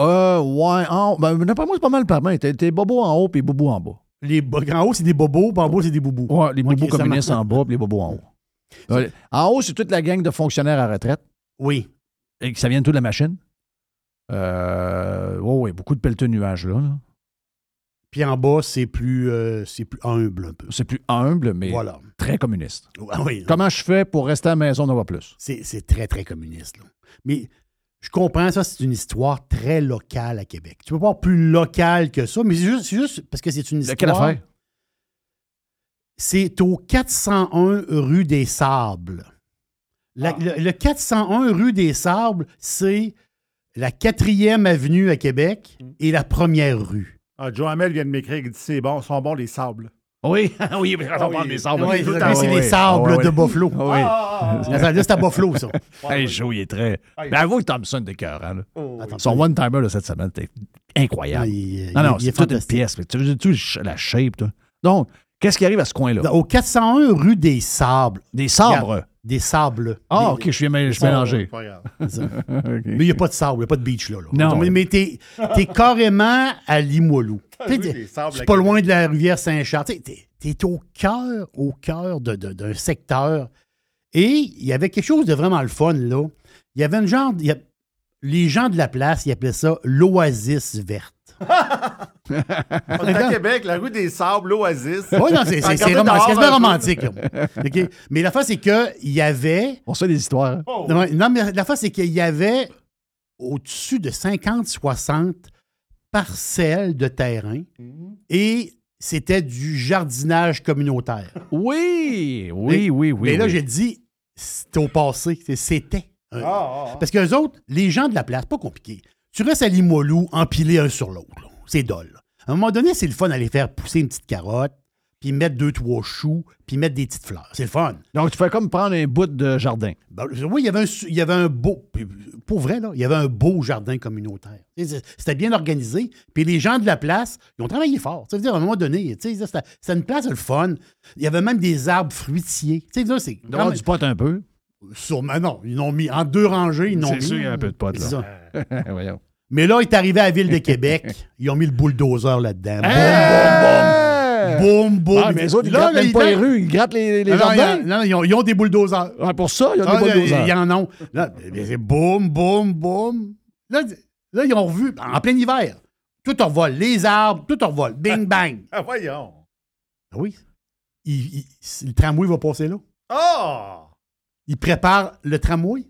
Euh, ouais, en haut. Ben, d'après moi, c'est pas mal par main. T'es, t'es bobo en haut puis boubou en bas. Les bo- en haut, c'est des bobos, puis en bas, c'est des boubous. Ouais, les bobos communistes en bas, puis les bobos en haut. C'est... En haut, c'est toute la gang de fonctionnaires à retraite. Oui. Et que ça vient de toute la machine. Euh, oh oui, beaucoup de pelleteux nuages là, là. Puis en bas, c'est plus, euh, c'est plus humble un peu. C'est plus humble, mais voilà. Très communiste. Ah oui, comment je fais pour rester à la maison d'en voir plus? C'est, c'est très, très communiste, là. Mais je comprends ça, c'est une histoire très locale à Québec. Tu peux pas avoir plus local que ça, mais c'est juste, c'est juste parce que c'est une histoire... Quelle affaire? C'est au quatre cent un rue des Sables. La, ah. le, le quatre cent un rue des Sables, c'est la quatrième avenue à Québec et la première rue. Ah, Joe Hamel vient de m'écrire, il dit c'est bon, sont bons les sables. Oui, oui, mais quand on parle des sables. Oui, oui, c'est les sables oui, de Buffalo. Oui. Ah, là, c'est à Buffalo, ça. Hey, Joe, il est très. Mais avoue que Thompson de cœur, hein, là. Oh, oui. Son one-timer de cette semaine, c'était incroyable. Il, non, non, il, c'est toute une pièce. Tu vois la shape, toi. Donc, qu'est-ce qui arrive à ce coin-là? Au quatre cent un rue des Sables. Des sabres? Des sables. Ah, OK, je suis mélangé. Okay. Mais il n'y a pas de sable, il n'y a pas de beach, là. là. Non. Mais, mais t'es, t'es carrément à Limoilou. C'est pas loin de la rivière Saint-Charles. T'sais, t'es, t'es au cœur, au cœur de, de, d'un secteur. Et il y avait quelque chose de vraiment le fun, là. Il y avait une genre... Y a, les gens de la place, ils appelaient ça l'oasis verte. On est à Québec, la rue des Sables, l'Oasis. Oui, non, c'est, c'est, c'est, rom- dehors, c'est quasiment romantique. Okay? Mais la fin, c'est qu'il y avait... On sait des histoires. Hein? Oh. Non, non, mais la fin, c'est qu'il y avait au-dessus de cinquante soixante parcelles de terrain mm-hmm. et c'était du jardinage communautaire. Oui, oui, et, oui, oui. Mais là, oui. J'ai dit, c'était au passé, c'était. Hein? Ah, ah, ah. Parce qu'eux autres, les gens de la place, pas compliqué. Tu restes à Limoilou, empilé un sur l'autre. Là. C'est dole. À un moment donné, c'est le fun d'aller faire pousser une petite carotte, puis mettre deux, trois choux, puis mettre des petites fleurs. C'est le fun. Donc, tu fais comme prendre un bout de jardin. Ben, oui, il y avait un, il y avait un beau... Pour vrai, là, il y avait un beau jardin communautaire. C'était bien organisé. Puis les gens de la place, ils ont travaillé fort. Ça veut dire, à un moment donné, c'était une place, le fun. Il y avait même des arbres fruitiers. Tu sais, c'est... Ils ont du pot un peu. Sûrement, non. Ils l'ont mis en deux rangées, ils l'ont mis. C'est sûr, il y a un peu de pot, là. Voyons. Mais là, il est arrivé à la Ville de Québec. Ils ont mis le bulldozer là-dedans. Boum, boum, boum. Boum, boum. Ah, mais les autres, ils grattent même pas les rues. Ils grattent les, les non, jardins. Non, non, ils ont, ils ont des bulldozers. Ah, pour ça, ils ont ah, des bulldozers. Ils en ont. Là, boum, boum, boum. Là, là, ils ont revu, en plein hiver, tout en vole. Les arbres, tout en vole. Bing, bang. Ah, voyons. Oui. Il, il, le tramway va passer là. Ah! Oh! Il prépare le tramway.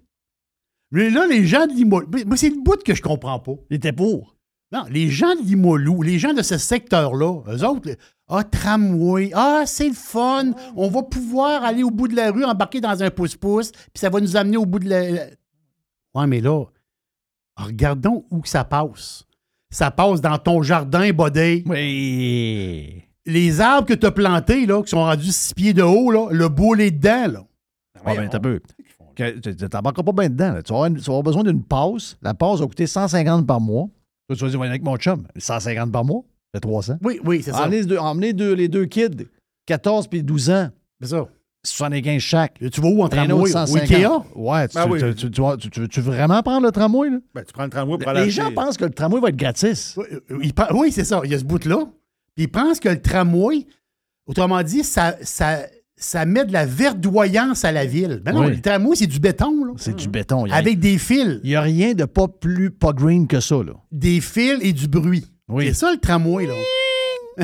Mais là, les gens de Limoilou... Moi, c'est le bout que je comprends pas. Ils étaient pour. Non, les gens de Limoilou, les gens de ce secteur-là, eux autres, ah, tramway, ah, c'est le fun, on va pouvoir aller au bout de la rue, embarquer dans un pouce-pouce, puis ça va nous amener au bout de la... Ouais, mais là, regardons où ça passe. Ça passe dans ton jardin, Bodé. Oui. Les arbres que tu as plantés, là, qui sont rendus six pieds de haut, là, le boule est dedans, là. Ah, ben, t'as peu. Tu t'embarqueras pas bien dedans. Là. Tu vas avoir, avoir besoin d'une passe. La passe va coûter cent cinquante par mois. Toi, tu vas dire, avec mon chum, cent cinquante par mois, c'est trois cents. Oui, oui, c'est ça. Emmenez, deux, emmenez deux, les deux kids, quatorze puis douze ans. C'est ça. soixante-quinze chaque. Et tu vas où en tramway? Ikea? Ouais, tu, ben oui. tu, tu, tu, tu, tu veux-tu vraiment prendre le tramway? Là? Ben, tu prends le tramway pour aller... Les gens pensent que le tramway va être gratis. Oui, il, oui c'est ça. Il y a ce bout-là. Ils pensent que le tramway, autrement dit, ça... ça ça met de la verdoyance à la ville. Mais ben non, oui. Le tramway, c'est du béton. Là. C'est du béton. A... Avec des fils. Il n'y a rien de pas plus pas green que ça. Là. Des fils et du bruit. Oui. C'est ça, le tramway. Là.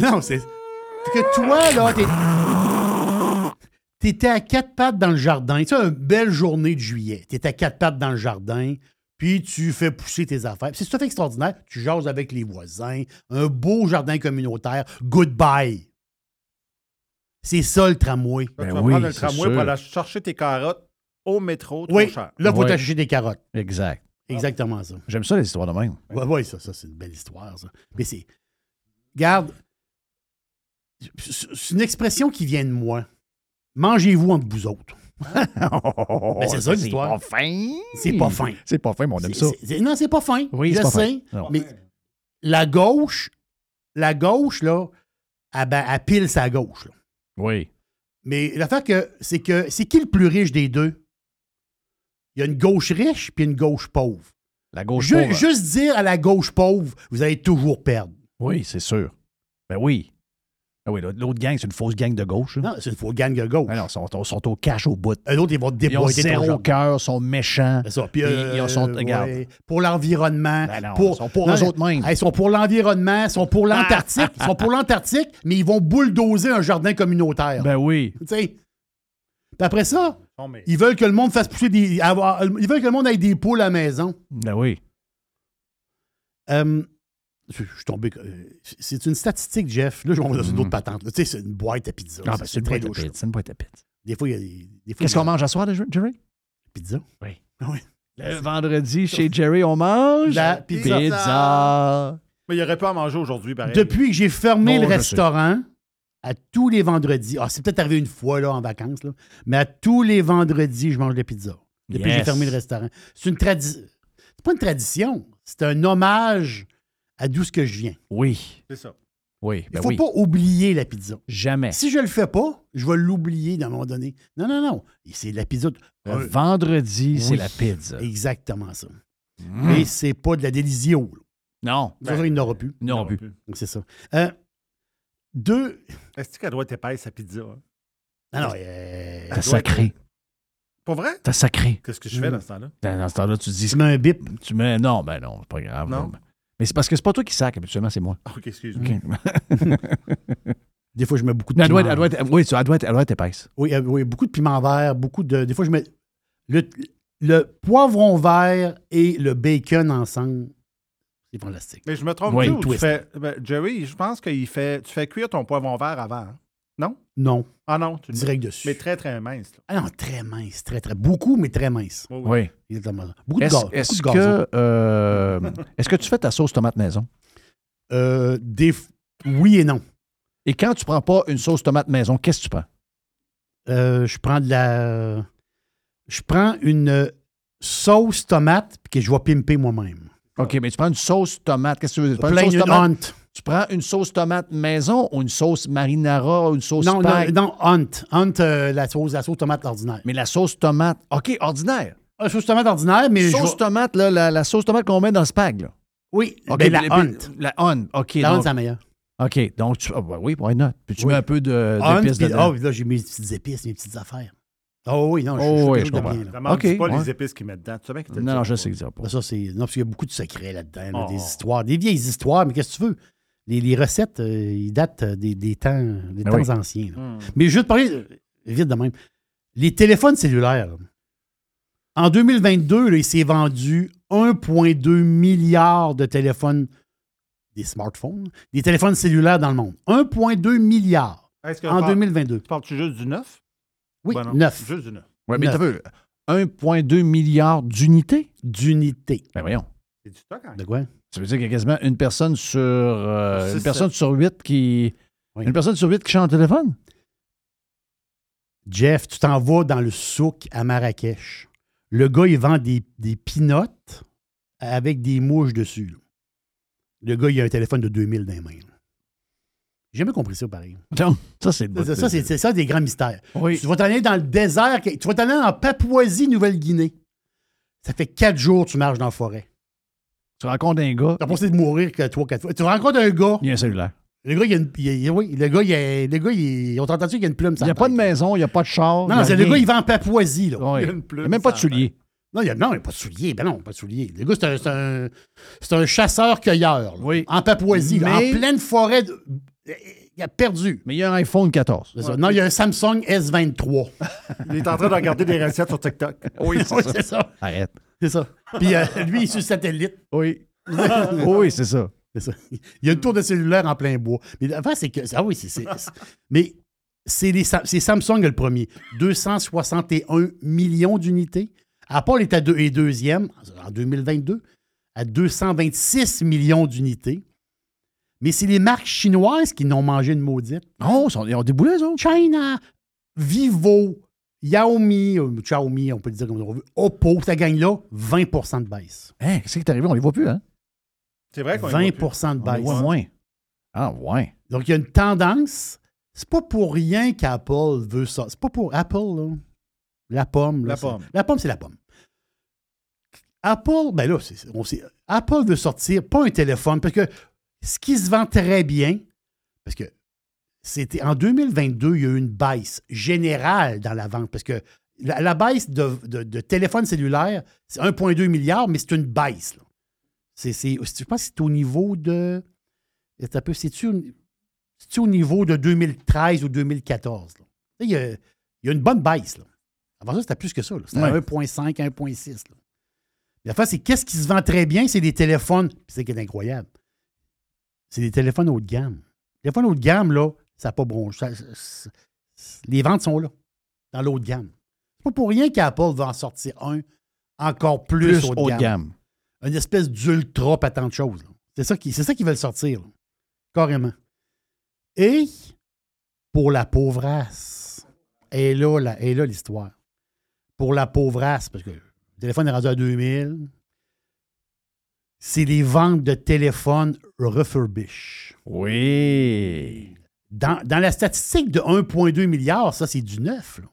Non, c'est... c'est que toi, là, t'es... t'étais à quatre pattes dans le jardin. C'est une belle journée de juillet. T'étais à quatre pattes dans le jardin, puis tu fais pousser tes affaires. C'est tout à fait extraordinaire. Tu jases avec les voisins. Un beau jardin communautaire. Goodbye. C'est ça, le tramway. Là, tu ben vas oui, prendre le tramway sûr. Pour aller chercher tes carottes au métro, trop oui, cher. Là, il faut oui. t'acheter des carottes. Exact. Exactement ça. J'aime ça, les histoires de même. Oui, ouais, ça, ça c'est une belle histoire, ça. Mais c'est... Regarde, c'est une expression qui vient de moi. Mangez-vous entre vous autres. Ben, c'est ça, l'histoire. C'est pas fin. C'est pas fin. C'est pas fin, mais on aime ça. C'est, c'est, non, c'est pas fin. Oui, Je c'est sais, pas fin. Mais non. la gauche, la gauche, là, elle, ben, elle pile sa gauche, là. Oui. Mais l'affaire, que, c'est que c'est qui le plus riche des deux? Il y a une gauche riche puis une gauche pauvre. La gauche Je, pauvre. Juste dire à la gauche pauvre, vous allez toujours perdre. Oui, c'est sûr. Ben oui. Ben oui, l'autre gang, c'est une fausse gang de gauche. Hein? Non, c'est une fausse gang de gauche. Ben non, ils sont, sont, sont au cash au bout. L'autre, ils vont te déboîter. Ils ont zéro cœur, sont méchants. C'est ça. Puis, ils, euh, ils sont, ouais, pour l'environnement. Ben non, pour, ils sont pour non, eux autres mêmes. Ils sont pour l'environnement, ils sont pour l'Antarctique. Ils sont pour l'Antarctique, mais ils vont bulldozer un jardin communautaire. Ben oui. Tu sais. Puis après ça, non, mais... ils veulent que le monde fasse pousser des... Avoir, ils veulent que le monde ait des poules à la maison. Ben oui. Euh... Je suis tombé. C'est une statistique, Jeff. Là, on va dans une autre patente. Tu sais, c'est une boîte à pizza. Ah, ben, c'est, c'est, une très boîte à pizza. C'est une boîte à pizza. Des fois, il y a des. des fois, Qu'est-ce a... qu'on mange à soir, Jerry? Pizza. Oui. oui. Le vendredi, chez Jerry, on mange. La pizza. pizza. Mais il aurait pas à manger aujourd'hui, pareil. Depuis que j'ai fermé non, le restaurant, sais. à tous les vendredis. Ah, c'est peut-être arrivé une fois, là, en vacances, là. Mais à tous les vendredis, je mange de la pizza. Depuis yes. que j'ai fermé le restaurant. C'est une tradition. C'est pas une tradition. C'est un hommage. À d'où ce que je viens. Oui. C'est ça. Oui. Il ne faut oui. pas oublier la pizza. Jamais. Si je ne le fais pas, je vais l'oublier d'un moment donné. Non, non, non. Et c'est la pizza. Euh, le vendredi, oui. c'est la pizza. Exactement ça. Mmh. Mais c'est pas de la délizio. Là. Non. De toute façon, ben, il n'aura plus. Il n'aura plus. Donc, c'est ça. Euh, deux. Est-ce qu'elle doit être épaisse, sa pizza? Hein? Non, non. Euh, T'as sacré. Être... Pas vrai? T'as sacré. Qu'est-ce que je fais mmh. dans ce temps-là? Dans ce temps-là, tu dis... Tu mets un bip. Tu mets... Non, ben non, c'est pas grave. Non. Ben... Mais c'est parce que c'est pas toi qui sac, habituellement, c'est moi. OK, excuse-moi. Okay. Des fois, je mets beaucoup de elle piment. Doit être, elle doit être, oui, elle doit être, elle doit être épaisse. Oui, elle, oui, beaucoup de piment vert, beaucoup de... Des fois, je mets... Le, le poivron vert et le bacon ensemble, c'est fantastique. Mais je me trompe oui, plus, tu fais, ben, Jerry, je pense que fait, tu fais cuire ton poivron vert avant, hein? Non? Non. Ah non? Tu Direct dis, dessus. Mais très, très mince. Là. Ah non, très mince. Très, très... Beaucoup, mais très mince. Oui. oui. Exactement. Beaucoup de gaz. Est-ce, beaucoup de que, euh, est-ce que tu fais ta sauce tomate maison? Euh, des... Oui et non. Et quand tu prends pas une sauce tomate maison, qu'est-ce que tu prends? Euh, je prends de la... Je prends une sauce tomate que je vais pimper moi-même. OK, mais tu prends une sauce tomate. Qu'est-ce que tu veux? Tu prends une, sauce tomate, une tu prends une sauce tomate maison ou une sauce marinara ou une sauce non, non, non, hunt. Hunt, euh, la, sauce, la sauce tomate ordinaire. Mais la sauce tomate... OK, ordinaire. La sauce tomate ordinaire, mais... Sauce je... tomate, là, la, la sauce tomate qu'on met dans le spag, là. Oui, okay, mais la hunt. La hunt, OK. La hunt, c'est la meilleure. OK, donc tu... Oh, bah oui, why not? Puis tu oui. mets un peu de, d'épices puis, dedans. Ah, oh, là, j'ai mis mes petites épices, mes petites affaires. Oh oui, non, je, oh, je, oui, je comprends. Bien, okay, pas ouais. les épices qu'ils mettent dedans. Tu sais bien que non, non, je sais que ça pas. Ça, c'est... Non, parce qu'il y a beaucoup de secrets là-dedans, là, oh. des histoires, des vieilles histoires, mais qu'est-ce que tu veux? Les, les recettes, euh, ils datent des, des temps, des temps oui. anciens. Hmm. Mais je veux te parler, euh, vite de même, les téléphones cellulaires. Là. En deux mille vingt-deux, là, il s'est vendu un virgule deux milliard de téléphones, des smartphones, des téléphones cellulaires dans le monde. un virgule deux milliard Est-ce en parle, deux mille vingt-deux. Tu parles-tu juste du neuf? Oui, ben non, neuf. Juste du neuf. Oui, mais t'as vu, un virgule deux milliard d'unités? D'unités. Ben voyons. C'est du stock, hein? De quoi? Ça veut dire qu'il y a quasiment une personne sur... Euh, une, personne sur huit qui, oui. une personne sur huit qui chante au téléphone? Jeff, tu t'en vas dans le souk à Marrakech. Le gars, il vend des, des pinottes avec des mouches dessus. Là. Le gars, il a un téléphone de deux mille dans les mains. Là. J'ai jamais compris ça, pareil. Non, ça, c'est de ça, ça, c'est, c'est ça, des grands mystères. Oui. Tu vas t'en aller dans le désert, tu vas t'en aller en Papouasie-Nouvelle-Guinée. Ça fait quatre jours que tu marches dans la forêt. Tu rencontres un gars. T'as pensé de mourir que trois, quatre fois. Tu rencontres un gars. Il y a un cellulaire. Le gars, il y a une. Il, oui, le gars, il y a. Le gars, il, on t'a entendu qu'il y a une plume. Il n'y a pas de maison, il n'y a pas de char. Non, c'est le gars, il va en Papouasie, là. Oui. Il y a une plume. Il n'y a même pas de souliers. Non, il n'y a, a pas de souliers. Ben non, pas de souliers. Le gars, c'est un, c'est un, c'est un chasseur-cueilleur, là, oui. En Papouasie, mais... là, en pleine forêt. De... Il a perdu. Mais il y a un iPhone quatorze. C'est ça. Non, il y a un Samsung S vingt-trois. Il est en train de regarder des recettes sur TikTok. Oui, c'est, oui ça. c'est ça. Arrête. C'est ça. Puis euh, lui, il est sur satellite. Oui. oui, c'est ça. C'est ça. Il y a une tour de cellulaire en plein bois. Mais l'affaire, c'est que... Ah oui, c'est... c'est, c'est mais c'est, les, c'est Samsung le premier. deux cent soixante et un millions d'unités. Apple est à deux, et deuxième, en deux mille vingt-deux, à deux cent vingt-six millions d'unités. Mais c'est les marques chinoises qui n'ont mangé une maudite. Non, oh, ils ont déboulé, eux autres. China, Vivo, Xiaomi, euh, Xiaomi, on peut le dire comme on veut, Oppo, ça gagne là, vingt pour cent de baisse. Hein, qu'est-ce qui est arrivé? On les voit plus, hein? C'est vrai qu'on les voit plus. vingt pour cent de baisse. On les voit moins. Ah, ouais. Donc, il y a une tendance. C'est pas pour rien qu'Apple veut ça. C'est pas pour Apple, là. La pomme. Là, la pomme. La pomme, c'est la pomme. Apple, ben là, c'est, on sait, Apple veut sortir, pas un téléphone, parce que ce qui se vend très bien, parce que c'était en deux mille vingt-deux, il y a eu une baisse générale dans la vente, parce que la, la baisse de, de, de téléphone cellulaire, c'est un virgule deux milliard, mais c'est une baisse. Là. C'est, c'est, je pense que c'est au niveau de... C'est un peu, c'est-tu, c'est-tu au niveau de deux mille treize ou deux mille quatorze? Là. Il, y a, il y a une bonne baisse. Là. Avant ça, c'était plus que ça. Là. C'était ouais. un virgule cinq, un virgule six. Là. La fin, c'est qu'est-ce qui se vend très bien? C'est des téléphones. C'est ce qui est incroyable. C'est des téléphones haut de gamme. Les téléphones haut de gamme, là, ça n'a pas bronché. Les ventes sont là, dans l'haut de gamme. C'est pas pour rien qu'Apple va en sortir un encore plus, plus haut, de, haut gamme. de gamme. Une espèce d'ultra patent de choses. C'est ça, qui, c'est ça qu'ils veulent sortir, là. Carrément. Et pour la pauvre race, et là, là, et là l'histoire. Pour la pauvre race, parce que le téléphone est rendu à deux mille. C'est les ventes de téléphones refurbished. Oui. Dans, dans la statistique de un virgule deux milliard, ça, c'est du neuf. Là.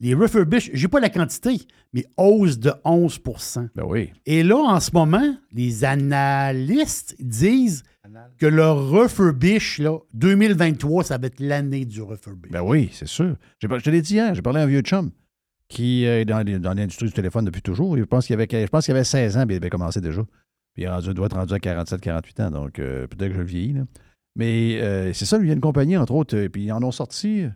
Les refurbished, j'ai pas la quantité, mais hausse de onze pour cent. Ben oui. Et là, en ce moment, les analystes disent Anal. que le refurbish, là, deux mille vingt-trois, ça va être l'année du refurbish. Ben oui, c'est sûr. J'ai, je te l'ai dit hier, j'ai parlé à un vieux chum qui est dans, dans l'industrie du téléphone depuis toujours. Je pense qu'il avait, je pense qu'il avait seize ans, puis il avait commencé déjà. Puis il, rendu, il doit être rendu à quarante-sept quarante-huit ans, donc euh, peut-être que je vieillis. Là. Mais euh, c'est ça, lui, il y a une compagnie, entre autres, euh, puis ils en ont sorti...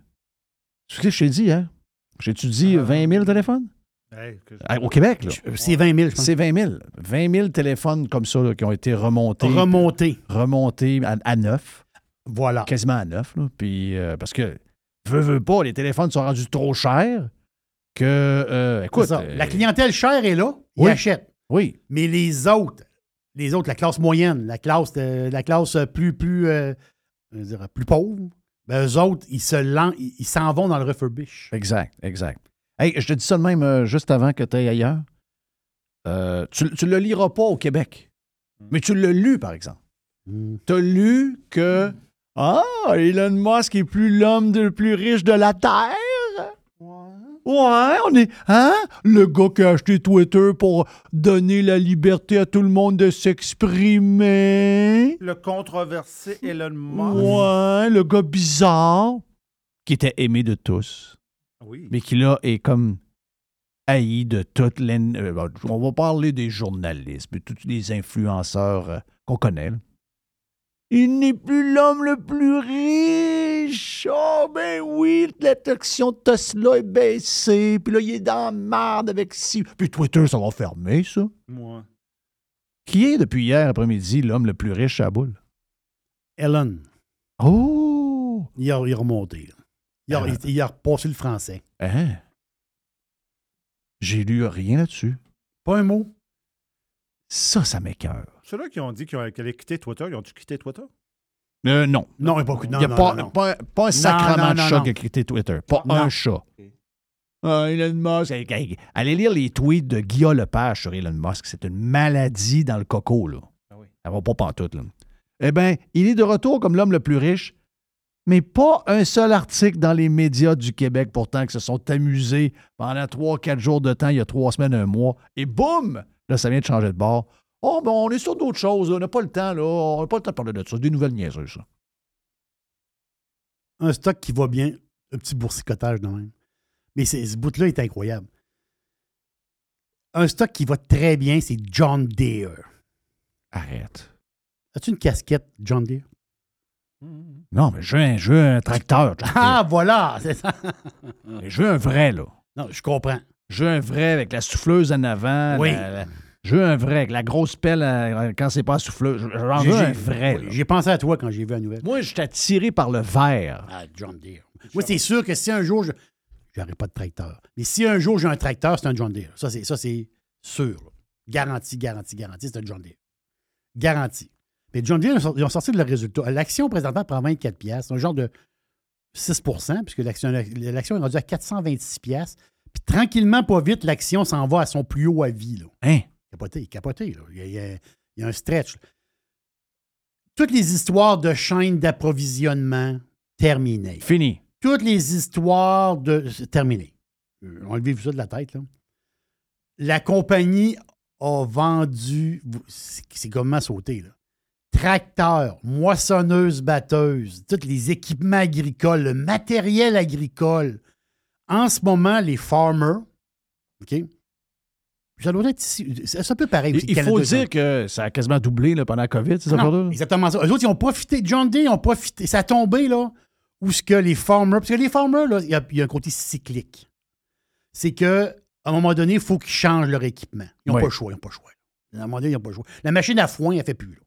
C'est ce que je t'ai dit, hein? J'ai-tu dit ah, vingt mille téléphones? Hey, que je... ah, au Québec, là. C'est vingt mille, je pense. C'est vingt mille. vingt mille téléphones comme ça, là, qui ont été remontés. Remontés. Remontés à, à neuf. Voilà. Quasiment à neuf, là. Puis, euh, parce que, veux, veux pas, les téléphones sont rendus trop chers. Que, euh, écoute, euh, la clientèle chère est là, oui, ils achètent. Oui. Mais les autres, les autres, la classe moyenne, la classe, euh, la classe plus, plus euh, je veux dire, plus pauvres, ben eux autres, ils se lan- ils, ils s'en vont dans le refurbish. Exact, exact. Hey, je te dis ça de même euh, juste avant que tu ailles ailleurs. Euh, tu, tu le liras pas au Québec, mm. mais tu l'as lu, par exemple. Mm. Tu as lu que « Ah, Elon Musk est plus l'homme le plus riche de la Terre! » Ouais, on est. Hein? Le gars qui a acheté Twitter pour donner la liberté à tout le monde de s'exprimer. Le controversé Elon Musk. Ouais, le gars bizarre qui était aimé de tous. Oui. Mais qui, là, est comme haï de toutes les. Euh, on va parler des journalistes, de tous les influenceurs euh, qu'on connaît. Là. Il n'est plus l'homme le plus riche. Oh, ben oui, l'action de Tesla est baissée. Puis là, il est dans la marde avec si. Puis Twitter, ça va fermer, ça. Moi. Qui est, depuis hier après-midi, l'homme le plus riche à la boule? Elon. Oh! Il est remonté. Il a, il a repassé le français. Hein? J'ai lu rien là-dessus. Pas un mot. Ça, ça m'écoeure. Ceux-là qui ont dit qu'ils allaient quitter Twitter, ils ont-tu quitté Twitter? Euh, non. Non, il n'y a pas, non, il y a non, pas, non, pas, pas un sacrement non, non, de non, chat non. qui a quitté Twitter. Pas non. un chat. Okay. Ah, Elon Musk. Allez lire les tweets de Guillaume Lepage sur Elon Musk. C'est une maladie dans le coco, là. Ah oui. Elle va pas pantoute, là. Eh bien, il est de retour comme l'homme le plus riche, mais pas un seul article dans les médias du Québec, pourtant, qui se sont amusés pendant trois quatre jours de temps, il y a trois semaines, un mois, et boum! Là, ça vient de changer de bord. Oh, ben, on est sur d'autres choses. Là. On n'a pas le temps, là. On n'a pas le temps de parler de ça. C'est des nouvelles niaiseuses, ça. Un stock qui va bien. Un petit boursicotage, de même. Mais c'est, ce bout-là est incroyable. Un stock qui va très bien, c'est John Deere. Arrête. As-tu une casquette, John Deere? Non, mais je veux un, je veux un tracteur. Ah, voilà! C'est ça. Je veux un vrai, là. Non, je comprends. Je veux un vrai avec la souffleuse en avant. Oui. La, la, je veux un vrai avec la grosse pelle à, quand c'est pas souffleuse. J'en j'ai, veux un vrai. Là. J'ai pensé à toi quand j'ai vu la nouvelle. Moi, je suis attiré par le vert. Ah, John Deere. Moi, c'est sûr que si un jour, je n'aurai pas de tracteur. Mais si un jour j'ai un tracteur, c'est un John Deere. Ça, c'est, ça, c'est sûr. Garanti, garanti, garanti, c'est un John Deere. Garanti. Mais John Deere, ils ont sorti de leur résultat. L'action présentement prend vingt-quatre dollars. C'est un genre de six pour cent, puisque l'action, l'action est rendue à quatre cent vingt-six dollars. Puis tranquillement, pas vite, l'action s'en va à son plus haut à vie. Là. Hein? Capoté, capoté. Là. Il, y a, il y a un stretch. Là. Toutes les histoires de chaînes d'approvisionnement, terminées. Fini. Toutes les histoires de... terminées. On le vive ça de la tête. Là. La compagnie a vendu... C'est, c'est comment sauter, là. Tracteurs, moissonneuses, batteuses, tous les équipements agricoles, le matériel agricole... En ce moment, les farmers, OK? Ça doit être ici. C'est un peu pareil. Il, il faut dire que ça a quasiment doublé là, pendant la COVID, c'est ça non, pour non, exactement ça. Eux autres, ils ont profité. John Deere, ils ont profité. Ça a tombé, là, où ce que les farmers. Parce que les farmers, là, il y a, il y a un côté cyclique. C'est qu'à un moment donné, il faut qu'ils changent leur équipement. Ils n'ont oui. pas le choix. Ils n'ont pas le choix. À un moment donné, ils n'ont pas le choix. La machine à foin, elle ne fait plus. Là.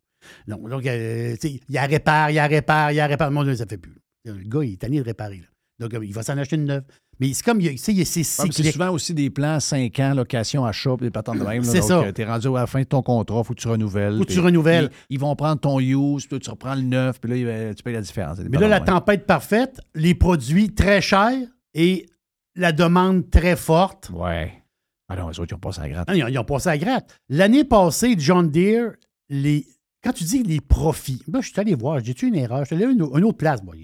Donc, donc euh, tu sais, il la répare, il la répare, il la répare. À un moment donné, ça ne fait plus. Là. Le gars, il est tanné de réparer. Là. Donc, il va s'en acheter une neuve. Mais c'est comme, tu sais, c'est cyclique. C'est souvent aussi des plans cinq ans, location, achat, des patentes de même. Là, c'est donc, ça. Euh, t'es rendu à la fin de ton contrat, il faut que tu renouvelles. Faut que tu renouvelles. Ils, ils vont prendre ton use, puis tu reprends le neuf, puis là, tu payes la différence. Mais là, la tempête parfaite, les produits très chers et la demande très forte. Ouais. Ah non, les autres, ils ont passé à la gratte. Ils ont, ils ont passé à la gratte. L'année passée, John Deere, les... quand tu dis les profits, ben, je suis allé voir, je dis-tu une erreur? Je suis allé à une, une autre place, moi.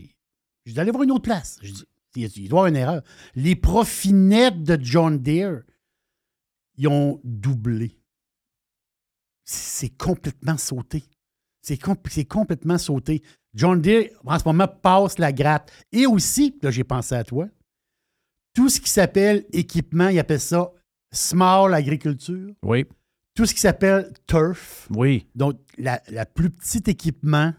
Je suis allé voir une autre place. Je dis, il doit y avoir une erreur. Les profits nets de John Deere, ils ont doublé. C'est complètement sauté. C'est, compl- c'est complètement sauté. John Deere, en ce moment, passe la gratte. Et aussi, là, j'ai pensé à toi, tout ce qui s'appelle équipement, ils appellent ça small agriculture. Oui. Tout ce qui s'appelle turf. Oui. Donc, la, la plus petite équipement...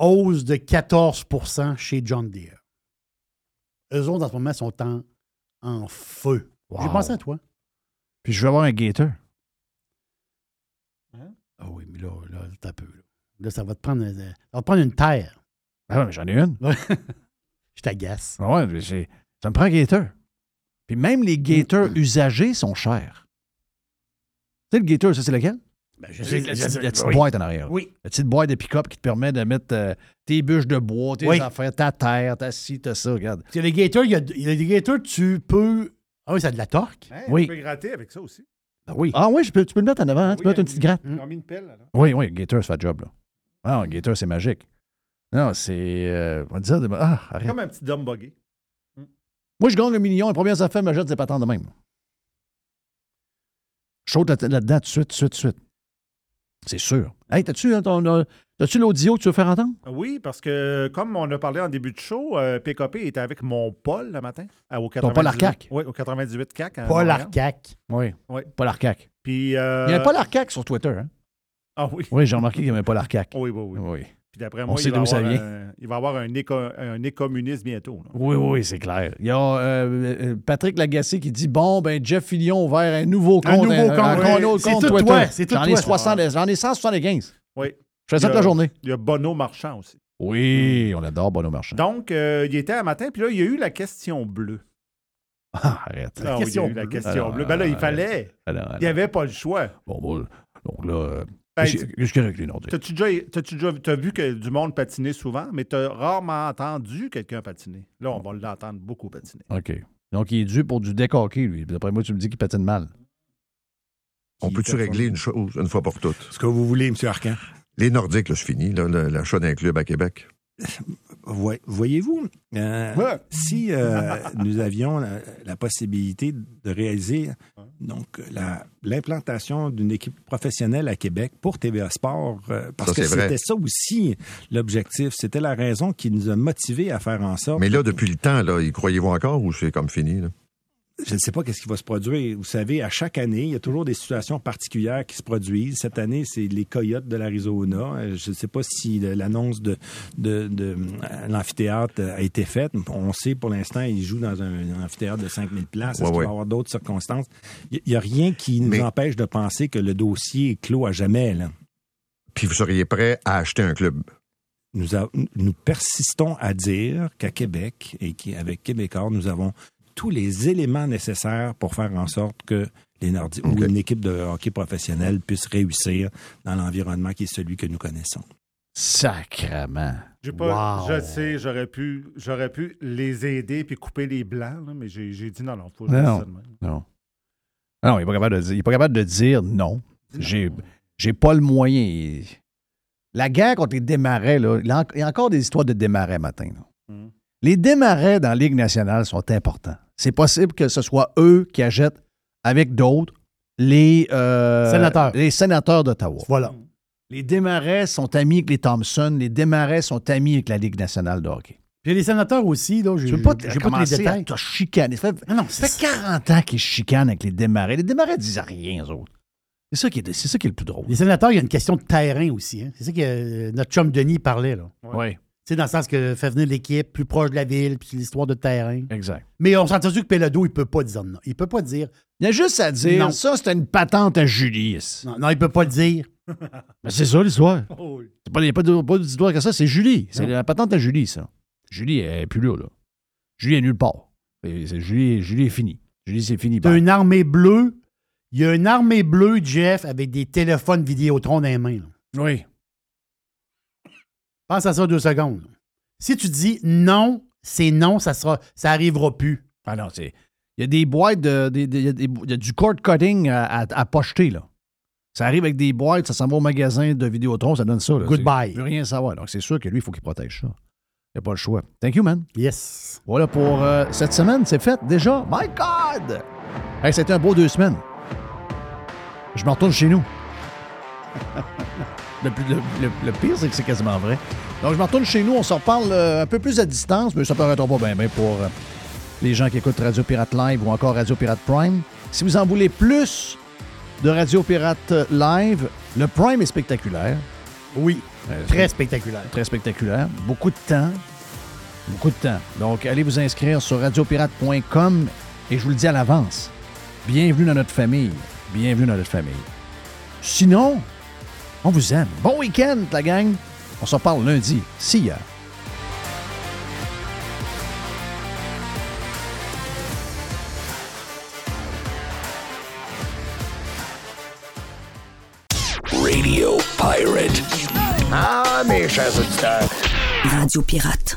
hausse de quatorze pour cent chez John Deere. Eux autres, en ce moment, sont en, en feu. Wow. J'ai pensé à toi. Puis je veux avoir un gator. Hein? Ah oui, mais là, là, t'as peu. Là, là ça, va te prendre, ça va te prendre une terre. Ah ouais, mais j'en ai une. Je t'agace. Ah ouais, mais j'ai, ça me prend un gator. Puis même les gators usagés sont chers. Tu sais, le gator, ça, c'est lequel? Ben, je sais que la, la, la, la petite oui. boîte en arrière. Oui. La petite boîte de pick-up qui te permet de mettre euh, tes bûches de bois, tes oui. affaires, ta terre, ta ci, ta ça, regarde. Puis les gators, il y a, il y a des gators, tu peux... Ah oui, ça a de la torque. Hein, oui. Tu peux gratter avec ça aussi. Ben oui. Ah oui, je peux, tu peux le mettre en avant, hein, oui, tu peux mettre une petite gratte. Ils ont mis une pelle, là. Oui, oui, gator, ça fait job, là. Ah, un gator, c'est magique. Non, c'est... Euh, on va dire... Ah, arrête. Comme un petit dumb buggy. Hum. Moi, je gagne le million, les premières affaires me jettent des patentes de même. Je saute là-dedans tout de suite, tout de suite, tout de suite. C'est sûr. Hey, t'as-tu, ton, t'as-tu l'audio que tu veux faire entendre? Oui, parce que comme on a parlé en début de show, euh, P K P était avec mon Paul le matin. Euh, au quatre-vingt-dix-huit, ton Paul Arcac? Oui, au quatre-vingt-dix-huit C A C. Hein, Paul Arcac. Oui. oui, Paul Arcac. Puis, euh... il y a un Paul Arcac sur Twitter. Hein? Ah oui? Oui, j'ai remarqué qu'il y avait un Paul Arcac. oui, oui, oui. oui. Puis d'après moi, il va, avoir un, il va avoir un, éco, un écommuniste bientôt. Là. Oui, oui, c'est clair. Il y a euh, Patrick Lagacé qui dit « Bon, ben Jeff Fillion a ouvert un nouveau compte. » Un nouveau un, compte. Un, un, un oui. C'est compte tout Twitter. Toi. C'est tout j'en, toi. Ai soixante, ah. J'en ai cent soixante-quinze. Oui. Je fais ça toute la journée. Il y a Bono Marchand aussi. Oui, on adore Bono Marchand. Donc, euh, il était un matin, puis là, il y a eu la question bleue. Ah, arrête. La non, question il y a eu bleue. La question alors, bleue. Ben là, il fallait. Alors, alors. Il n'y avait pas le choix. Bon, bon. Donc là... Euh... Ben, qu'est-ce qu'il y a avec les Nordiques? T'as-tu déjà, t'as-tu déjà t'as vu que du monde patiner souvent, mais t'as rarement entendu quelqu'un patiner. Là, on va l'entendre beaucoup patiner. OK. Donc, il est dû pour du décoqué, lui. D'après moi, tu me dis qu'il patine mal. On il peut-tu régler une chose une fois pour toutes? Ce que vous voulez, M. Arcan. Les Nordiques, là, je finis. Là, l'achat d'un club à Québec. Voyez-vous, euh, ouais. si euh, nous avions la, la possibilité de réaliser donc, la, l'implantation d'une équipe professionnelle à Québec pour T V A Sport, euh, parce ça, que c'était vrai. Ça aussi l'objectif, c'était la raison qui nous a motivés à faire en sorte... Mais là, depuis le temps, là, y croyez-vous encore ou c'est comme fini là? Je ne sais pas qu'est-ce qui va se produire. Vous savez, à chaque année, il y a toujours des situations particulières qui se produisent. Cette année, c'est les Coyotes de l'Arizona. Je ne sais pas si l'annonce de, de, de l'amphithéâtre a été faite. On sait, pour l'instant, ils jouent dans un, un amphithéâtre de cinq mille places. Est-ce ouais, qu'il ouais. va y avoir d'autres circonstances? Il n'y a rien qui nous Mais... empêche de penser que le dossier est clos à jamais, là. Puis vous seriez prêt à acheter un club? Nous, a... nous persistons à dire qu'à Québec, et qu'avec Québécois, nous avons... tous les éléments nécessaires pour faire en sorte que les Nordiques okay. ou une équipe de hockey professionnelle puisse réussir dans l'environnement qui est celui que nous connaissons. Sacrement! J'ai pas, wow. Je sais, j'aurais pu, j'aurais pu les aider puis couper les blancs, là, mais j'ai, j'ai dit non, non, faut non, non, non. Non, il n'est pas capable de dire, il est pas capable de dire non. non. J'ai, j'ai pas le moyen. La guerre contre les démarrais, là, il y a encore des histoires de démarrais matin, là. Mm. Les démarrais dans la Ligue nationale sont importants. C'est possible que ce soit eux qui achètent avec d'autres les, euh, sénateurs. les sénateurs d'Ottawa. Voilà. Les démarrais sont amis avec les Thompson. Les démarrais sont amis avec la Ligue nationale de hockey. Puis les sénateurs aussi. Donc j'ai, je ne veux pas te, j'ai pas les détails. T'as chicané. Ça fait, non, non, ça fait quarante ans qu'ils chicanent avec les démarrais. Les démarrais ne disent rien, eux autres. C'est ça, qui est, c'est ça qui est le plus drôle. Les sénateurs, il y a une question de terrain aussi. Hein. C'est ça que euh, notre chum Denis parlait. Oui. Ouais. C'est dans le sens que fait venir l'équipe plus proche de la ville, puis l'histoire de terrain. Exact. Mais on s'entend que Pélodeau, il peut pas dire non. Il peut pas dire. Il y a juste à dire, non. Ça, c'était une patente à Julie. Non, non, il peut pas le dire. Mais c'est ça, l'histoire. Oh oui. C'est pas, il n'y a pas d'histoire que ça, c'est Julie. C'est non. La patente à Julie, ça. Julie, elle n'est plus là, là. Julie est nulle part. C'est, c'est, Julie, Julie est finie. Julie, c'est fini. T'as une armée bleue. Il y a une armée bleue, Jeff, avec des téléphones Vidéotron dans les mains. Là. Oui. Pense à ça deux secondes. Si tu dis non, c'est non, ça sera, ça arrivera plus. Ah non, c'est. Il y a des boîtes, de, des, des, des, il y a du cord cutting à, à, à pocheter, là. Ça arrive avec des boîtes, ça s'en va au magasin de Vidéotron, ça donne ça, là. Goodbye. Il ne veut rien savoir. Donc, c'est sûr que lui, il faut qu'il protège ça. Il n'y a pas le choix. Thank you, man. Yes. Voilà pour euh, cette semaine, c'est fait déjà. My God! Hey, c'était un beau deux semaines. Je me retourne chez nous. Le, le, le, le pire, c'est que c'est quasiment vrai. Donc, je m'en retourne chez nous. On s'en reparle euh, un peu plus à distance, mais ça ne paraîtra pas bien ben pour euh, les gens qui écoutent Radio Pirate Live ou encore Radio Pirate Prime. Si vous en voulez plus de Radio Pirate Live, le Prime est spectaculaire. Oui, euh, très spectaculaire. Très spectaculaire. Beaucoup de temps. Beaucoup de temps. Donc, allez vous inscrire sur radio pirate point com et je vous le dis à l'avance. Bienvenue dans notre famille. Bienvenue dans notre famille. Sinon... on vous aime. Bon week-end, la gang. On s'en parle lundi. See ya. écouter, chers auditeurs. Radio Pirate.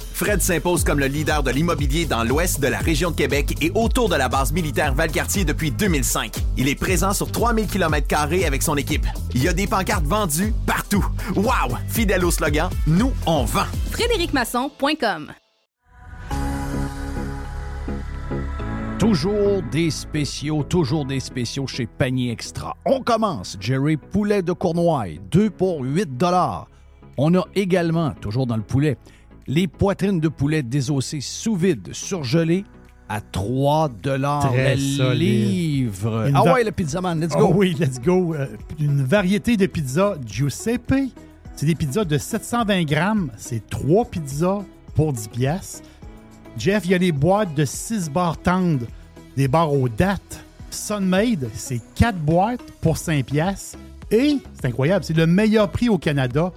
Fred s'impose comme le leader de l'immobilier dans l'ouest de la région de Québec et autour de la base militaire Valcartier depuis deux mille cinq. Il est présent sur trois mille kilomètres carrés avec son équipe. Il y a des pancartes vendues partout. Wow! Fidèle au slogan, nous, on vend. Frédéric Masson point com. Toujours des spéciaux, toujours des spéciaux chez Panier Extra. On commence, Jerry, poulet de Cournoye, deux pour huit dollars. On a également, toujours dans le poulet, les poitrines de poulet désossées sous vide, surgelées, à trois dollars le livre. Une ah va... ouais, le pizza man, let's go. Oh oui, let's go. Euh, une variété de pizzas Giuseppe. C'est des pizzas de sept cent vingt grammes. C'est trois pizzas pour dix piastres. Jeff, il y a les boîtes de six barres tendres, des barres aux dattes. Sunmade, c'est quatre boîtes pour cinq piastres. Et, c'est incroyable, c'est le meilleur prix au Canada.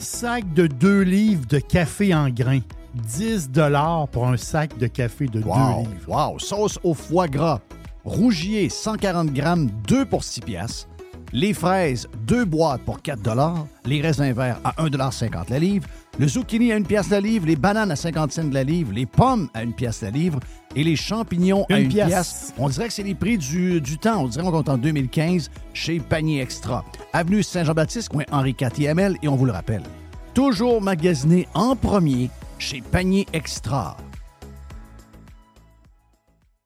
Sac de deux livres de café en grains. dix dollars pour un sac de café de wow, deux livres. Wow! Sauce au foie gras. Rougier, cent quarante grammes, deux pour six piastres. Les fraises, deux boîtes pour quatre dollars. Les raisins verts à un dollar cinquante la livre. Le zucchini à une piastre la livre. Les bananes à cinquante cents de la livre. Les pommes à une piastre la livre. Et les champignons une à une piastre. piastre. On dirait que c'est les prix du, du temps. On dirait qu'on compte en deux mille quinze chez Panier Extra. Avenue Saint-Jean-Baptiste, coin Henri quatre I M L, et on vous le rappelle. Toujours magasiné en premier chez Panier Extra.